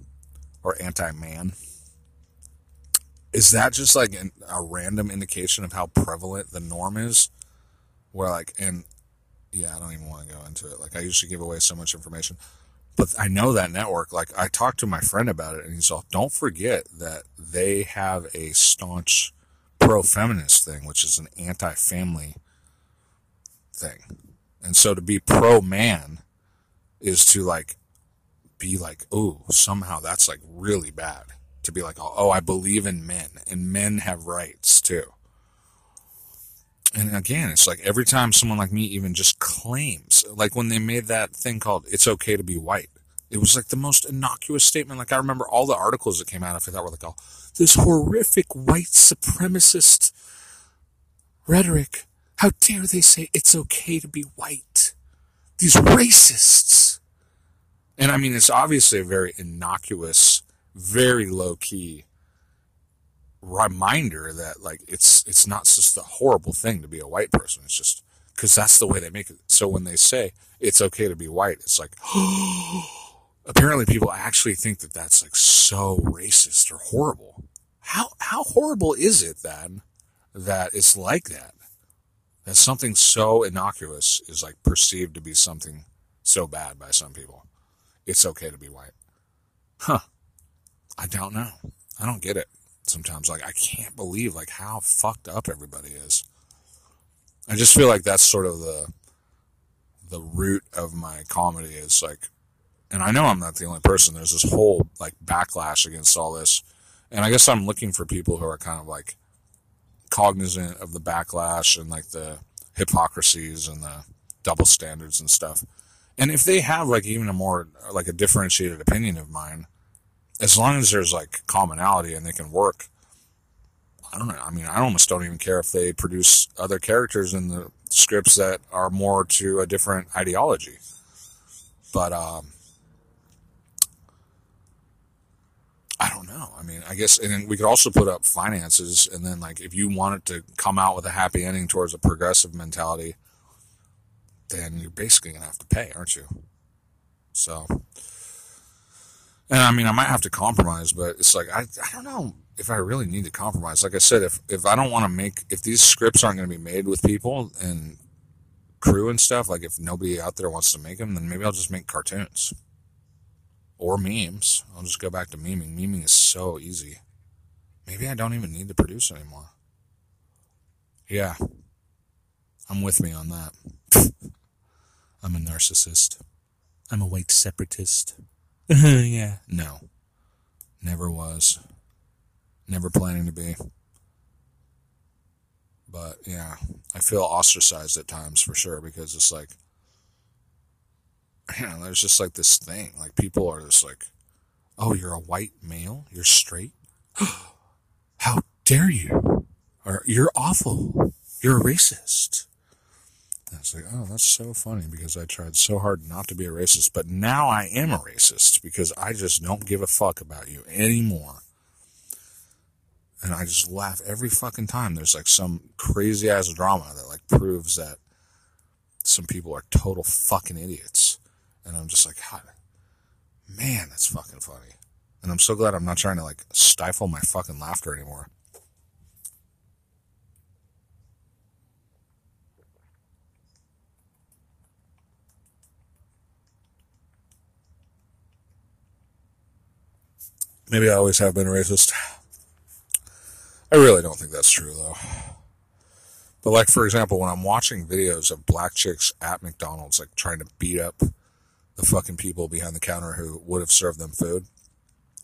Or anti-man. Is that just like a random indication of how prevalent the norm is? Where like, and yeah, I don't even want to go into it. Like, I usually give away so much information. But I know that network. Like, I talked to my friend about it, and he's all, don't forget that they have a staunch pro-feminist thing, which is an anti-family thing. And so to be pro-man is to, like, be like, oh, somehow that's, like, really bad. To be like, oh, I believe in men, and men have rights, too. And again, it's like every time someone like me even just claims, like when they made that thing called It's Okay to Be White, it was like the most innocuous statement. Like I remember all the articles that came out of it that were like, oh, this horrific white supremacist rhetoric. How dare they say it's okay to be white? These racists. And I mean, it's obviously a very innocuous, very low-key reminder that, like, it's not just a horrible thing to be a white person. It's just because that's the way they make it. So when they say it's okay to be white, it's like, apparently people actually think that that's, like, so racist or horrible. How horrible is it then that it's like that? That something so innocuous is, like, perceived to be something so bad by some people. It's okay to be white. Huh. I don't know. I don't get it. Sometimes, like, I can't believe, like, how fucked up everybody is. I just feel like that's sort of the root of my comedy is, like, and I know I'm not the only person. There's this whole, like, backlash against all this. And I guess I'm looking for people who are kind of, like, cognizant of the backlash and, like, the hypocrisies and the double standards and stuff. And if they have, like, even a more, like, a differentiated opinion of mine, as long as there's, like, commonality and they can work, I don't know. I mean, I almost don't even care if they produce other characters in the scripts that are more to a different ideology. But, I don't know. I mean, I guess, and then we could also put up finances, and then, like, if you want it to come out with a happy ending towards a progressive mentality, then you're basically going to have to pay, aren't you? So... and, I mean, I might have to compromise, but it's like, I don't know if I really need to compromise. Like I said, if I don't want to make, if these scripts aren't going to be made with people and crew and stuff, like if nobody out there wants to make them, then maybe I'll just make cartoons or memes. I'll just go back to memeing. Memeing is so easy. Maybe I don't even need to produce anymore. Yeah. I'm with me on that. I'm a narcissist. I'm a white separatist. Yeah. No. Never was. Never planning to be. But, yeah. I feel ostracized at times, for sure, because it's like, you know, there's just, like, this thing. Like, people are just like, oh, you're a white male? You're straight? How dare you? Or, you're awful. You're a racist. I was like, oh, that's so funny because I tried so hard not to be a racist, but now I am a racist because I just don't give a fuck about you anymore. And I just laugh every fucking time. There's like some crazy ass drama that like proves that some people are total fucking idiots. And I'm just like, God, man, that's fucking funny. And I'm so glad I'm not trying to like stifle my fucking laughter anymore. Maybe I always have been a racist. I really don't think that's true, though. But, like, for example, when I'm watching videos of black chicks at McDonald's, like, trying to beat up the fucking people behind the counter who would have served them food,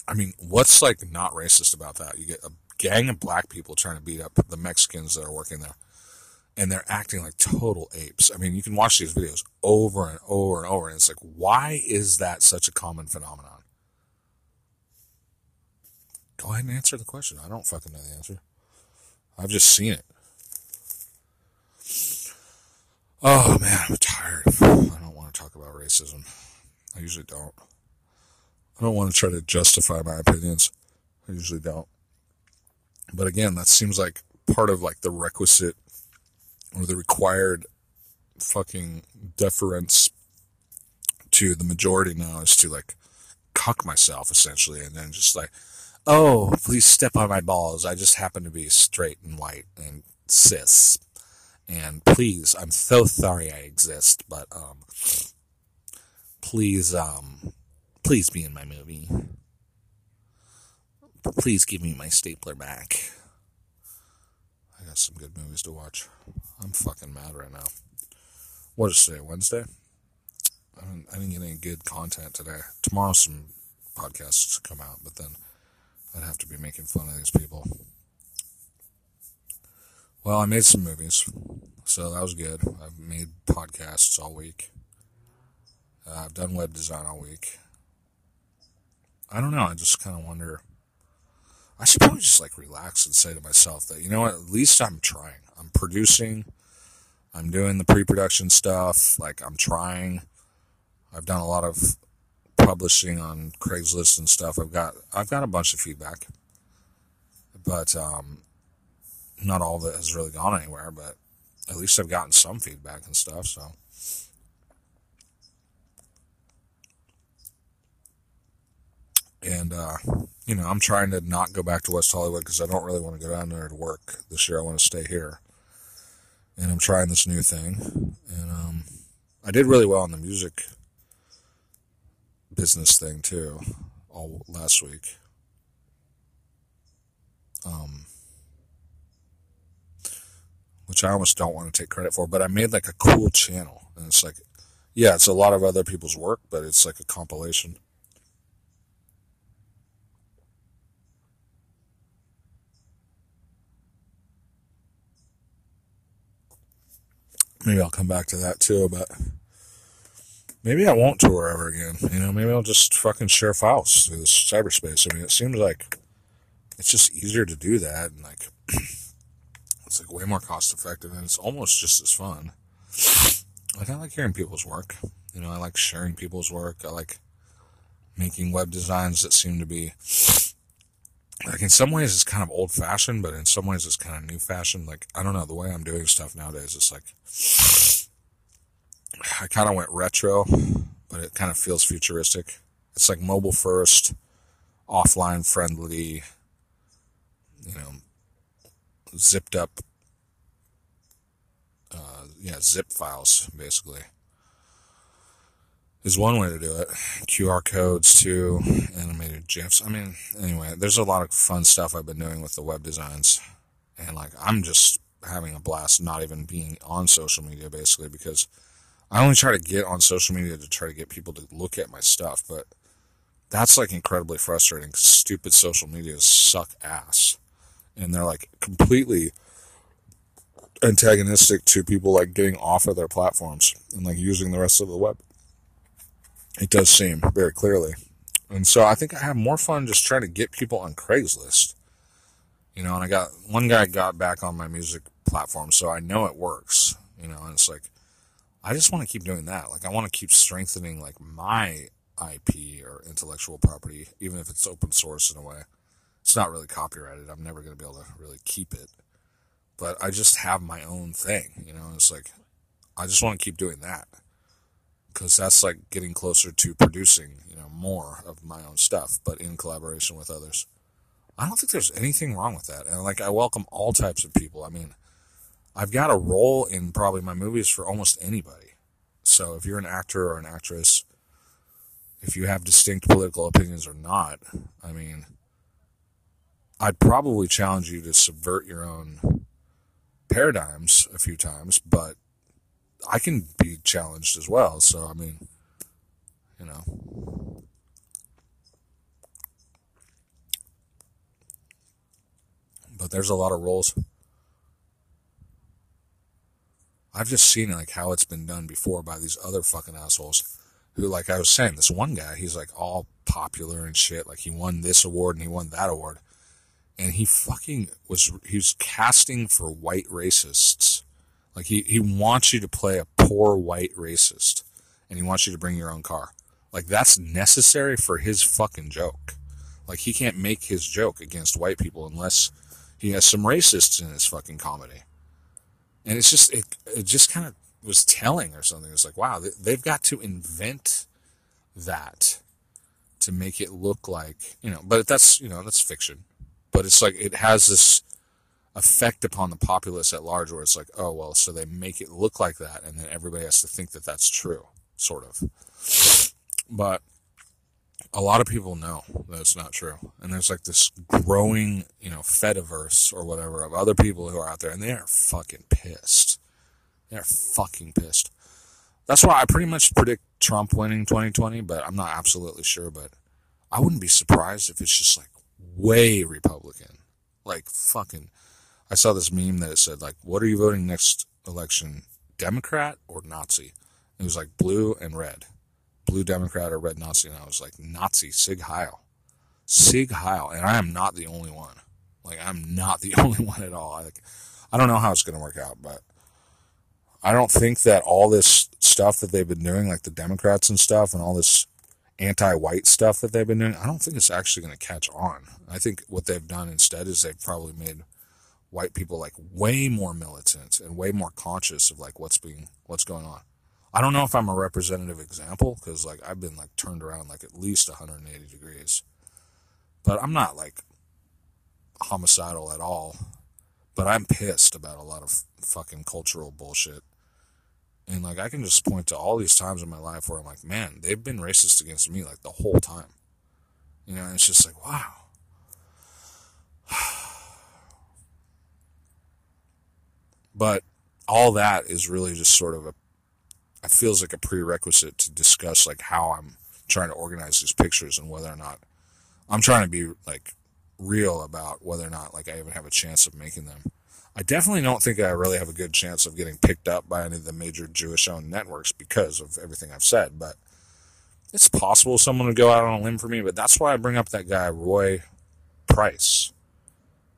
I mean, what's, like, not racist about that? You get a gang of black people trying to beat up the Mexicans that are working there, and they're acting like total apes. I mean, you can watch these videos over and over and over, and it's like, why is that such a common phenomenon? Go ahead and answer the question. I don't fucking know the answer. I've just seen it. Oh, man, I'm tired. I don't want to talk about racism. I usually don't. I don't want to try to justify my opinions. I usually don't. But again, that seems like part of like the requisite or the required fucking deference to the majority now is to like cuck myself essentially and then just like, oh, please step on my balls. I just happen to be straight and white and cis. And please, I'm so sorry I exist, but please be in my movie. Please give me my stapler back. got some good movies to watch. I'm fucking mad right now. What is today, Wednesday? I didn't get any good content today. Tomorrow some podcasts come out, but then I'd have to be making fun of these people. Well, I made some movies, so that was good. I've made podcasts all week. I've done web design all week. I don't know, I just kind of wonder. I should probably just like relax and say to myself that, you know what, at least I'm trying. I'm producing. I'm doing the pre-production stuff. Like, I'm trying. I've done a lot of publishing on Craigslist and stuff. I've got a bunch of feedback, but not all of it has really gone anywhere. But at least I've gotten some feedback and stuff. So and you know, I'm trying to not go back to West Hollywood because I don't really want to go down there to work this year. I want to stay here, and I'm trying this new thing. And I did really well in the music business thing too, all last week. Which I almost don't want to take credit for, but I made like a cool channel, and it's like, yeah, it's a lot of other people's work, but it's like a compilation. Maybe I'll come back to that too, but maybe I won't tour ever again. You know, maybe I'll just fucking share files through this cyberspace. I mean, it seems like it's just easier to do that, and like it's like way more cost effective, and it's almost just as fun. Like, I like hearing people's work. You know, I like sharing people's work. I like making web designs that seem to be like, in some ways it's kind of old fashioned, but in some ways it's kind of new fashioned. Like, I don't know, the way I'm doing stuff nowadays, it's like, I kind of went retro, but it kind of feels futuristic. It's like mobile first, offline friendly, you know, zipped up, zip files, basically, is one way to do it. QR codes too, animated GIFs. I mean, anyway, there's a lot of fun stuff I've been doing with the web designs, and like, I'm just having a blast not even being on social media, basically, because I only try to get on social media to try to get people to look at my stuff, but that's like incredibly frustrating, 'cause stupid social media suck ass. And they're like completely antagonistic to people like getting off of their platforms and like using the rest of the web. It does seem very clearly. And so I think I have more fun just trying to get people on Craigslist. You know, and I got one guy got back on my music platform, so I know it works. You know, and it's like, I just want to keep doing that. Like, I want to keep strengthening like my IP or intellectual property, even if it's open source in a way. It's not really copyrighted. I'm never going to be able to really keep it. But I just have my own thing, you know. It's like, I just want to keep doing that, because that's like getting closer to producing, you know, more of my own stuff, but in collaboration with others. I don't think there's anything wrong with that. And like, I welcome all types of people. I mean, I've got a role in probably my movies for almost anybody. So if you're an actor or an actress, if you have distinct political opinions or not, I mean, I'd probably challenge you to subvert your own paradigms a few times, but I can be challenged as well. So, I mean, you know, but there's a lot of roles. I've just seen like how it's been done before by these other fucking assholes who, like I was saying, this one guy, he's like all popular and shit. Like, he won this award and he won that award. And he fucking was casting for white racists. Like, he wants you to play a poor white racist. And he wants you to bring your own car. Like, that's necessary for his fucking joke. Like, he can't make his joke against white people unless he has some racists in his fucking comedy. And it's just, it just kind of was telling or something. It's like, wow, they've got to invent that to make it look like, you know, but that's, you know, that's fiction. But it's like, it has this effect upon the populace at large where it's like, oh, well, so they make it look like that, and then everybody has to think that that's true, sort of. But a lot of people know that it's not true. And there's like this growing, fediverse or whatever of other people who are out there, and they are fucking pissed. They're fucking pissed. That's why I pretty much predict Trump winning 2020, but I'm not absolutely sure. But I wouldn't be surprised if it's just like way Republican. Like fucking, I saw this meme that it said like, what are you voting next election, Democrat or Nazi? It was like blue and red, blue Democrat or red Nazi. And I was like, Nazi, Sig Heil, Sig Heil. And I am not the only one. Like, I'm not the only one at all. Like, I don't know how it's going to work out, but I don't think that all this stuff that they've been doing, like the Democrats and stuff, and all this anti-white stuff that they've been doing, I don't think it's actually going to catch on. I think what they've done instead is they've probably made white people like way more militant and way more conscious of like what's going on. I don't know if I'm a representative example, because like I've been like turned around like at least 180 degrees, but I'm not like homicidal at all. But I'm pissed about a lot of fucking cultural bullshit. And, like, I can just point to all these times in my life where I'm like, man, they've been racist against me, like, the whole time. You know, and it's just like, wow. But all that is really just sort of it feels like a prerequisite to discuss, like, how I'm trying to organize these pictures and whether or not I'm trying to be, like, real about whether or not, like, I even have a chance of making them. I definitely don't think I really have a good chance of getting picked up by any of the major Jewish-owned networks because of everything I've said, but it's possible someone would go out on a limb for me, but that's why I bring up that guy, Roy Price.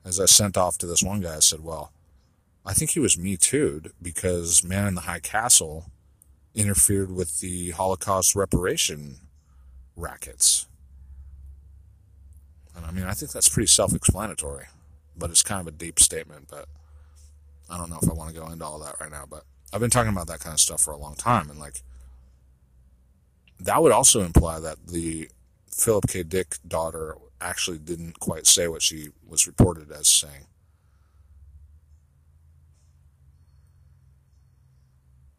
As I sent off to this one guy, I said, well, I think he was Me Too'd because Man in the High Castle interfered with the Holocaust reparation rackets. And I mean, I think that's pretty self-explanatory, but it's kind of a deep statement, but I don't know if I want to go into all that right now, but I've been talking about that kind of stuff for a long time. And like, that would also imply that the Philip K. Dick daughter actually didn't quite say what she was reported as saying.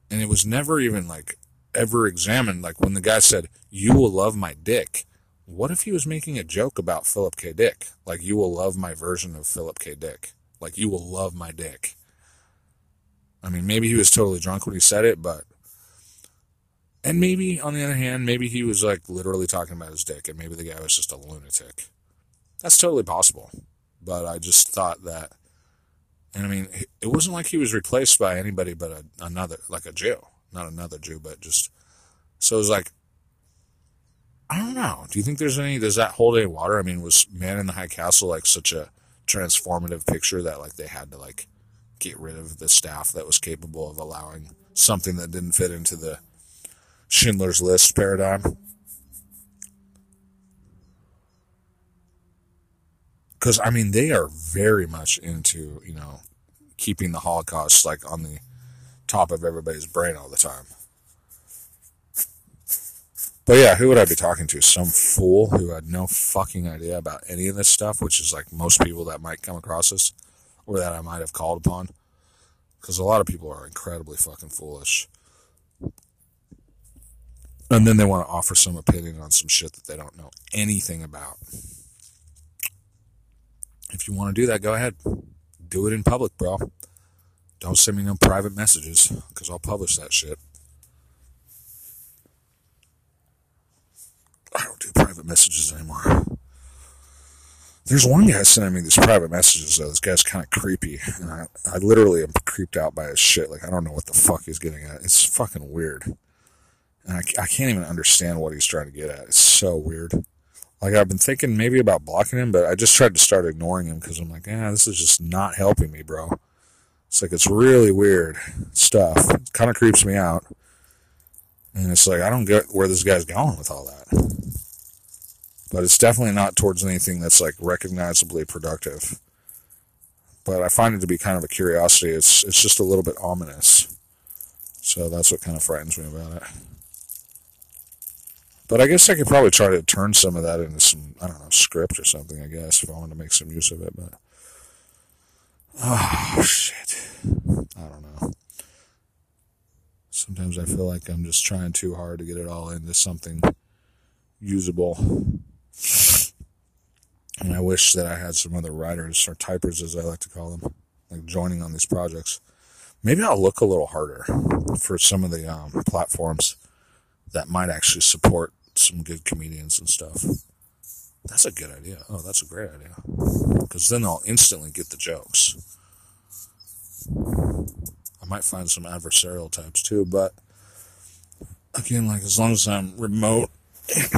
And it was never even like ever examined. Like when the guy said, you will love my dick. What if he was making a joke about Philip K. Dick? Like, you will love my version of Philip K. Dick. Like, you will love my dick. I mean, maybe he was totally drunk when he said it, but... And maybe, on the other hand, maybe he was, like, literally talking about his dick, and maybe the guy was just a lunatic. That's totally possible. But I just thought that... And, I mean, it wasn't like he was replaced by anybody but another... Like, a Jew. Not another Jew, but just... So it was like... I don't know. Do you think there's any, does that hold any water? I mean, was Man in the High Castle like such a transformative picture that like they had to like get rid of the staff that was capable of allowing something that didn't fit into the Schindler's List paradigm? Because, I mean, they are very much into, keeping the Holocaust like on the top of everybody's brain all the time. But yeah, who would I be talking to? Some fool who had no fucking idea about any of this stuff, which is like most people that might come across this, or that I might have called upon. Because a lot of people are incredibly fucking foolish. And then they want to offer some opinion on some shit that they don't know anything about. If you want to do that, go ahead. Do it in public, bro. Don't send me no private messages, because I'll publish that shit. I don't do private messages anymore. There's one guy sending me these private messages, though. This guy's kind of creepy, and I literally am creeped out by his shit. Like, I don't know what the fuck he's getting at. It's fucking weird. And I can't even understand what he's trying to get at. It's so weird. Like, I've been thinking maybe about blocking him, but I just tried to start ignoring him because I'm like, this is just not helping me, bro. It's like, it's really weird stuff. It kind of creeps me out. And it's like, I don't get where this guy's going with all that. But it's definitely not towards anything that's, like, recognizably productive. But I find it to be kind of a curiosity. It's just a little bit ominous. So that's what kind of frightens me about it. But I guess I could probably try to turn some of that into some, I don't know, script or something, I guess, if I wanted to make some use of it. But, oh, shit. I don't know. Sometimes I feel like I'm just trying too hard to get it all into something usable. And I wish that I had some other writers, or typers as I like to call them, like joining on these projects. Maybe I'll look a little harder for some of the platforms that might actually support some good comedians and stuff. That's a good idea. Oh, that's a great idea. Because then they'll instantly get the jokes. I might find some adversarial types too, but again, like as long as I'm remote,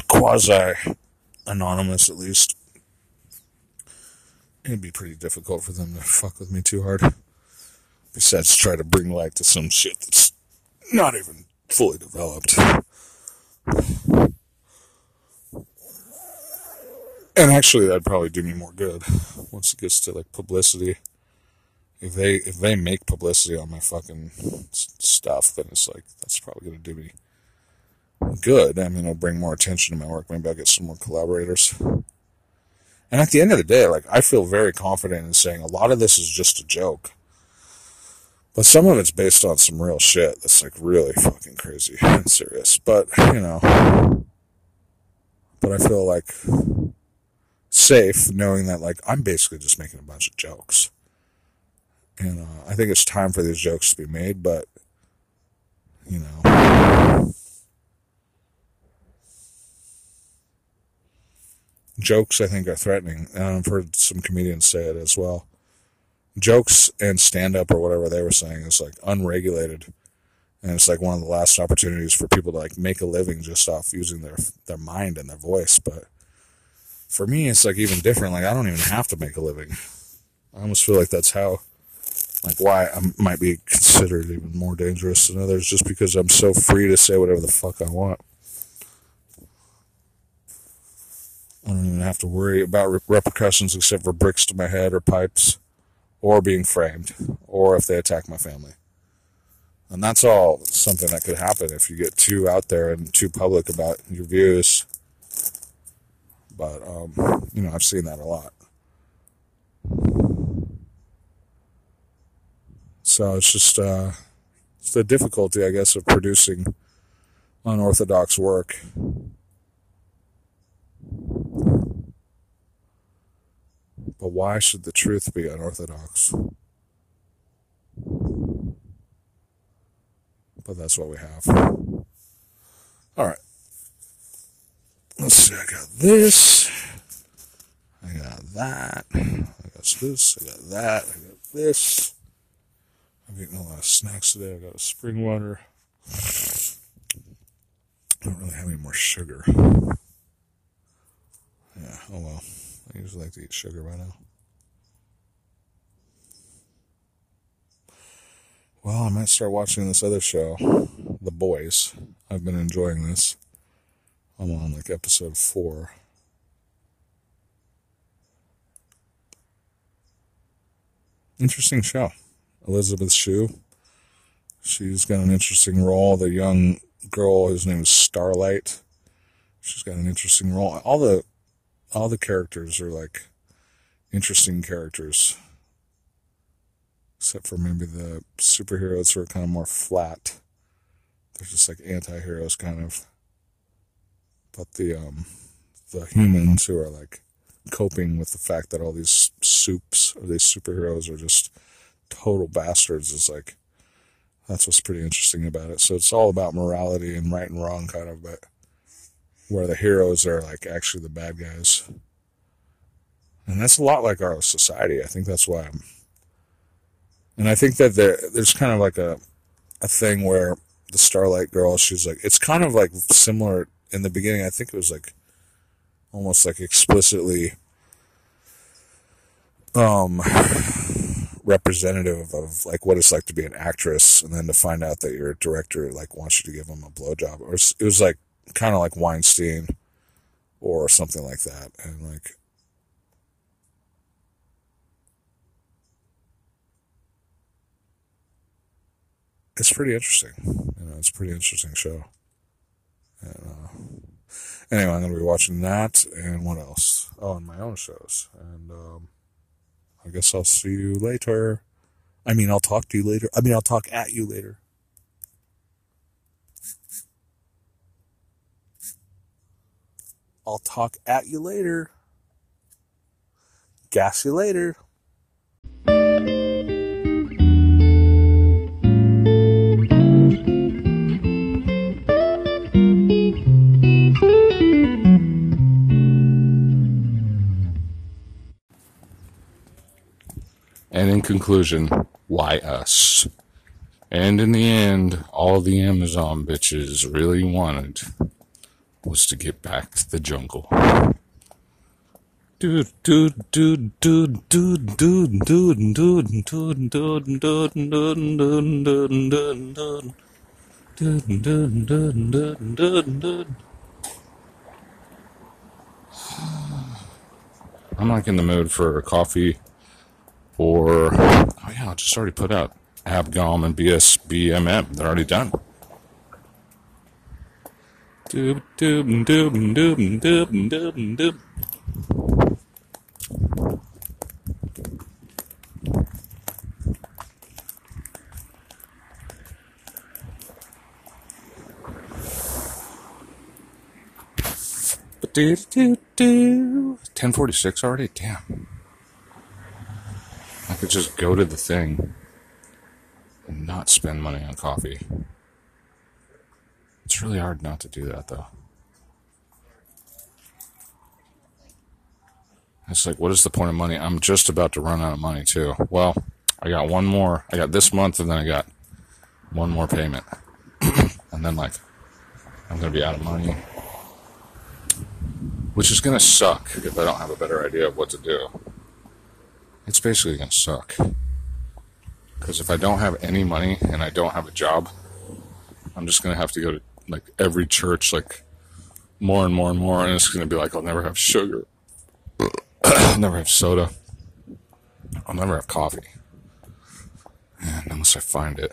quasi-anonymous at least, it'd be pretty difficult for them to fuck with me too hard. Besides try to bring light to some shit that's not even fully developed. And actually, that'd probably do me more good once it gets to, like, publicity. If they make publicity on my fucking stuff, then it's like, that's probably going to do me good. I mean, it'll bring more attention to my work. Maybe I'll get some more collaborators. And at the end of the day, like, I feel very confident in saying a lot of this is just a joke. But some of it's based on some real shit that's, like, really fucking crazy and serious. But, you know, but I feel like safe knowing that, like, I'm basically just making a bunch of jokes. And I think it's time for these jokes to be made, but, you know, jokes, I think, are threatening. And I've heard some comedians say it as well. Jokes and stand-up or whatever they were saying is, like, unregulated. And it's, like, one of the last opportunities for people to, like, make a living just off using their mind and their voice, but for me, it's, like, even different. Like, I don't even have to make a living. I almost feel like that's how, like, why I might be considered even more dangerous than others, just because I'm so free to say whatever the fuck I want. I don't even have to worry about repercussions except for bricks to my head or pipes or being framed or if they attack my family. And that's all something that could happen if you get too out there and too public about your views. But, you know, I've seen that a lot. So it's just it's the difficulty, I guess, of producing unorthodox work. But why should the truth be unorthodox? But that's what we have. All right. Let's see, I got this, I got that, I got this, I got that, I got this. I'm eating a lot of snacks today. I got a spring water. I don't really have any more sugar. Yeah, oh well. I usually like to eat sugar by now. Well, I might start watching this other show, The Boys. I've been enjoying this. I'm on, like, episode 4. Interesting show. Elizabeth Shue. She's got an interesting role. The young girl, whose name is Starlight. She's got an interesting role. All the characters are, like, interesting characters. Except for maybe the superheroes who are kind of more flat. They're just, like, anti-heroes, kind of. But the humans who are, like, coping with the fact that all these soups or these superheroes are just total bastards is, like, that's what's pretty interesting about it. So it's all about morality and right and wrong, kind of, but where the heroes are, like, actually the bad guys. And that's a lot like our society. I think that's why and I think that there's kind of, like, a thing where the Starlight girl, she's, like, it's kind of, like, similar. In the beginning, I think it was, like, almost, like, explicitly representative of, like, what it's like to be an actress, and then to find out that your director, like, wants you to give him a blowjob. Or it was, like, kind of like Weinstein or something like that. And, like, it's pretty interesting. You know, it's a pretty interesting show. And, anyway, I'm going to be watching that, and what else? Oh, and my own shows. And I guess I'll see you later. I mean, I'll talk to you later. I mean, I'll talk at you later. I'll talk at you later. Gas you later. And in conclusion, why us? And in the end, all the Amazon bitches really wanted was to get back to the jungle. Dude, dude, dude, dude, dude, dude, dude, dude, dude, dude, dude. I'm like in the mood for a coffee. Or, oh yeah, I just already put out Abgom and BSBMM. They're already done. Doop, doop, doop, doop, doop, doop, doop. But do, do, do. 10:46 already? Damn. I could just go to the thing and not spend money on coffee. It's really hard not to do that, though. It's like, what is the point of money? I'm just about to run out of money, too. Well, I got one more. I got this month, and then I got one more payment. And then, like, I'm going to be out of money. Which is going to suck if I don't have a better idea of what to do. It's basically going to suck. Because if I don't have any money and I don't have a job, I'm just going to have to go to, like, every church, like, more and more and more. And it's going to be like, I'll never have sugar. I'll never have soda. I'll never have coffee. And unless I find it.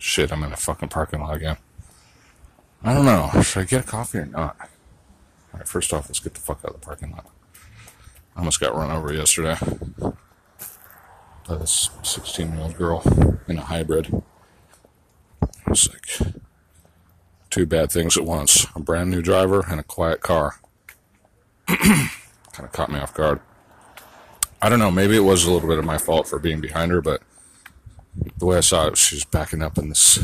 Shit, I'm in a fucking parking lot again. I don't know. Should I get a coffee or not? Alright, first off, let's get the fuck out of the parking lot. I almost got run over yesterday by this 16-year-old girl in a hybrid. It was like two bad things at once. A brand new driver and a quiet car. Kind of caught me off guard. I don't know, maybe it was a little bit of my fault for being behind her, but the way I saw it, she was backing up in this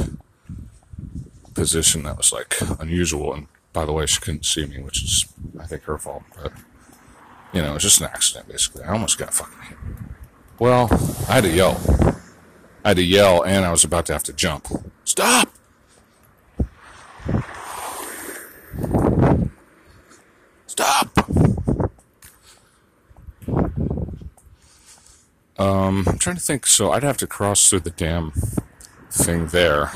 position that was, like, unusual. And, by the way, she couldn't see me, which is, I think, her fault. But, you know, it was just an accident, basically. I almost got fucking hit. Well, I had to yell. And I was about to have to jump. Stop! Stop! I'm trying to think, so I'd have to cross through the damn thing there,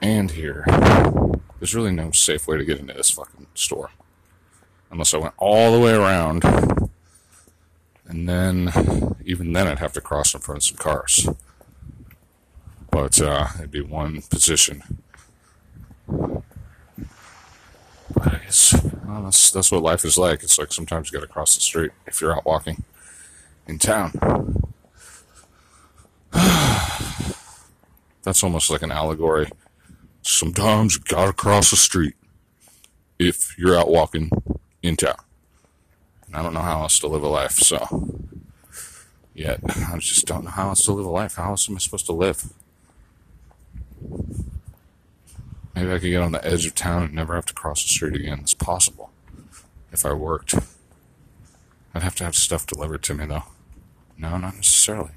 and here. There's really no safe way to get into this fucking store, unless I went all the way around, and then, even then I'd have to cross in front of some cars, but it'd be one position. But I guess, well, that's what life is like. It's like sometimes you gotta cross the street if you're out walking. In town. That's almost like an allegory. Sometimes you gotta cross the street if you're out walking in town. And I don't know how else to live a life, so. Yet, I just don't know how else to live a life. How else am I supposed to live? Maybe I could get on the edge of town and never have to cross the street again. It's possible. If I worked. I'd have to have stuff delivered to me, though. No, not necessarily.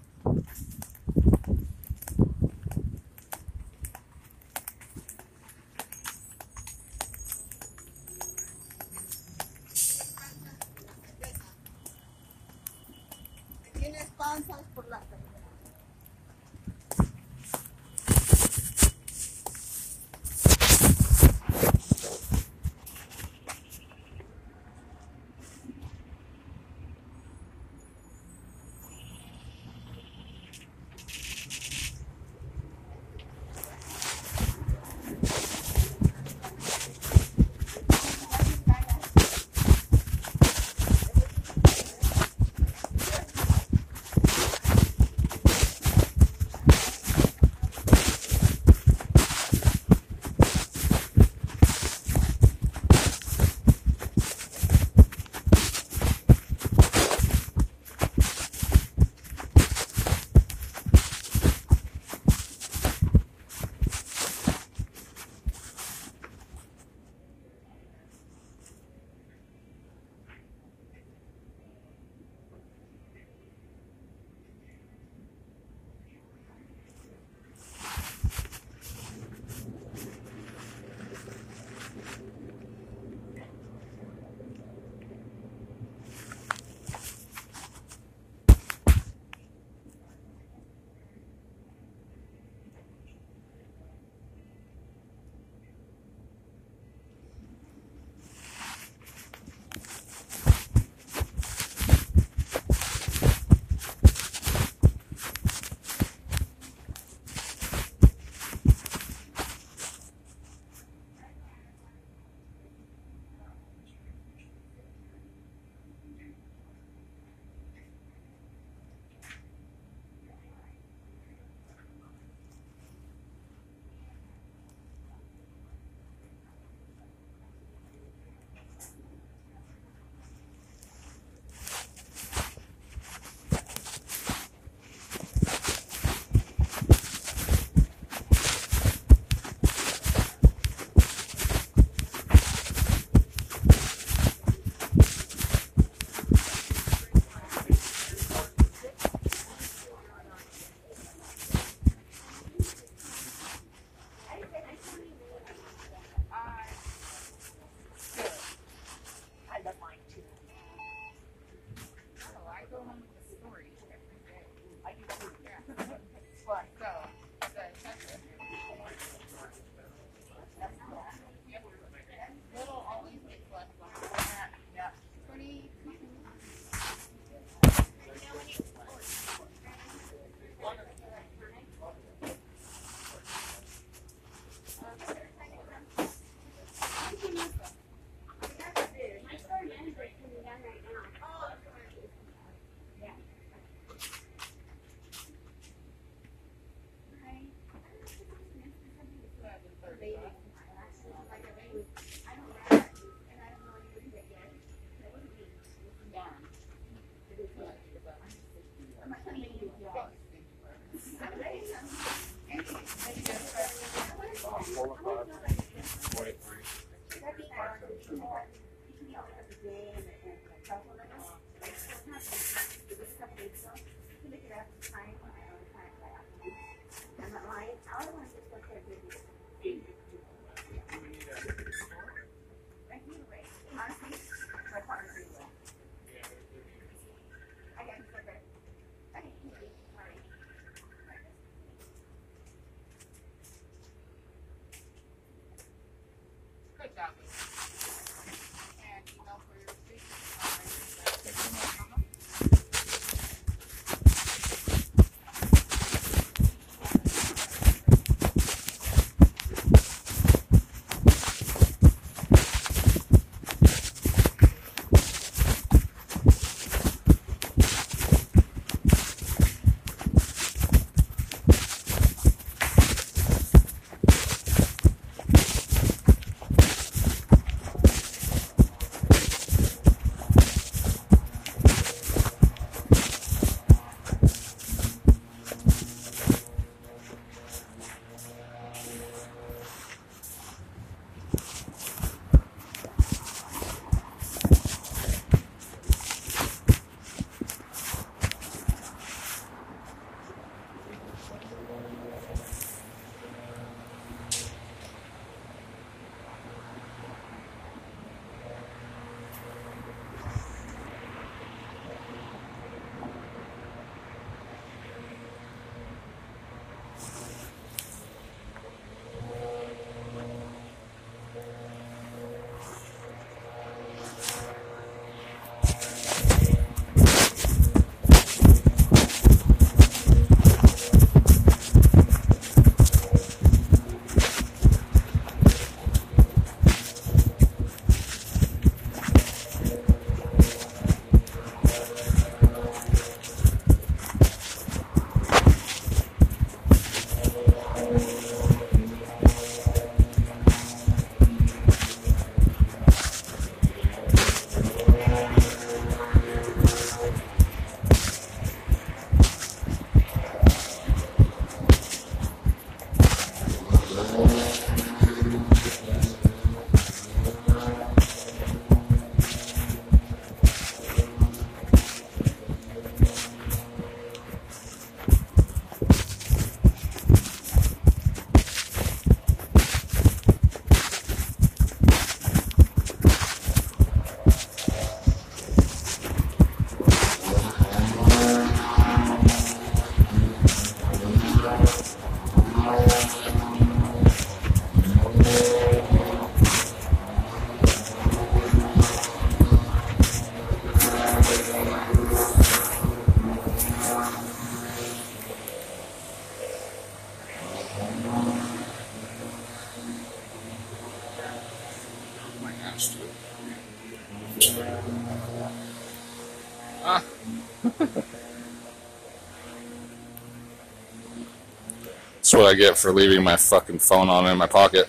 That's what I get for leaving my fucking phone on in my pocket.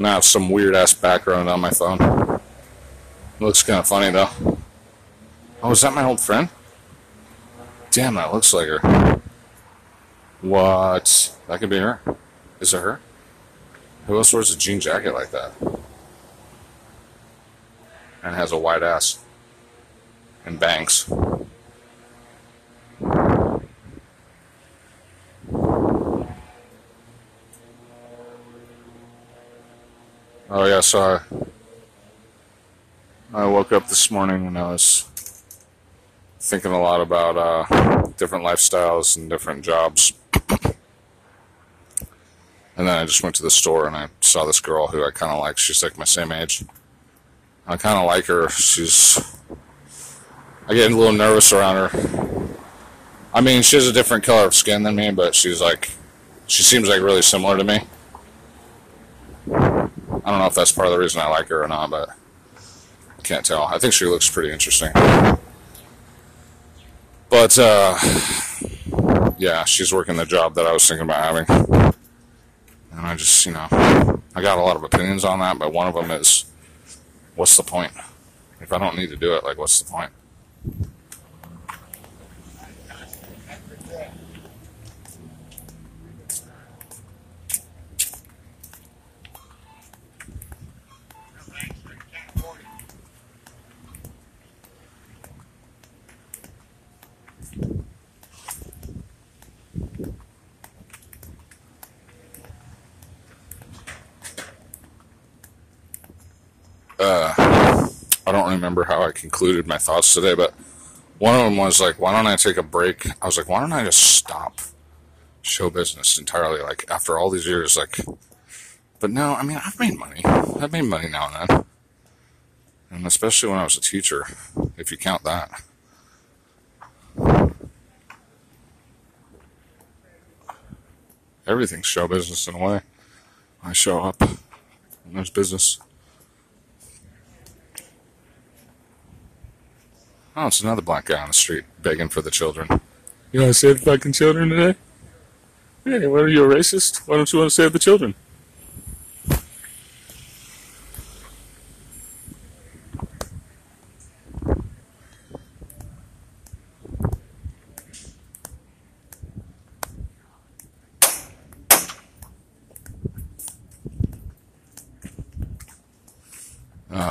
Now I have some weird ass background on my phone. Looks kind of funny though. Oh, is that my old friend? Damn, that looks like her. What? That could be her. Is it her? Who else wears a jean jacket like that? And has a wide ass. And bangs. Oh yeah, so I woke up this morning and I was thinking a lot about different lifestyles and different jobs. And then I just went to the store and I saw this girl who I kind of like. She's like my same age. I kind of like her. I get a little nervous around her. I mean, she has a different color of skin than me, but she seems like really similar to me. I don't know if that's part of the reason I like her or not, but I can't tell. I think she looks pretty interesting. But, yeah, she's working the job that I was thinking about having. And I just, you know, I got a lot of opinions on that, but one of them is, what's the point? If I don't need to do it, like, what's the point? I don't remember how I concluded my thoughts today, but one of them was like, why don't I take a break? I was like, why don't I just stop show business entirely? Like, after all these years, like, but no, I mean, I've made money. I've made money now and then. And especially when I was a teacher, if you count that. Everything's show business in a way. I show up and there's business. Oh, it's another black guy on the street begging for the children. You want to save the fucking children today? Hey, what are you, a racist? Why don't you want to save the children?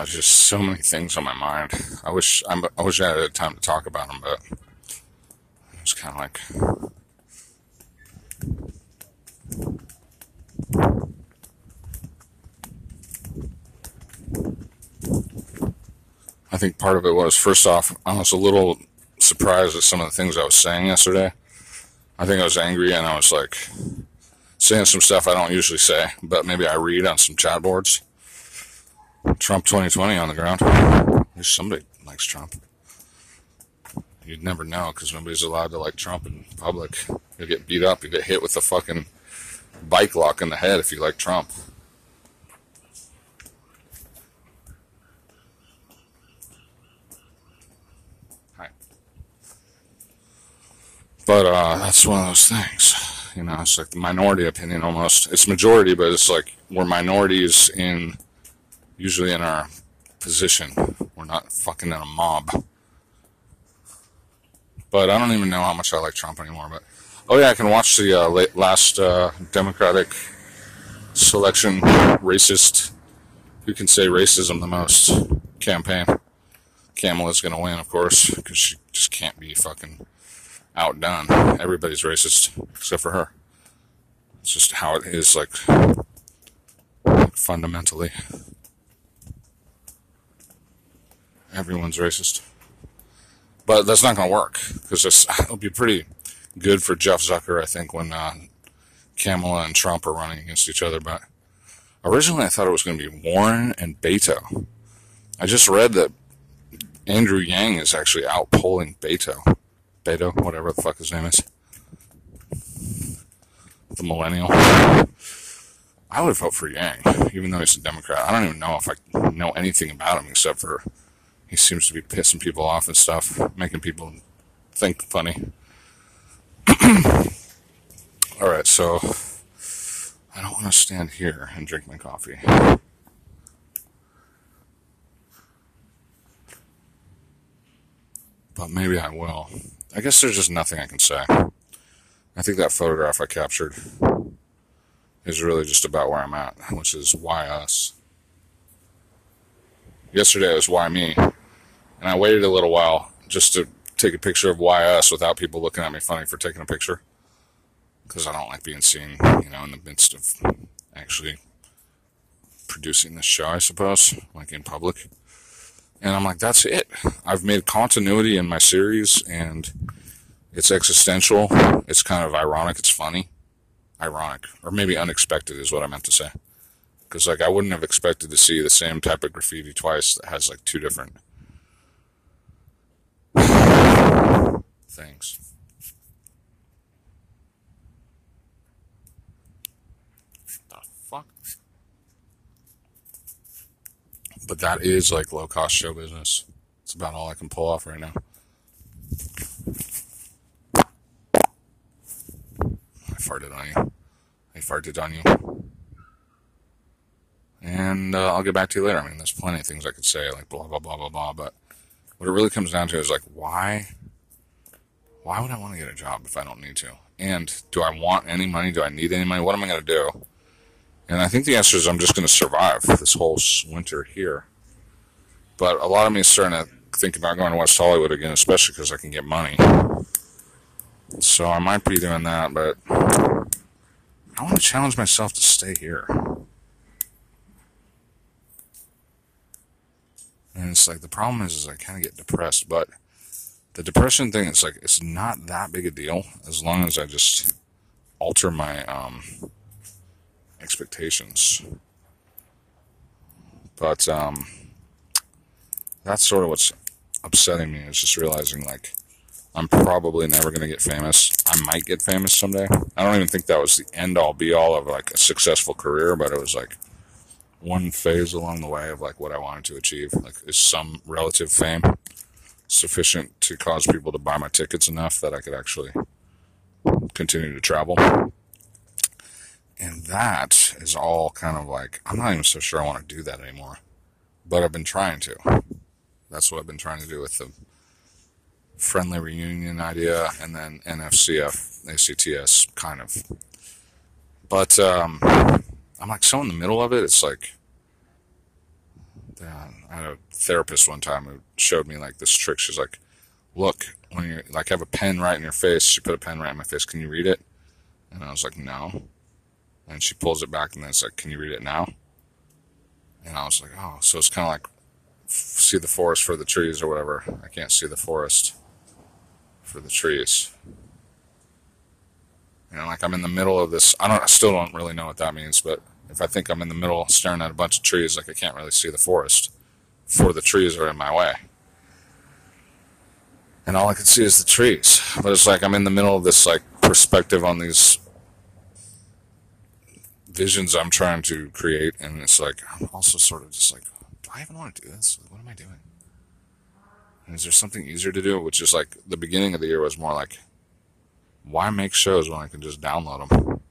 Just so many things on my mind. I wish I had time to talk about them, but it was kind of like, I think part of it was, first off, I was a little surprised at some of the things I was saying yesterday. I think I was angry and I was like saying some stuff I don't usually say, but maybe I read on some chat boards. Trump 2020 on the ground. There's somebody that likes Trump. You'd never know, because nobody's allowed to like Trump in public. You'll get beat up. You get hit with a fucking bike lock in the head if you like Trump. Hi. But that's one of those things. You know, it's like the minority opinion almost. It's majority, but it's like we're minorities in... usually in our position. We're not fucking in a mob. But I don't even know how much I like Trump anymore. But oh yeah, I can watch the last Democratic selection racist, who can say racism the most, campaign. Kamala's going to win, of course, because she just can't be fucking outdone. Everybody's racist, except for her. It's just how it is, like fundamentally. Everyone's racist. But that's not going to work, because it'll be pretty good for Jeff Zucker, I think, when Kamala and Trump are running against each other. But originally I thought it was going to be Warren and Beto. I just read that Andrew Yang is actually outpolling Beto. Beto, whatever the fuck his name is. The millennial. I would vote for Yang, even though he's a Democrat. I don't even know if I know anything about him except for... he seems to be pissing people off and stuff, making people think funny. Alright, so I don't want to stand here and drink my coffee. But maybe I will. I guess there's just nothing I can say. I think that photograph I captured is really just about where I'm at, which is why us. Yesterday it was why me. And I waited a little while just to take a picture of why us without people looking at me funny for taking a picture. Because I don't like being seen, you know, in the midst of actually producing this show, I suppose, like in public. And I'm like, that's it. I've made continuity in my series, and it's existential. It's kind of ironic. It's funny. Ironic. Or maybe unexpected is what I meant to say. Because, like, I wouldn't have expected to see the same type of graffiti twice that has, like, two different... things. The fuck? But that is like low cost show business. It's about all I can pull off right now. I farted on you. I farted on you. And I'll get back to you later. I mean, there's plenty of things I could say, like blah, blah, blah, blah, blah. But what it really comes down to is like, why... why would I want to get a job if I don't need to? And do I want any money? Do I need any money? What am I going to do? And I think the answer is I'm just going to survive this whole winter here. But a lot of me is starting to think about going to West Hollywood again, especially because I can get money. So I might be doing that, but I want to challenge myself to stay here. And it's like, the problem is I kind of get depressed, but the depression thing, it's like, it's not that big a deal as long as I just alter my expectations. But that's sort of what's upsetting me, is just realizing, like, I'm probably never going to get famous. I might get famous someday. I don't even think that was the end-all, be-all of, like, a successful career, but it was, like, one phase along the way of, like, what I wanted to achieve. Like, is some relative fame sufficient to cause people to buy my tickets enough that I could actually continue to travel? And that is all kind of like, I'm not even so sure I want to do that anymore. But I've been trying to. That's what I've been trying to do with the friendly reunion idea, and then NFCF, ACTS, kind of. But I'm like so in the middle of it. It's like, I had a therapist one time who showed me like this trick. She's like, look, when you like have a pen right in your face, she put a pen right in my face, can you read it? And I was like, no. And she pulls it back and then it's like, can you read it now? And I was like, oh, so it's kind of like, see the forest for the trees or whatever. I can't see the forest for the trees. You know, like I'm in the middle of this. I still don't really know what that means, but if I think I'm in the middle staring at a bunch of trees, like I can't really see the forest for the trees are in my way. And all I can see is the trees. But it's like I'm in the middle of this like perspective on these visions I'm trying to create, and it's like I'm also sort of just like, do I even want to do this? What am I doing? And is there something easier to do? Which is like the beginning of the year was more like, why make shows when I can just download them?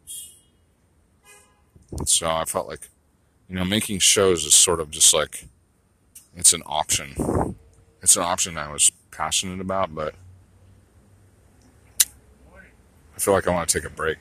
So I felt like, you know, making shows is sort of just like, it's an option. It's an option I was passionate about, but I feel like I want to take a break.